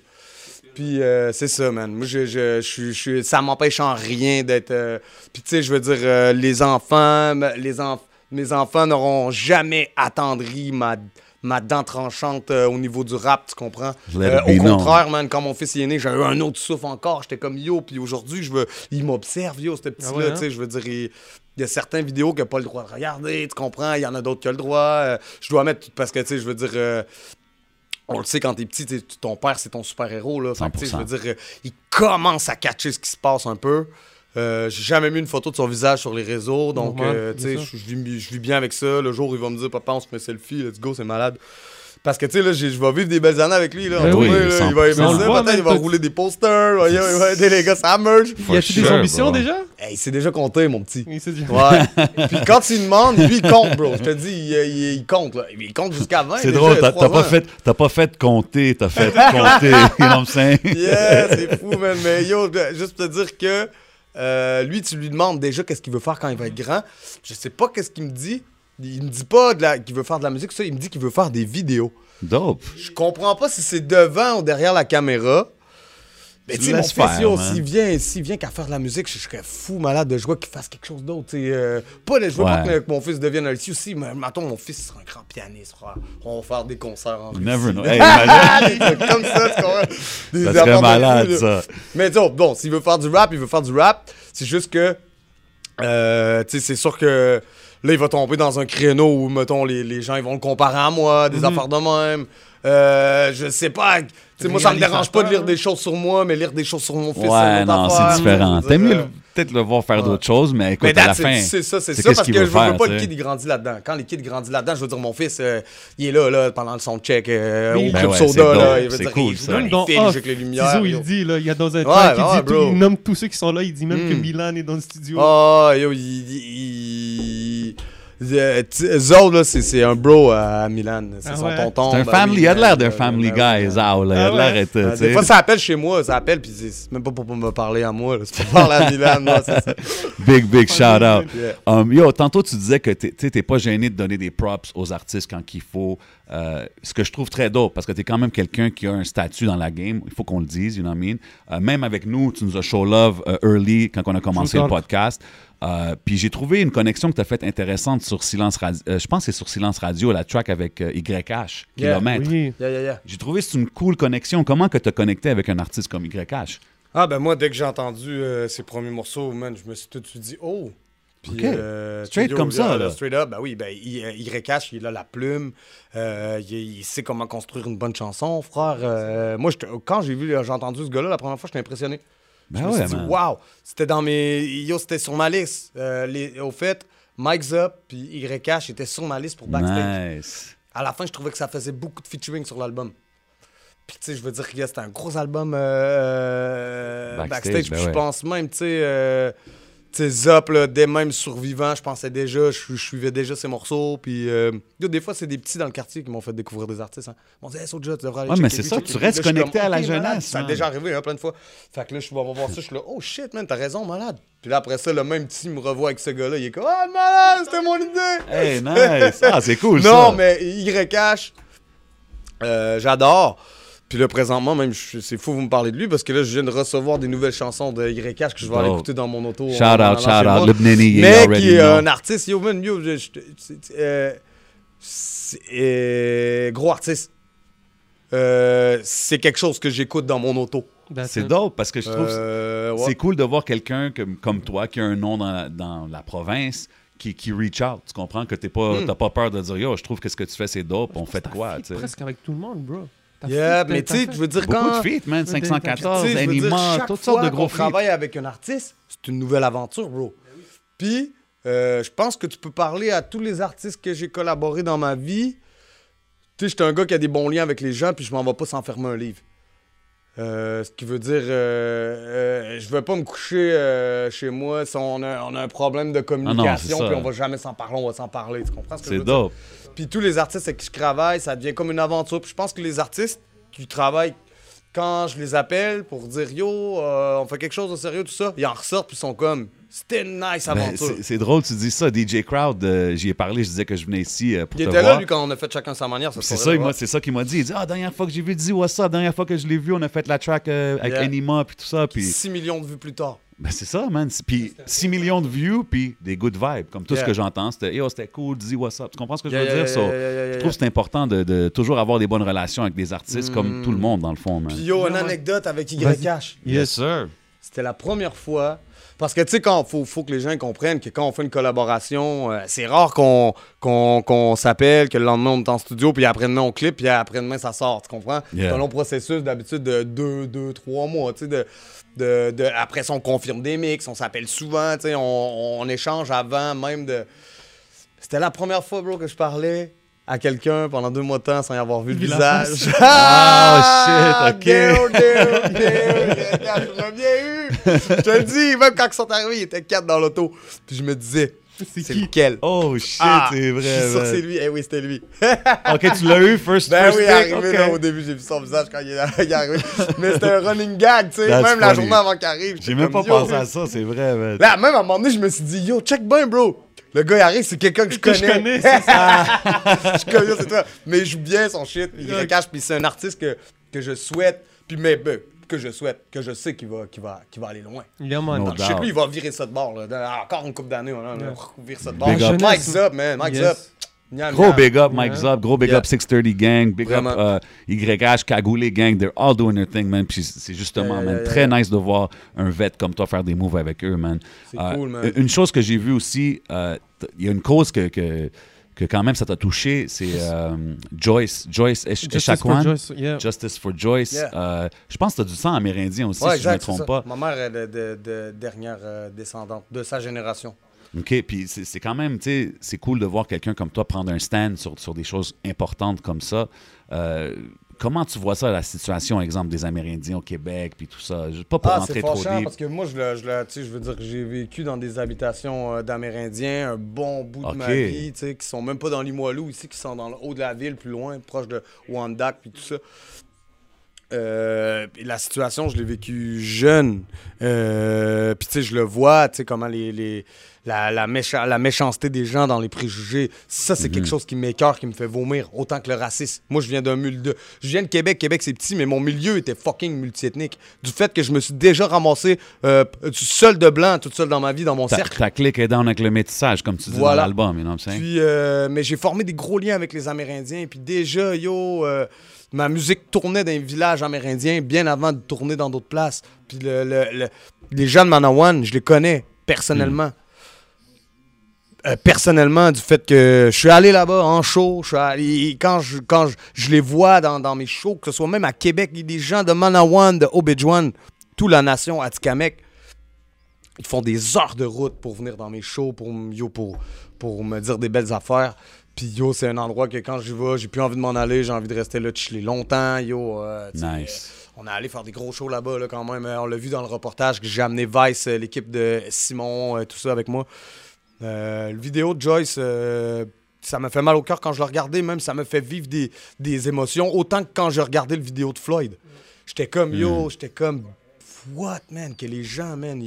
Puis euh, c'est ça, man. Moi, je, je, je, je, ça m'empêche en rien d'être... Euh... Puis tu sais, je veux dire, euh, les enfants... Les enf mes enfants n'auront jamais attendri ma... ma dent tranchante euh, au niveau du rap, tu comprends? Euh, au contraire, non. man, quand mon fils est né, j'ai eu un autre souffle encore. J'étais comme, yo, puis aujourd'hui, je veux... Il m'observe, yo, ce petit-là, ah ouais, hein? Tu sais, je veux dire... Il... Il y a certaines vidéos qu'il n'a pas le droit de regarder, tu comprends? Il y en a d'autres qui ont le droit. Euh, je dois mettre... Parce que, tu sais, je veux dire... Euh... On le sait, quand t'es petit, t'es, ton père, c'est ton super-héros, là. Fait que, je veux dire, il commence à catcher ce qui se passe un peu. Euh, j'ai jamais mis une photo de son visage sur les réseaux, donc, euh, tu sais, je vis bien avec ça. Le jour où il va me dire « Papa, on se fait selfie, let's go, c'est malade ». Parce que, tu sais, là, je vais vivre des belles années avec lui, là. Ben oui, tournée, là il va aimer ça, peut-être, il va rouler des posters, il va aider les gars, ça merge. Il a acheté des ambitions, bro. Déjà? Hey, il s'est déjà compté, mon petit. Il s'est déjà ouais. Puis quand il demande, lui, il compte, bro. Je te dis, il, il, il compte, là. Il compte jusqu'à vingt. C'est drôle, t'as pas fait, t'as pas fait compter, t'as fait compter. Yeah, c'est fou, man. Mais yo, juste pour te dire que euh, lui, tu lui demandes déjà qu'est-ce qu'il veut faire quand il va être grand. Je sais pas qu'est-ce qu'il me dit. Il me dit pas qu'il veut faire de la musique, ça, il me dit qu'il veut faire des vidéos. Dope. Je comprends pas si c'est devant ou derrière la caméra. Mais tu sais, mon fils, s'il vient, s'il vient qu'à faire de la musique, je serais fou, malade de jouer qu'il fasse quelque chose d'autre. Euh, pas les joueurs ouais. que mon fils devienne un aussi. Si, maintenant, mon fils sera un grand pianiste, frère. On va faire des concerts en Russie. Never know. Hey, des trucs comme ça, c'est quand même. Ça serait malade, plus, ça. Mais tu bon, s'il veut faire du rap, il veut faire du rap. C'est juste que, euh, tu sais, c'est sûr que. Là, il va tomber dans un créneau où, mettons, les, les gens ils vont le comparer à moi, des mm-hmm. affaires de même. Euh, je sais pas. T'sais, moi, ça me dérange pas de lire des choses sur moi, mais lire des choses sur mon fils, c'est ouais, non, c'est différent. T'aimes mieux peut-être le voir faire ouais. d'autres choses, mais écoute, mais à la fin, c'est ça, c'est ça, parce qu que je veux faire, pas t'sais. Le kid, il grandit là-dedans. Quand le kid grandit là-dedans, je veux dire, mon fils, euh, il est là, là, pendant le son de check, euh, au ben club ouais, soda, là, il veut dire, cool, il joue avec les lumières. Tizzo, il dit, là, il y a dans un track, il nomme tous ceux qui sont là, il dit même que Milan est dans le studio. Ah, yo, il... Zo, là, c'est un bro à Milan. C'est son tonton. C'est un family. Il a l'air d'un family guy, Zao. Il a l'air d'être. Des fois, ça appelle chez moi. Ça appelle, puis c'est même pas pour me parler à moi. C'est pour parler à Milan. Big, big shout out. Yo, tantôt, tu disais que t'es pas gêné de donner des props aux artistes quand il faut. Ce que je trouve très dope, parce que t'es quand même quelqu'un qui a un statut dans la game. Il faut qu'on le dise, you know what I mean? Même avec nous, tu nous as show love early quand on a commencé le podcast. Euh, puis j'ai trouvé une connexion que tu as faite intéressante sur Silence Radio. Euh, je pense que c'est sur Silence Radio, la track avec euh, Y H, Kilomètre. Yeah, oui. yeah, yeah, yeah. J'ai trouvé que c'est une cool connexion. Comment que tu as connecté avec un artiste comme Y H? Ah, ben moi, dès que j'ai entendu euh, ses premiers morceaux, man, je me suis tout de suite dit, oh! Puis, okay. euh, straight comme ça, là, là. Straight up, ben oui, ben, Y H, il a la plume, euh, il, il sait comment construire une bonne chanson, frère. Euh, moi, quand j'ai vu, j'ai entendu ce gars-là, la première fois, j'étais impressionné. Ben je me suis ouais, dit, man. Wow, c'était dans mes. Yo, c'était sur ma liste. Euh, les... Au fait, Mike's Up puis Y H étaient sur ma liste pour Backstage. Nice. À la fin, je trouvais que ça faisait beaucoup de featuring sur l'album. Puis, tu sais, je veux dire, yeah, c'était un gros album euh... Backstage. Backstage ben puis, je pense ouais. même, tu sais, euh... Zop, là, dès même Survivant, je pensais déjà, je, je suivais déjà ses morceaux. Puis, euh... yo, des fois, c'est des petits dans le quartier qui m'ont fait découvrir des artistes. Hein. Ils m'ont dit, hey, Soldier, tu devrais aller ouais, checker. mais c'est lui, ça, checker. tu restes là, connecté comme, à la okay, jeunesse. Malade, ça a déjà arrivé hein, plein de fois. Fait que là, je vais voir ça, je suis là, oh shit, man, t'as raison, malade. Puis là, après ça, le même petit me revoit avec ce gars-là. Il est comme, ah, oh, malade, c'était mon idée. Hey, nice. Ah, c'est cool, ça. Non, mais Y H, euh, j'adore. Puis là, présentement, même, je, c'est fou vous me parlez de lui parce que là, je viens de recevoir des nouvelles chansons de Y H que je vais oh. aller écouter dans mon auto. Shout en, out, en, en, shout out, le Bneni. Mais qui est un artiste, yo, man, yo, je, c'est, euh, c'est, euh, gros artiste. Euh, c'est quelque chose que j'écoute dans mon auto. That's c'est it. Dope parce que je trouve euh, c'est, ouais. c'est cool de voir quelqu'un que, comme toi qui a un nom dans la, dans la province. Qui, qui reach out, tu comprends que t'es pas, mm. t'as pas peur de dire yo, je trouve que ce que tu fais c'est dope, je on fait quoi, tu sais. Presque avec tout le monde, bro. T'as yeah, fait, mais tu sais, je veux dire beaucoup quand. Beaucoup de feats, man, cinq cent quatorze, Anima, toutes sortes de gros feats. Travaille avec un artiste, c'est une nouvelle aventure, bro. Oui. Puis, euh, je pense que tu peux parler à tous les artistes que j'ai collaboré dans ma vie. Tu sais, j'étais un gars qui a des bons liens avec les gens, puis je m'en vais pas s'enfermer un livre. Euh, ce qui veut dire, euh, euh, je veux pas me coucher euh, chez moi si on a, on a un problème de communication, puis on va jamais s'en parler, on va s'en parler, tu comprends ce que c'est je veux dope. Dire? Puis tous les artistes avec qui je travaille, ça devient comme une aventure. Puis je pense que les artistes qui travaillent, quand je les appelle pour dire yo, euh, on fait quelque chose de sérieux, tout ça, ils en ressortent, puis ils sont comme. C'était une nice aventure. Ben, c'est, c'est drôle, tu dis ça. D J Crowd, euh, j'y ai parlé, je disais que je venais ici euh, pour il te voir. Il était là, lui, quand on a fait chacun sa manière. Ça c'est, ça, moi, c'est ça qu'il m'a dit. Il dit, ah, dernière fois que j'ai vu D J, ouais, ça, dernière fois que je l'ai vu, on a fait la track euh, avec yeah. Anima, puis tout ça. Puis... six millions de vues plus tard. Ben, c'est ça, man. Puis six millions de views, puis des good vibes. Comme tout yeah. ce que j'entends, c'était, yo, c'était cool, dis what's up. Tu comprends ce que je veux yeah, dire? Yeah, so, yeah, yeah, yeah, je trouve que c'est important de, de toujours avoir des bonnes relations avec des artistes, mm. comme tout le monde, dans le fond, man. Puis yo, une anecdote avec Y H. Yes, sir. C'était la première fois. Parce que, tu sais, quand faut, faut que les gens comprennent que quand on fait une collaboration, euh, c'est rare qu'on, qu'on, qu'on s'appelle, que le lendemain, on est en studio, puis après-demain, on clip, puis après-demain, ça sort, tu comprends? Yeah. C'est un long processus, d'habitude, de deux, deux, trois mois, tu sais, de, de, de... Après ça, on confirme des mix, on s'appelle souvent, tu sais, on, on échange avant même de... C'était la première fois, bro, que je parlais à quelqu'un pendant deux mois de temps sans y avoir vu le visage. Ah, oh, shit, OK. Dear, dear, dear, je l'ai bien eu. Je te le dis, même quand ils sont arrivés, ils étaient quatre dans l'auto. Puis je me disais, c'est, c'est qui? Lequel? Oh, shit, ah, c'est vrai. Je suis sûr que c'est lui. Eh oui, c'était lui. OK, tu l'as eu, first Ben first oui, arrivé, okay. non, au début, j'ai vu son visage quand il est arrivé. Mais c'était un running gag, tu sais, même funny. La journée avant qu'il arrive. J'ai même pas yo, pensé à ça, c'est vrai. Mais... Là, même à un moment donné, je me suis dit, yo, check ben, bro. Le gars, il arrive, c'est quelqu'un que je connais. Que je connais, c'est ça. Je connais, c'est toi. Mais il joue bien son shit. Il recache. Puis c'est un artiste que, que je souhaite. Puis mais, que je souhaite. Que je sais qu'il va, qu'il va, qu'il va aller loin. Yeah, man. No je sais plus, il va virer ça de bord. Là. Encore une couple d'années, on va yeah. virer ça de bord. Mike's nice. Up, man. Mike's yes. up. Niam, gros niam. Big up, Mike's yeah. up. Gros big yeah. up, six thirty gang. Big Vraiment. Up, uh, Y H, Cagoulé gang. They're all doing their thing, man. Puis c'est justement, yeah, man, yeah, très yeah. nice de voir un vet comme toi faire des moves avec eux, man. C'est uh, cool, man. Une chose que j'ai vue aussi, il uh, t- y a une cause que, que, que quand même ça t'a touché, c'est um, Joyce. Joyce Echaquan. Justice, yeah. Justice for Joyce. Yeah. Uh, je pense que t'as du sang amérindien aussi, ouais, si exact, je ne me trompe pas. Ma mère est de, de, de dernière euh, descendante de sa génération. OK, puis c'est, c'est quand même, tu sais, c'est cool de voir quelqu'un comme toi prendre un stand sur, sur des choses importantes comme ça. Euh, Comment tu vois ça, la situation, exemple, des Amérindiens au Québec, puis tout ça? Pas pour ah, rentrer trop cher, deep. Parce que moi, je, le, je, le, je veux dire que j'ai vécu dans des habitations d'Amérindiens un bon bout okay. de ma vie, tu sais, qui sont même pas dans Limoilou, ici, qui sont dans le haut de la ville, plus loin, proche de Wandak, puis tout ça. Euh, la situation, je l'ai vécue jeune. Euh, puis, tu sais, je le vois, tu sais, comment les... les La, la, mécha la méchanceté des gens dans les préjugés, ça, c'est mm-hmm. quelque chose qui m'écœure, qui me fait vomir, autant que le racisme. Moi, je viens d'un milieu de... Je viens de Québec. Québec, c'est petit, mais mon milieu était fucking multiethnique. Du fait que je me suis déjà ramassé euh, seul de blanc, toute seule dans ma vie, dans mon ta, cercle. Ta clique est down avec le métissage, comme tu dis voilà. dans l'album. You know what I'm puis, euh, mais j'ai formé des gros liens avec les Amérindiens. Puis déjà, yo, euh, ma musique tournait dans les villages amérindiens bien avant de tourner dans d'autres places. Puis le, le, le, les gens de Manawan, je les connais personnellement. Mm. Euh, personnellement, du fait que je suis allé là-bas en show, je suis allé, quand, je, quand je, je les vois dans, dans mes shows, que ce soit même à Québec, les gens de Manawan, de Obidjwan, toute la nation Atikamek, ils font des heures de route pour venir dans mes shows, pour, yo, pour, pour me dire des belles affaires. Puis yo, c'est un endroit que quand j'y vais, j'ai plus envie de m'en aller, j'ai envie de rester là, de chiller longtemps, yo. Euh, nice. On est allé faire des gros shows là-bas là, quand même, on l'a vu dans le reportage, que j'ai amené Vice, l'équipe de Simon, tout ça avec moi. Euh, la vidéo de Joyce, euh, ça m'a fait mal au cœur quand je la regardais, même ça me fait vivre des, des émotions, autant que quand j'ai regardé la vidéo de Floyd. J'étais comme, yo, j'étais comme, what, man, que les gens, man,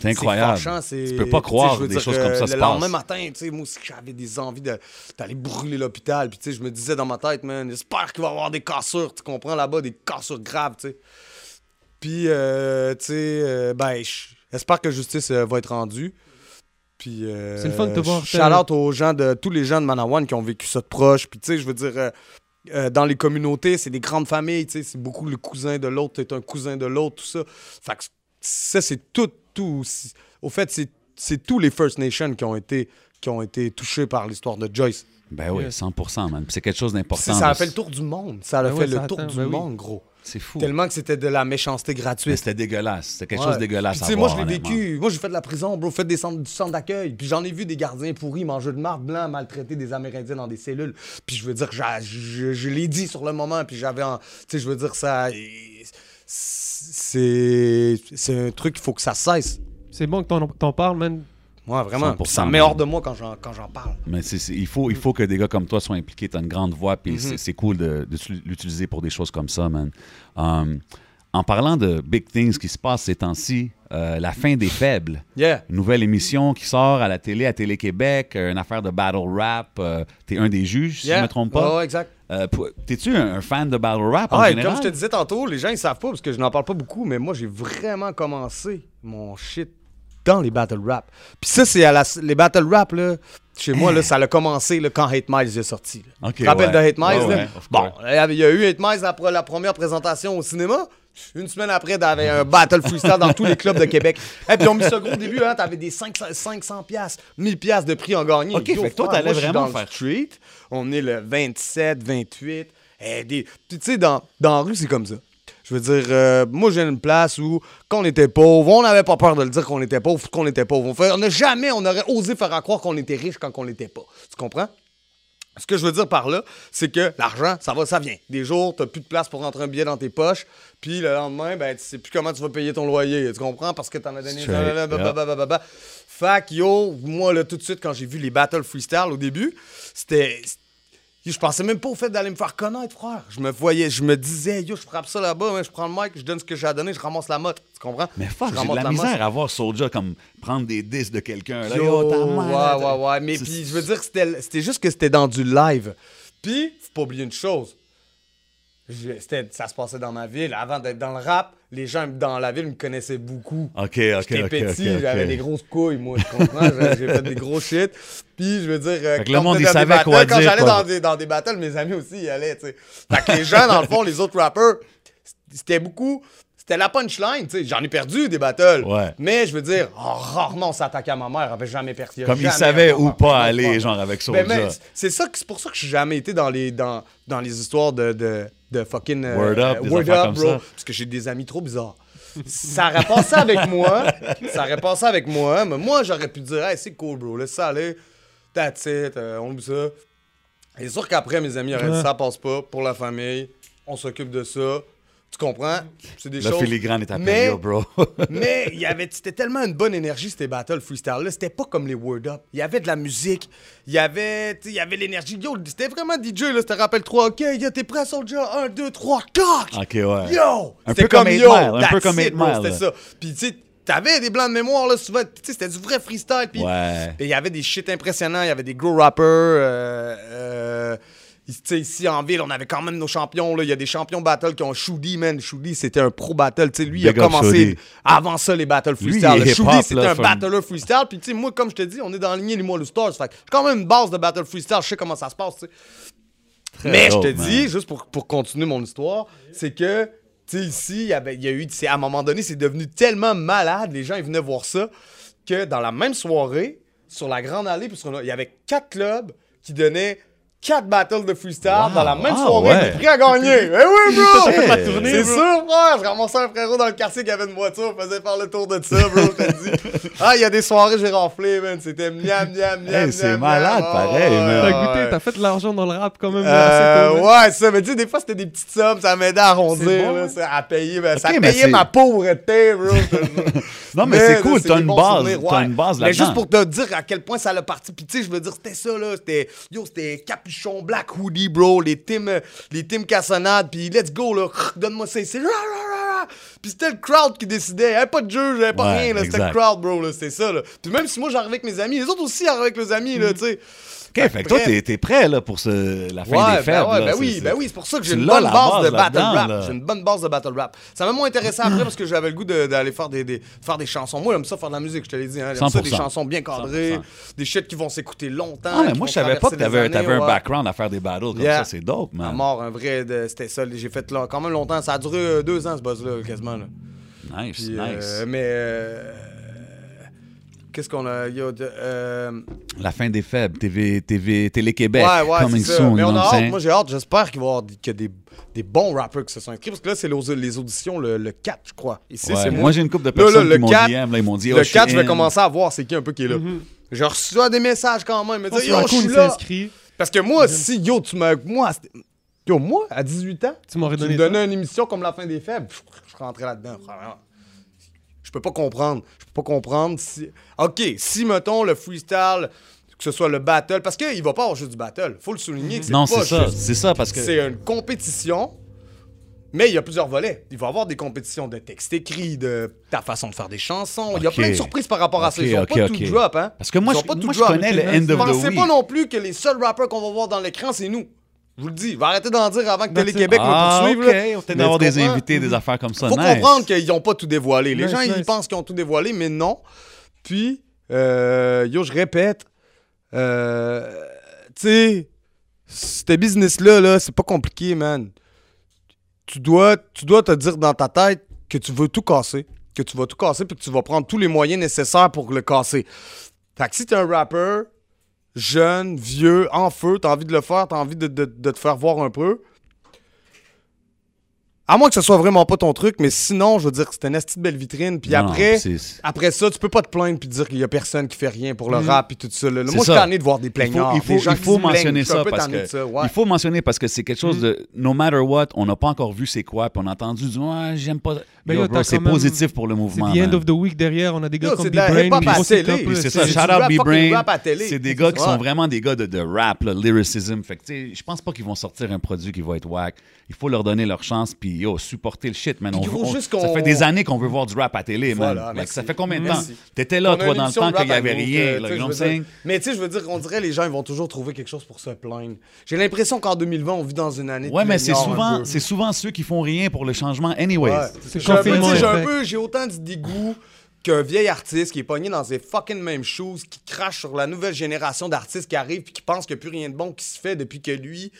c'est incroyable. Tu peux pas croire des choses comme ça se passent. Le lendemain matin, moi aussi, j'avais des envies d'aller de, brûler l'hôpital, puis je me disais dans ma tête, man, j'espère qu'il va y avoir des cassures, tu comprends, là-bas, des cassures graves, tu sais. Puis, euh, tu sais, euh, ben, j'espère que justice euh, va être rendue. Euh, c'est le fun de te voir. Shout-out aux gens de tous les gens de Manawan qui ont vécu ça de proche. Puis tu sais, je veux dire, euh, euh, dans les communautés, c'est des grandes familles. Tu sais, c'est beaucoup le cousin de l'autre, t'es un cousin de l'autre, tout ça. Fait que ça, c'est tout, tout. Au fait, c'est tous les First Nations qui ont été, qui ont été touchés par l'histoire de Joyce. Ben oui, cent pour cent, man. C'est quelque chose d'important. Ça a fait le tour du monde. Ça a fait le tour du monde, gros. C'est fou. Tellement que c'était de la méchanceté gratuite. C'était dégueulasse. C'était quelque ouais. chose de dégueulasse puis, à voir. Moi, je l'ai vécu. Moi, j'ai fait de la prison, bro. Fait des centres, du centre d'accueil. Puis j'en ai vu des gardiens pourris, mangeux de marbre blanc, maltraiter des Amérindiens dans des cellules. Puis je veux dire, je, je l'ai dit sur le moment. Puis j'avais. Tu sais, je veux dire, ça. C'est un truc, il faut que ça cesse. C'est bon que t'en t'en parles, man. Ouais, vraiment. Ça me met hors de moi quand j'en parle. Mais c'est, c'est, il, faut, il faut que des gars comme toi soient impliqués. Tu as une grande voix, puis mm-hmm. c'est cool de, de l'utiliser pour des choses comme ça, man. Um, en parlant de big things qui se passent ces temps-ci, euh, la fin des faibles. Yeah. Une nouvelle émission qui sort à la télé, à Télé-Québec, une affaire de battle rap. Euh, t'es un des juges, yeah. si je me trompe pas. Oh, exact. Euh, T'es-tu un, un fan de battle rap en ah, général? Comme je te disais tantôt, les gens ils savent pas parce que je n'en parle pas beaucoup, mais moi j'ai vraiment commencé mon shit dans les battle rap. Puis ça, c'est à la... Les battle rap, là, chez moi, là, ça a commencé là, quand Hate Miles est sorti. Tu okay, te rappelles ouais. de Hate Miles? Oh, là? Ouais, bon, il y a eu Hate Miles après la première présentation au cinéma. Une semaine après, t'avais un battle freestyle dans tous les clubs de Québec. Et puis, on mis ça gros au début, hein, t'avais des cinq cents piastres, mille piastres de prix en gagné. OK, fait que toi, t'allais vraiment faire... Street. On est le vingt-sept, vingt-huit. Et des... Puis tu sais, dans, dans la rue, c'est comme ça. Je veux dire, euh, moi, j'ai une place où, quand on était pauvre, on n'avait pas peur de le dire qu'on était pauvre, qu'on était pauvre. On fait, on a jamais, on aurait osé faire à croire qu'on était riche quand on l'était pas. Tu comprends? Ce que je veux dire par là, c'est que l'argent, ça va, ça vient. Des jours, t'as plus de place pour rentrer un billet dans tes poches, puis le lendemain, ben, tu sais plus comment tu vas payer ton loyer. Tu comprends? Parce que t'en as donné... Blablabla. Fait que, yo, moi, là, tout de suite, quand j'ai vu les battles freestyle au début, c'était... Je pensais même pas au fait d'aller me faire connaître, frère. Je me voyais, je me disais, yo, je frappe ça là-bas, je prends le mic, je donne ce que j'ai à donner, je ramasse la motte. Tu comprends? Mais fuck, j'ai de la, la misère à voir Soldier comme prendre des disques de quelqu'un. Yo, yo ta mère, ouais, ouais, ouais. Mais puis, je veux dire, c'était juste que c'était dans du live. Puis, faut pas oublier une chose. Ça se passait dans ma ville. Avant d'être dans le rap, les gens dans la ville me connaissaient beaucoup. OK, OK, j'étais okay, petit, okay, okay. J'avais des grosses couilles, moi, tu comprends? J'ai fait des gros shit. Puis, je veux dire, fait quand, le monde, il savait battles, quoi quand j'allais dans des, dans des battles, mes amis aussi y allaient, tu sais. Fait que les gens, dans le fond, les autres rappers, c'était beaucoup... C'était la punchline, tu sais. J'en ai perdu des battles. Ouais. Mais je veux dire, oh, rarement on s'attaquait à ma mère. Elle avait jamais perdu. Comme il savait où pas aller, genre, avec Soldier. Ben, c'est ça, c'est pour ça que je n'ai jamais été dans les, dans, dans les histoires de, de, de fucking... Euh, word up, euh, word up bro. Ça. Parce que j'ai des amis trop bizarres. Ça aurait passé avec moi. Ça aurait passé avec moi. Mais moi, j'aurais pu dire, hey, c'est cool, bro. Laisse ça aller. That's it. Euh, on oublie ça. Et sûr qu'après, mes amis auraient dit, ça passe pas pour la famille. on s'occupe de ça. Tu comprends? C'est des là, choses... Là, filigrane est à période, bro. Mais il y avait... C'était tellement une bonne énergie, ces battles freestyle-là. C'était pas comme les Word Up. Il y avait de la musique. Il y avait... Il y avait l'énergie. Yo, c'était vraiment D J, là. C'était rappel trois. OK, yo, t'es prêt, Soldier? un, deux, trois, coq! OK, ouais. Yo! Un peu comme, comme yo, un peu comme eight Mile. C'était ça. Puis, tu sais, t'avais des blancs de mémoire, là, souvent. Tu sais, c'était du vrai freestyle. Puis, ouais. il y avait des shit impressionnants. Il y avait des gros rappers. Euh... euh... T'sais, ici en ville, on avait quand même nos champions. Il y a des champions battle qui ont Shoudi, man. Shoudi, c'était un pro battle. T'sais, lui, Big il a commencé avant ça les battle freestyle. Shoudi, c'était un from... battler freestyle. Puis tu sais, moi, comme je te dis, on est dans la lignée Limoilou Stars. J'ai quand même une base de battle freestyle. Je sais comment ça se passe. Mais je te dis, juste pour, pour continuer mon histoire, c'est que tu sais, ici, il y avait, y a eu, à un moment donné, c'est devenu tellement malade. Les gens, ils venaient voir ça que dans la même soirée, sur la Grande Allée, il y avait quatre clubs qui donnaient quatre battles de freestyle wow, dans la même wow, soirée, ouais. prix à gagner. Eh oui, bro! C'est sûr, frère. Je ramassais un frérot dans le quartier qui avait une voiture, faisait faire le tour de ça, bro. Je te dis. Ah, il y a des soirées, j'ai renflé, man. C'était miam, miam, miam. Hey, c'est malade, miam. pareil, oh, man. T'as goûté, t'as fait de l'argent dans le rap quand même. Euh, cool, ouais, ça. Mais tu sais, des fois, c'était des petites sommes, ça m'aidait à arrondir, bon, là, ça, à payer. Ben, okay, ça payait ma pauvreté, bro. Non, mais, mais c'est cool, t'as une base. T'as une base là-dedans. Mais juste pour te dire à quel point ça l'a parti. Puis tu sais, je veux dire, c'était ça, là. Yo, c'était capuchon. Black Hoodie, bro, les teams, les teams cassonades, puis let's go, là, donne-moi ça ici. Puis c'était le crowd qui décidait, il avait pas de juge, il avait pas ouais, rien, c'était le crowd, bro, là, c'était ça, là. Puis même si moi j'arrivais avec mes amis, les autres aussi arrivaient avec leurs amis, là, tu sais. OK, fait que toi, t'es, t'es prêt, là, pour ce... la fin ouais, des fêtes, ben ouais, là. Ben oui, ben oui, c'est pour ça que j'ai une bonne base de battle rap. J'ai une bonne base de battle rap. Ça m'a moins intéressé après parce que j'avais le goût d'aller de, faire, des, des, faire des chansons. Moi, j'aime ça faire de la musique, je te l'ai dit. Hein. J'aime ça, des chansons bien cadrées, cent pour cent. Des shit qui vont s'écouter longtemps. Ah, mais moi, je savais pas que t'avais ouais. un background à faire des battles comme yeah. ça. C'est dope, man. À mort, un vrai... C'était ça, j'ai fait là, quand même longtemps. Ça a duré deux ans, ce buzz-là, quasiment. Là. Nice, Puis, nice. Euh, mais... Euh... Qu'est-ce qu'on a, yo, de, euh... La fin des faibles, T V, T V, Télé-Québec, ouais, ouais, coming soon. Mais on a hâte, moi j'ai hâte, j'espère qu'il va y avoir des, que des, des bons rappers qui se sont inscrits, parce que là c'est les auditions le, le quatre, je crois. Ici, ouais. Moi j'ai une couple de personnes là, là, qui m'ont D M, là, ils m'ont dit, oh, le quatre, je vais commencer à voir c'est qui un peu qui est là. Mm-hmm. Je reçois des messages quand même, me dire, yo, je suis là. Parce que moi, mm-hmm. si, yo, tu m'as... Moi, yo, moi, à dix-huit ans, tu m'aurais donné, tu me donnais une émission comme La fin des faibles, je rentrais là-dedans, vraiment. Je peux pas comprendre. Je peux pas comprendre si... OK, si, mettons, le freestyle, que ce soit le battle... Parce qu'il va pas avoir juste du battle. Faut le souligner que c'est pas juste... Non, c'est ça, parce que... C'est une compétition, mais il y a plusieurs volets. Il va y avoir des compétitions de texte écrit, de ta façon de faire des chansons. Il okay. y a plein de surprises par rapport à ça. Okay, ils ont okay, pas okay. tout drop, hein. Parce que moi, je, moi je connais le end of the week. Pensez pas non plus que les seuls rappers qu'on va voir dans l'écran, c'est nous. Je vous le dis, va arrêter d'en dire avant que Télé-Québec me poursuive. Ah, OK, on d'avoir des invités, des affaires comme ça. Faut nice. comprendre qu'ils n'ont pas tout dévoilé. Les nice, gens, nice. ils pensent qu'ils ont tout dévoilé, mais non. Puis, euh, yo, je répète, euh, tu sais, ce business-là, -là, c'est pas compliqué, man. Tu dois, tu dois te dire dans ta tête que tu veux tout casser, que tu vas tout casser puis que tu vas prendre tous les moyens nécessaires pour le casser. Fait que si t'es un rapper... jeune, vieux, en feu, t'as envie de le faire, t'as envie de, de, de te faire voir un peu. À moins que ce soit vraiment pas ton truc, mais sinon, je veux dire, c'est une petite belle vitrine. Puis non, après, après ça, tu peux pas te plaindre puis dire qu'il y a personne qui fait rien pour le mmh. rap et tout ça. Là, moi, ça. je suis tanné de voir des plaignards. Il faut, il faut, il faut mentionner ça parce que ça, ouais. il faut mentionner parce que c'est quelque chose mmh. de no matter what, on n'a pas encore vu c'est quoi, puis on a entendu du ah, j'aime pas. Ben c'est positif pour le mouvement. C'est the end of the week derrière, on a des gars yo, comme B-Brain. C'est ça, shout out B-Brain. C'est des gars qui sont vraiment des gars de, de rap, là, lyricism. Fait que tu sais, je pense pas qu'ils vont sortir un produit qui va être whack. Il faut leur donner leur chance puis yo, supporter le shit, man. On, on, on... Ça fait des années qu'on veut voir du rap à télé, voilà, man. Ça fait combien de temps? T'étais là, on toi, dans le temps qu'il y avait rien. Mais tu sais, je veux dire, on dirait les gens, ils vont toujours trouver quelque chose pour se plaindre. J'ai l'impression qu'en deux mille vingt, on vit dans une année. Ouais, mais c'est souvent, c'est souvent ceux qui font rien pour le changement, anyways. J'ai autant de dégoût qu'un vieil artiste qui est pogné dans ses fucking mêmes choses, qui crache sur la nouvelle génération d'artistes qui arrivent et qui pense qu'il n'y a plus rien de bon qui se fait depuis que lui,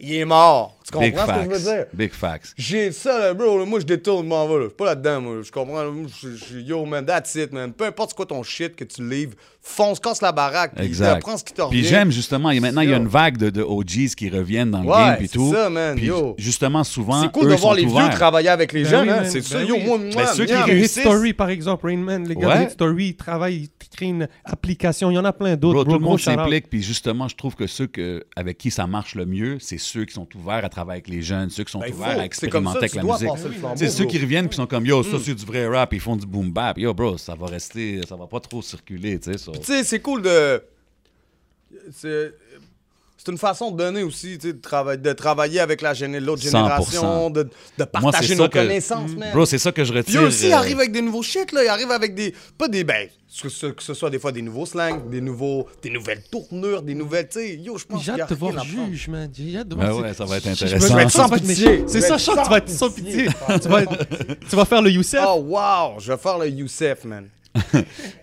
il est mort. Tu comprends Big ce facts. que je veux dire? Big facts. J'ai ça, là, bro. Là, moi, je détourne, je m'en vais. Je suis pas là-dedans, moi. Je comprends. Là, moi, je, je, yo, man, that's it, man. Peu importe quoi ton shit que tu livres, fonce, casse la baraque, puis prends ce qui te revient. Puis j'aime justement, et maintenant il y a une vague de, de O Gs qui reviennent dans le ouais, game, puis tout. Ça, man, puis yo. Justement, souvent, c'est cool eux de voir les ouverts. Vieux travailler avec les ben jeunes, oui, hein, c'est ben ça, oui. Yo, moi, moi, ben ceux qui réussissent. Story, par exemple, Rain Man, les gars ouais. de Story, ils travaillent, ils créent une application, il y en a plein d'autres. Tout le monde s'implique, puis justement, je trouve que ceux que, avec qui ça marche le mieux, c'est ceux qui sont ouverts à travailler avec les jeunes, ceux qui sont ben ouverts à expérimenter avec la musique. C'est ceux qui reviennent, puis sont comme, yo, ça c'est du vrai rap, ils font du boom bap, yo, bro, ça va rester, ça va pas trop circuler, tu sais, ça. Tu sais, c'est cool de... C'est une façon de donner aussi, tu sais, de, trava... de travailler avec la gén... l'autre génération, de... de partager Moi, nos connaissances, que... man. Bro, c'est ça que je retire. Puis eux aussi, euh... ils arrivent avec des nouveaux shit, là. Ils arrivent avec des... Pas des... Ben, que ce soit des fois des nouveaux slangs, des, nouveaux... des nouvelles tournures, des nouvelles... Tu sais, yo, je pense qu'il y a rien à prendre. J'ai hâte de voir le juge, man. J'ai hâte de voir... Ben ouais, ça va être intéressant. Je vais être sans pitié. C'est ça, Charles, tu vas être sans pitié. Tu vas faire le Youssef. Oh, wow, je vais faire le Youssef, man.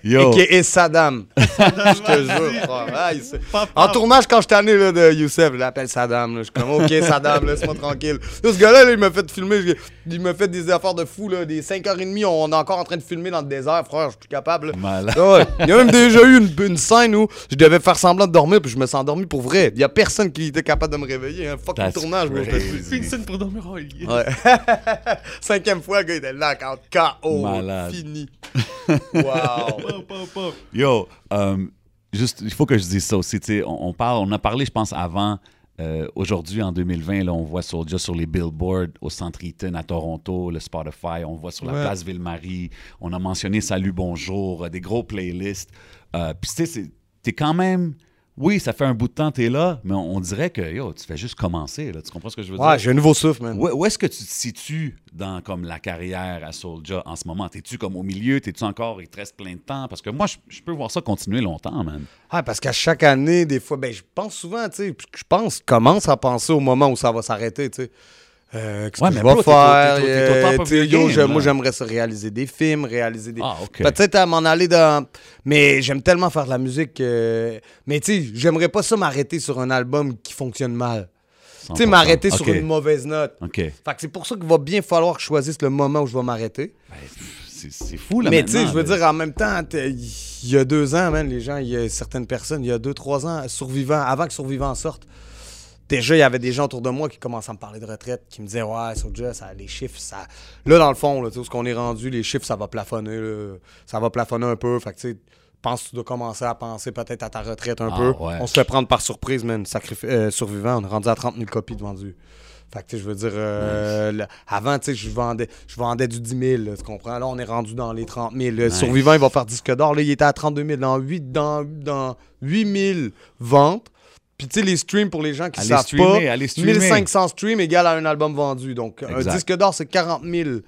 Yo. Et qui est Saddam. Saddam je te jure. Ah, en tournage, quand je t'annais de Youssef, je l'appelle Saddam. Là. Je suis comme, OK, Saddam, laisse-moi tranquille. Là, ce gars-là, là, il m'a fait filmer. Je... Il m'a fait des affaires de fou. Là. Des cinq heures trente, on est encore en train de filmer dans le désert, frère. Je suis plus capable. Ouais. Il y a même déjà eu une, une scène où je devais faire semblant de dormir, puis je me suis endormi pour vrai. Il y a personne qui était capable de me réveiller. Hein. Fuck le tournage. Moi, je une scène pour dormir. Oh, yes. Ouais. Cinquième fois, le gars, il était là, quand K O. Fini. Wow! Yo, euh, juste, il faut que je dise ça aussi. On, on, parle, on a parlé, je pense, avant. Euh, Aujourd'hui, en deux mille vingt, là, on voit Soldier sur les billboards au Centre Eaton, à Toronto, le Spotify. On voit sur la ouais. place Ville-Marie. On a mentionné Salut, Bonjour, des gros playlists. Euh, Puis, tu sais, t'es quand même... Oui, ça fait un bout de temps que t'es là, mais on, on dirait que yo, tu fais juste commencer. Là. Tu comprends ce que je veux ouais, dire? Ouais, j'ai un nouveau souffle, man. Où, où est-ce que tu te situes dans comme, la carrière à Soulja en ce moment? T'es-tu comme au milieu? T'es-tu encore? Il te reste plein de temps? Parce que moi, je, je peux voir ça continuer longtemps, man. Ah, parce qu'à chaque année, des fois, ben je pense souvent, tu sais, je pense, commence à penser au moment où ça va s'arrêter, tu sais. Euh, Qu'est-ce ouais, que je vais faire? T'sais, yo, je, moi, j'aimerais réaliser des films, réaliser des... Ah, okay. Peut-être à m'en aller dans... Mais j'aime tellement faire de la musique. Euh... Mais tu sais, j'aimerais pas ça m'arrêter sur un album qui fonctionne mal. Tu sais, m'arrêter okay. sur une mauvaise note. Okay. Fait que c'est pour ça qu'il va bien falloir que je choisisse le moment où je vais m'arrêter. Ben, c'est fou, là, mais tu sais, je veux dire, en même temps, il y a deux ans, man, les gens, il y a certaines personnes, il y a deux, trois ans, survivants, avant que Survivants sortent, déjà, il y avait des gens autour de moi qui commençaient à me parler de retraite, qui me disaient « Ouais, Soulja, ça, les chiffres, ça... » Là, dans le fond, là, tu sais, où ce qu'on est rendu, les chiffres, ça va plafonner. Là. Ça va plafonner un peu. Fait que, tu sais, pense que tu dois commencer à penser peut-être à ta retraite un ah, peu. Ouais. On se fait prendre par surprise, man. Sacrif... Euh, survivant, on est rendu à trente mille copies de vendues. Fait que, tu sais, je veux dire, euh, nice. Là, avant, tu sais, je vendais, je vendais du dix mille, là, tu comprends? Là, on est rendu dans les trente mille. Nice. Survivant, il va faire disque d'or. Là, il était à trente-deux mille. Dans huit mille ventes. Puis, tu sais, les streams, pour les gens qui ne savent streamer, pas, mille cinq cents streams égale à un album vendu. Donc, exact. Un disque d'or, c'est quarante mille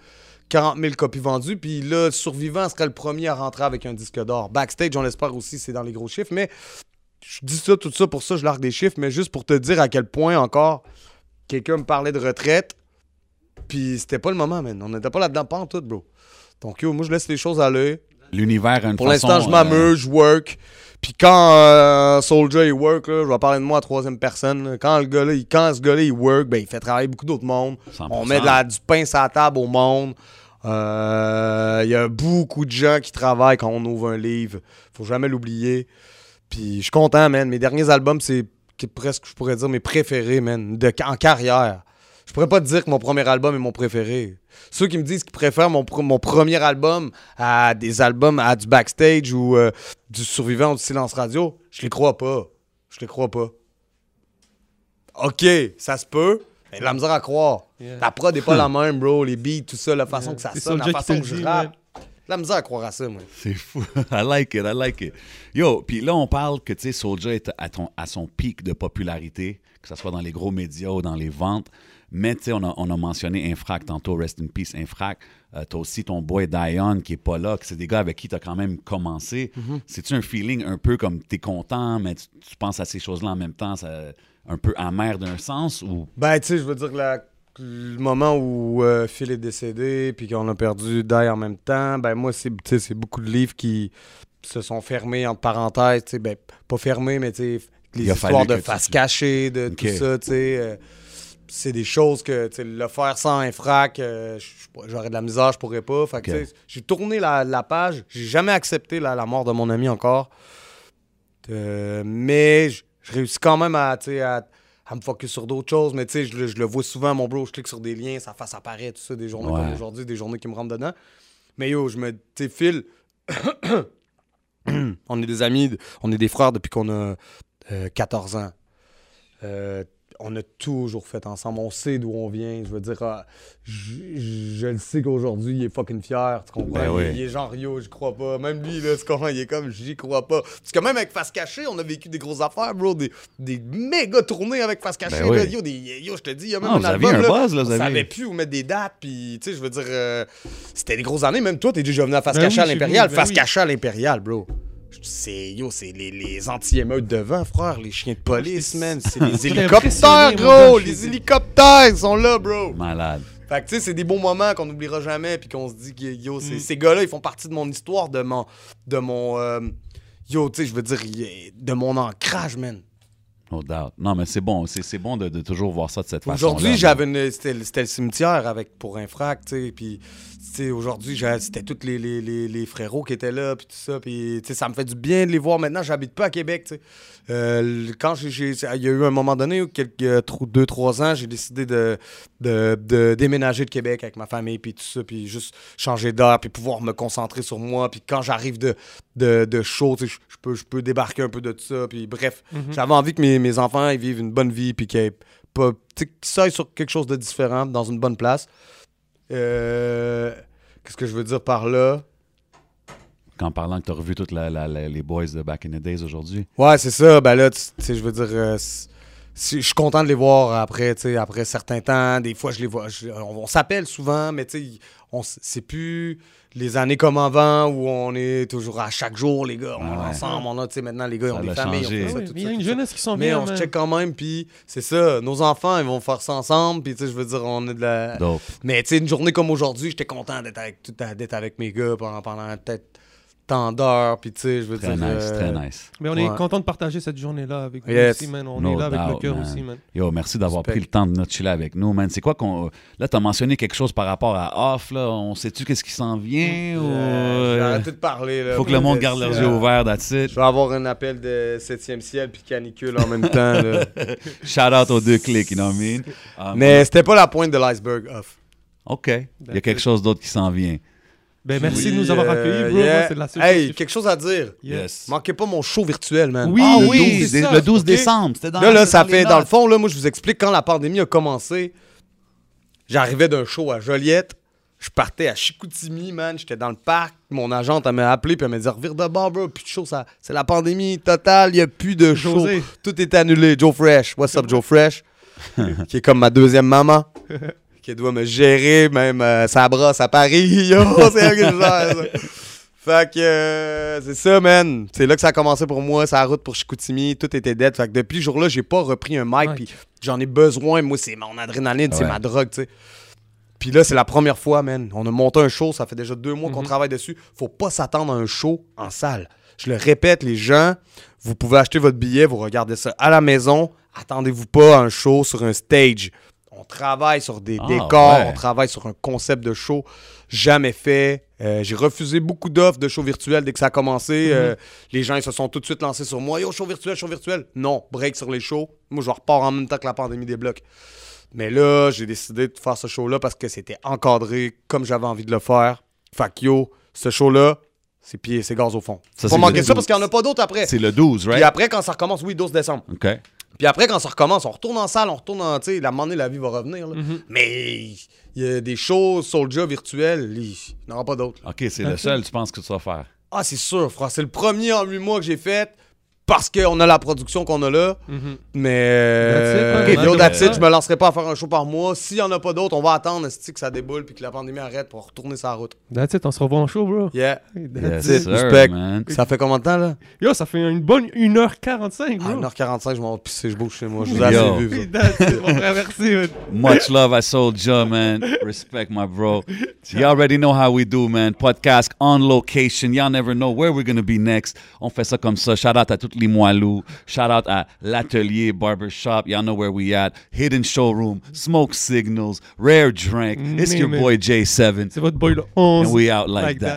copies vendues. Puis là, Survivant serait le premier à rentrer avec un disque d'or. Backstage, on l'espère aussi, c'est dans les gros chiffres. Mais je dis ça, tout ça, pour ça, je largue des chiffres. Mais juste pour te dire à quel point, encore, quelqu'un me parlait de retraite. Puis c'était pas le moment, man. On n'était pas là-dedans, pas en tout, bro. Donc, yo, moi, je laisse les choses aller. L'univers a une pour façon... Pour l'instant, je m'amuse, euh... je work. Puis quand euh, Soulja, il work, là, je vais parler de moi à troisième personne. Là. Quand, le gars -là, il, quand ce gars-là, il work, ben, il fait travailler beaucoup d'autres mondes. cent pour cent. On met de la, du pain sur la table au monde. Il euh, y a beaucoup de gens qui travaillent quand on ouvre un livre. Faut jamais l'oublier. Puis je suis content, man. Mes derniers albums, c'est presque, je pourrais dire, mes préférés, man, de, en carrière. Je pourrais pas te dire que mon premier album est mon préféré. Ceux qui me disent qu'ils préfèrent mon, pr mon premier album à des albums à du Backstage ou euh, du Survivant ou du Silence Radio, je les crois pas. Je les crois pas. OK, ça se peut, mais la misère à croire. Yeah. La prod est pas la même, bro. Les beats, tout ça, la façon yeah. que ça sonne, la façon que je rappe. La misère à croire à ça, moi. C'est fou. I like it, I like it. Yo, puis là, on parle que, tu sais, Soulja est à, ton, à son pic de popularité, que ce soit dans les gros médias ou dans les ventes. Mais, tu sais, on a, on a mentionné Infrak tantôt, Rest in Peace, Infrak. Euh, t'as aussi ton boy Dion qui est pas là, que c'est des gars avec qui t'as quand même commencé. Mm-hmm. C'est-tu un feeling un peu comme t'es content, mais tu, tu penses à ces choses-là en même temps, ça, un peu amer d'un sens? Ou... Ben, tu sais, je veux dire, la, le moment où euh, Phil est décédé puis qu'on a perdu Dion en même temps, ben moi, c'est beaucoup de livres qui se sont fermés, entre parenthèses, tu sais, ben, pas fermés, mais tu sais, les histoires de Face Cachée, de okay. tout ça, tu sais... Euh, c'est des choses que, tu sais, le faire sans Infrak, euh, j'aurais de la misère, je pourrais pas. Fait que, okay. tu sais, j'ai tourné la, la page, j'ai jamais accepté la, la mort de mon ami encore. Euh, mais je réussis quand même à, tu sais, à, à me focus sur d'autres choses. Mais, tu sais, je, je le vois souvent, mon bro, je clique sur des liens, sa face apparaît, tout ça, des journées ouais. comme aujourd'hui, des journées qui me rentrent dedans. Mais yo, je me, tu sais, Phil, on est des amis, on est des frères depuis qu'on a euh, quatorze ans. Euh, on a toujours fait ensemble, on sait d'où on vient. Je veux dire, ah, je, je, je le sais qu'aujourd'hui, il est fucking fier, tu comprends? Ben oui. Il est genre, yo, j'y crois pas. Même lui, là, il est comme, j'y crois pas. Parce que même avec Face Cachée, on a vécu des grosses affaires, bro, des, des méga tournées avec Face Cachée. Ben oui. Yo, yo je te dis, il y a même non, un album, un là, buzz, là, on savait plus où mettre des dates, puis, tu sais, je veux dire, euh, c'était des grosses années. Même toi, t'es déjà venu à Face ben Cachée oui, à l'Impérial. Ben Face oui. Cachée à l'Impérial, bro. C'est yo, c'est les, les anti-émeutes devant, frère, les chiens de police, man. C'est les hélicoptères, gros. Les hélicoptères, ils sont là, bro. Malade. Fait que, tu sais, c'est des bons moments qu'on n'oubliera jamais, puis qu'on se dit, que, yo, mm. ces gars-là, ils font partie de mon histoire, de mon. De mon euh, yo, tu sais, je veux dire, de mon ancrage, man. No doubt. Non, mais c'est bon, c'est bon de, de toujours voir ça de cette façon. Aujourd'hui, j'avais c'était le cimetière avec pour Infrak, tu sais, puis aujourd'hui, c'était tous les, les, les, les frérots qui étaient là, puis tout ça, puis ça me fait du bien de les voir maintenant. J'habite pas à Québec, tu sais. Euh, quand j'ai, il y a eu un moment donné, quelques deux, trois ans, j'ai décidé de, de, de déménager de Québec avec ma famille, puis tout ça, puis juste changer d'air, puis pouvoir me concentrer sur moi, puis quand j'arrive de, de, de show, tu sais, je peux, je peux débarquer un peu de tout ça, puis bref, mm-hmm. j'avais envie que mes mes enfants, ils vivent une bonne vie, puis qu'ils s'aillent sur quelque chose de différent, dans une bonne place. Euh, Qu'est-ce que je veux dire par là? En parlant que tu as revu toutes la, la, la, les boys de Back in the Days aujourd'hui. Ouais, c'est ça. Ben là, tu sais, je veux dire, euh, je suis content de les voir après, tu sais, après certains temps. Des fois, je les vois, je, on, on s'appelle souvent, mais tu sais, on c'est plus les années comme avant où on est toujours à chaque jour, les gars, on ah ouais. est ensemble, on a, tu sais, maintenant, les gars, ils ont des familles, changé. On fait ça, oui, tout, il y a une jeunesse qui s'en vient. Mais on se check quand même, puis c'est ça, nos enfants, ils vont faire ça ensemble, puis tu sais, je veux dire, on est de la... Dope. Mais tu sais, une journée comme aujourd'hui, j'étais content d'être avec, d'être avec mes gars pendant, pendant peut-être tant d'heures, puis tu sais, je veux très dire... Nice, euh... Très nice, mais on ouais. est content de partager cette journée-là avec vous yes. aussi, man. On no est là doubt, avec le cœur aussi, man. Yo, merci d'avoir pris le temps de notre chiller avec nous, man. C'est quoi qu'on... Là, t'as mentionné quelque chose par rapport à Off, là. On sait-tu qu'est-ce qui s'en vient? Ou... J'ai arrêté de parler, là. Faut que le monde garde leurs yeux ouverts, that's it. Je vais avoir un appel de Septième Ciel puis Canicule en même temps, là. Shout-out aux deux clics, you know what I mean? Um, mais c'était pas la pointe de l'iceberg, Off. OK. Il y a quelque chose d'autre qui s'en vient. Ben merci oui, de nous avoir accueillis, bro. Yeah. Moi, de la hey, quelque chose à dire. Yes. Manquez pas mon show virtuel, man. Oui, ah, le, oui, douze, ça, le douze okay. décembre. Dans là, là, ça dans fait, dans le fond, là, moi, je vous explique, quand la pandémie a commencé, j'arrivais d'un show à Joliette, je partais à Chicoutimi, man, j'étais dans le parc, mon agente, elle m'a appelé, puis elle m'a dit « Revire de bord, bro, plus de show, ça, c'est la pandémie totale, il n'y a plus de show. José. Tout est annulé. Joe Fresh, what's up, Joe Fresh? Qui est comme ma deuxième maman. » Qui doit me gérer, même euh, sa brosse à Paris. Yo, c'est un gars ça. Fait que euh, c'est ça, man. C'est là que ça a commencé pour moi. C'est la route pour Chicoutimi. Tout était dead. Fait que depuis ce jour-là, j'ai pas repris un mic. Puis j'en ai besoin. Moi, c'est mon adrénaline, ouais. c'est ma drogue, tu sais. Puis là, c'est la première fois, man. On a monté un show. Ça fait déjà deux mois mm-hmm. qu'on travaille dessus. Faut pas s'attendre à un show en salle. Je le répète, les gens, vous pouvez acheter votre billet. Vous regardez ça à la maison. Attendez-vous pas à un show sur un stage. On travaille sur des ah, décors, ouais. on travaille sur un concept de show jamais fait. Euh, j'ai refusé beaucoup d'offres de show virtuel dès que ça a commencé. Mm-hmm. euh, les gens ils se sont tout de suite lancés sur moi. Yo, show virtuel, show virtuel. Non, break sur les shows. Moi, je repars en même temps que la pandémie débloque. Mais là, j'ai décidé de faire ce show-là parce que c'était encadré comme j'avais envie de le faire. Fait que yo, ce show-là, c'est pieds, c'est gaz au fond. Faut pas manquer ça parce qu'il n'y en a pas d'autres après. C'est le douze, right? Puis après, quand ça recommence, oui, douze décembre. OK. Puis après, quand ça recommence, on retourne en salle, on retourne en... Tu sais, à un moment donné, la vie va revenir. Là. Mm-hmm. Mais il y a des shows, Soldier virtuel, il n'y en aura pas d'autres. OK, c'est le seul, tu penses que tu vas faire? Ah, c'est sûr, frère. C'est le premier en huit mois que j'ai fait parce qu'on a la production qu'on a là. Mm-hmm. Mais... That's it, okay, that's it, je me lancerai pas à faire un show par mois. S'il n'y en a pas d'autres, on va attendre que ça déboule puis que la pandémie arrête pour retourner sa route. That's it, on se revoit en show, bro. Yeah. That's, that's it. Sir, respect. Man. Ça fait combien de temps, là? Yo, ça fait une bonne une heure quarante-cinq, bro. Ah, une heure quarante-cinq, je m'en vais pisser, je bouge chez moi. Je vous ai assez vu, ça. That's it, mon frère, merci, man. Much love à Soldier, man. Respect, my bro. You already know how we do, man. Podcast on location. Y'all never know where we're going to be next. On fait ça comme ça. Shout out à tout out Limoilou. Shout out à L'atelier Barbershop. Y'all know where we at. Hidden Showroom, Smoke Signals, Rare Drink. It's mm, your man. boy J seven. C'est votre boy le onze. And we out like, like that. that.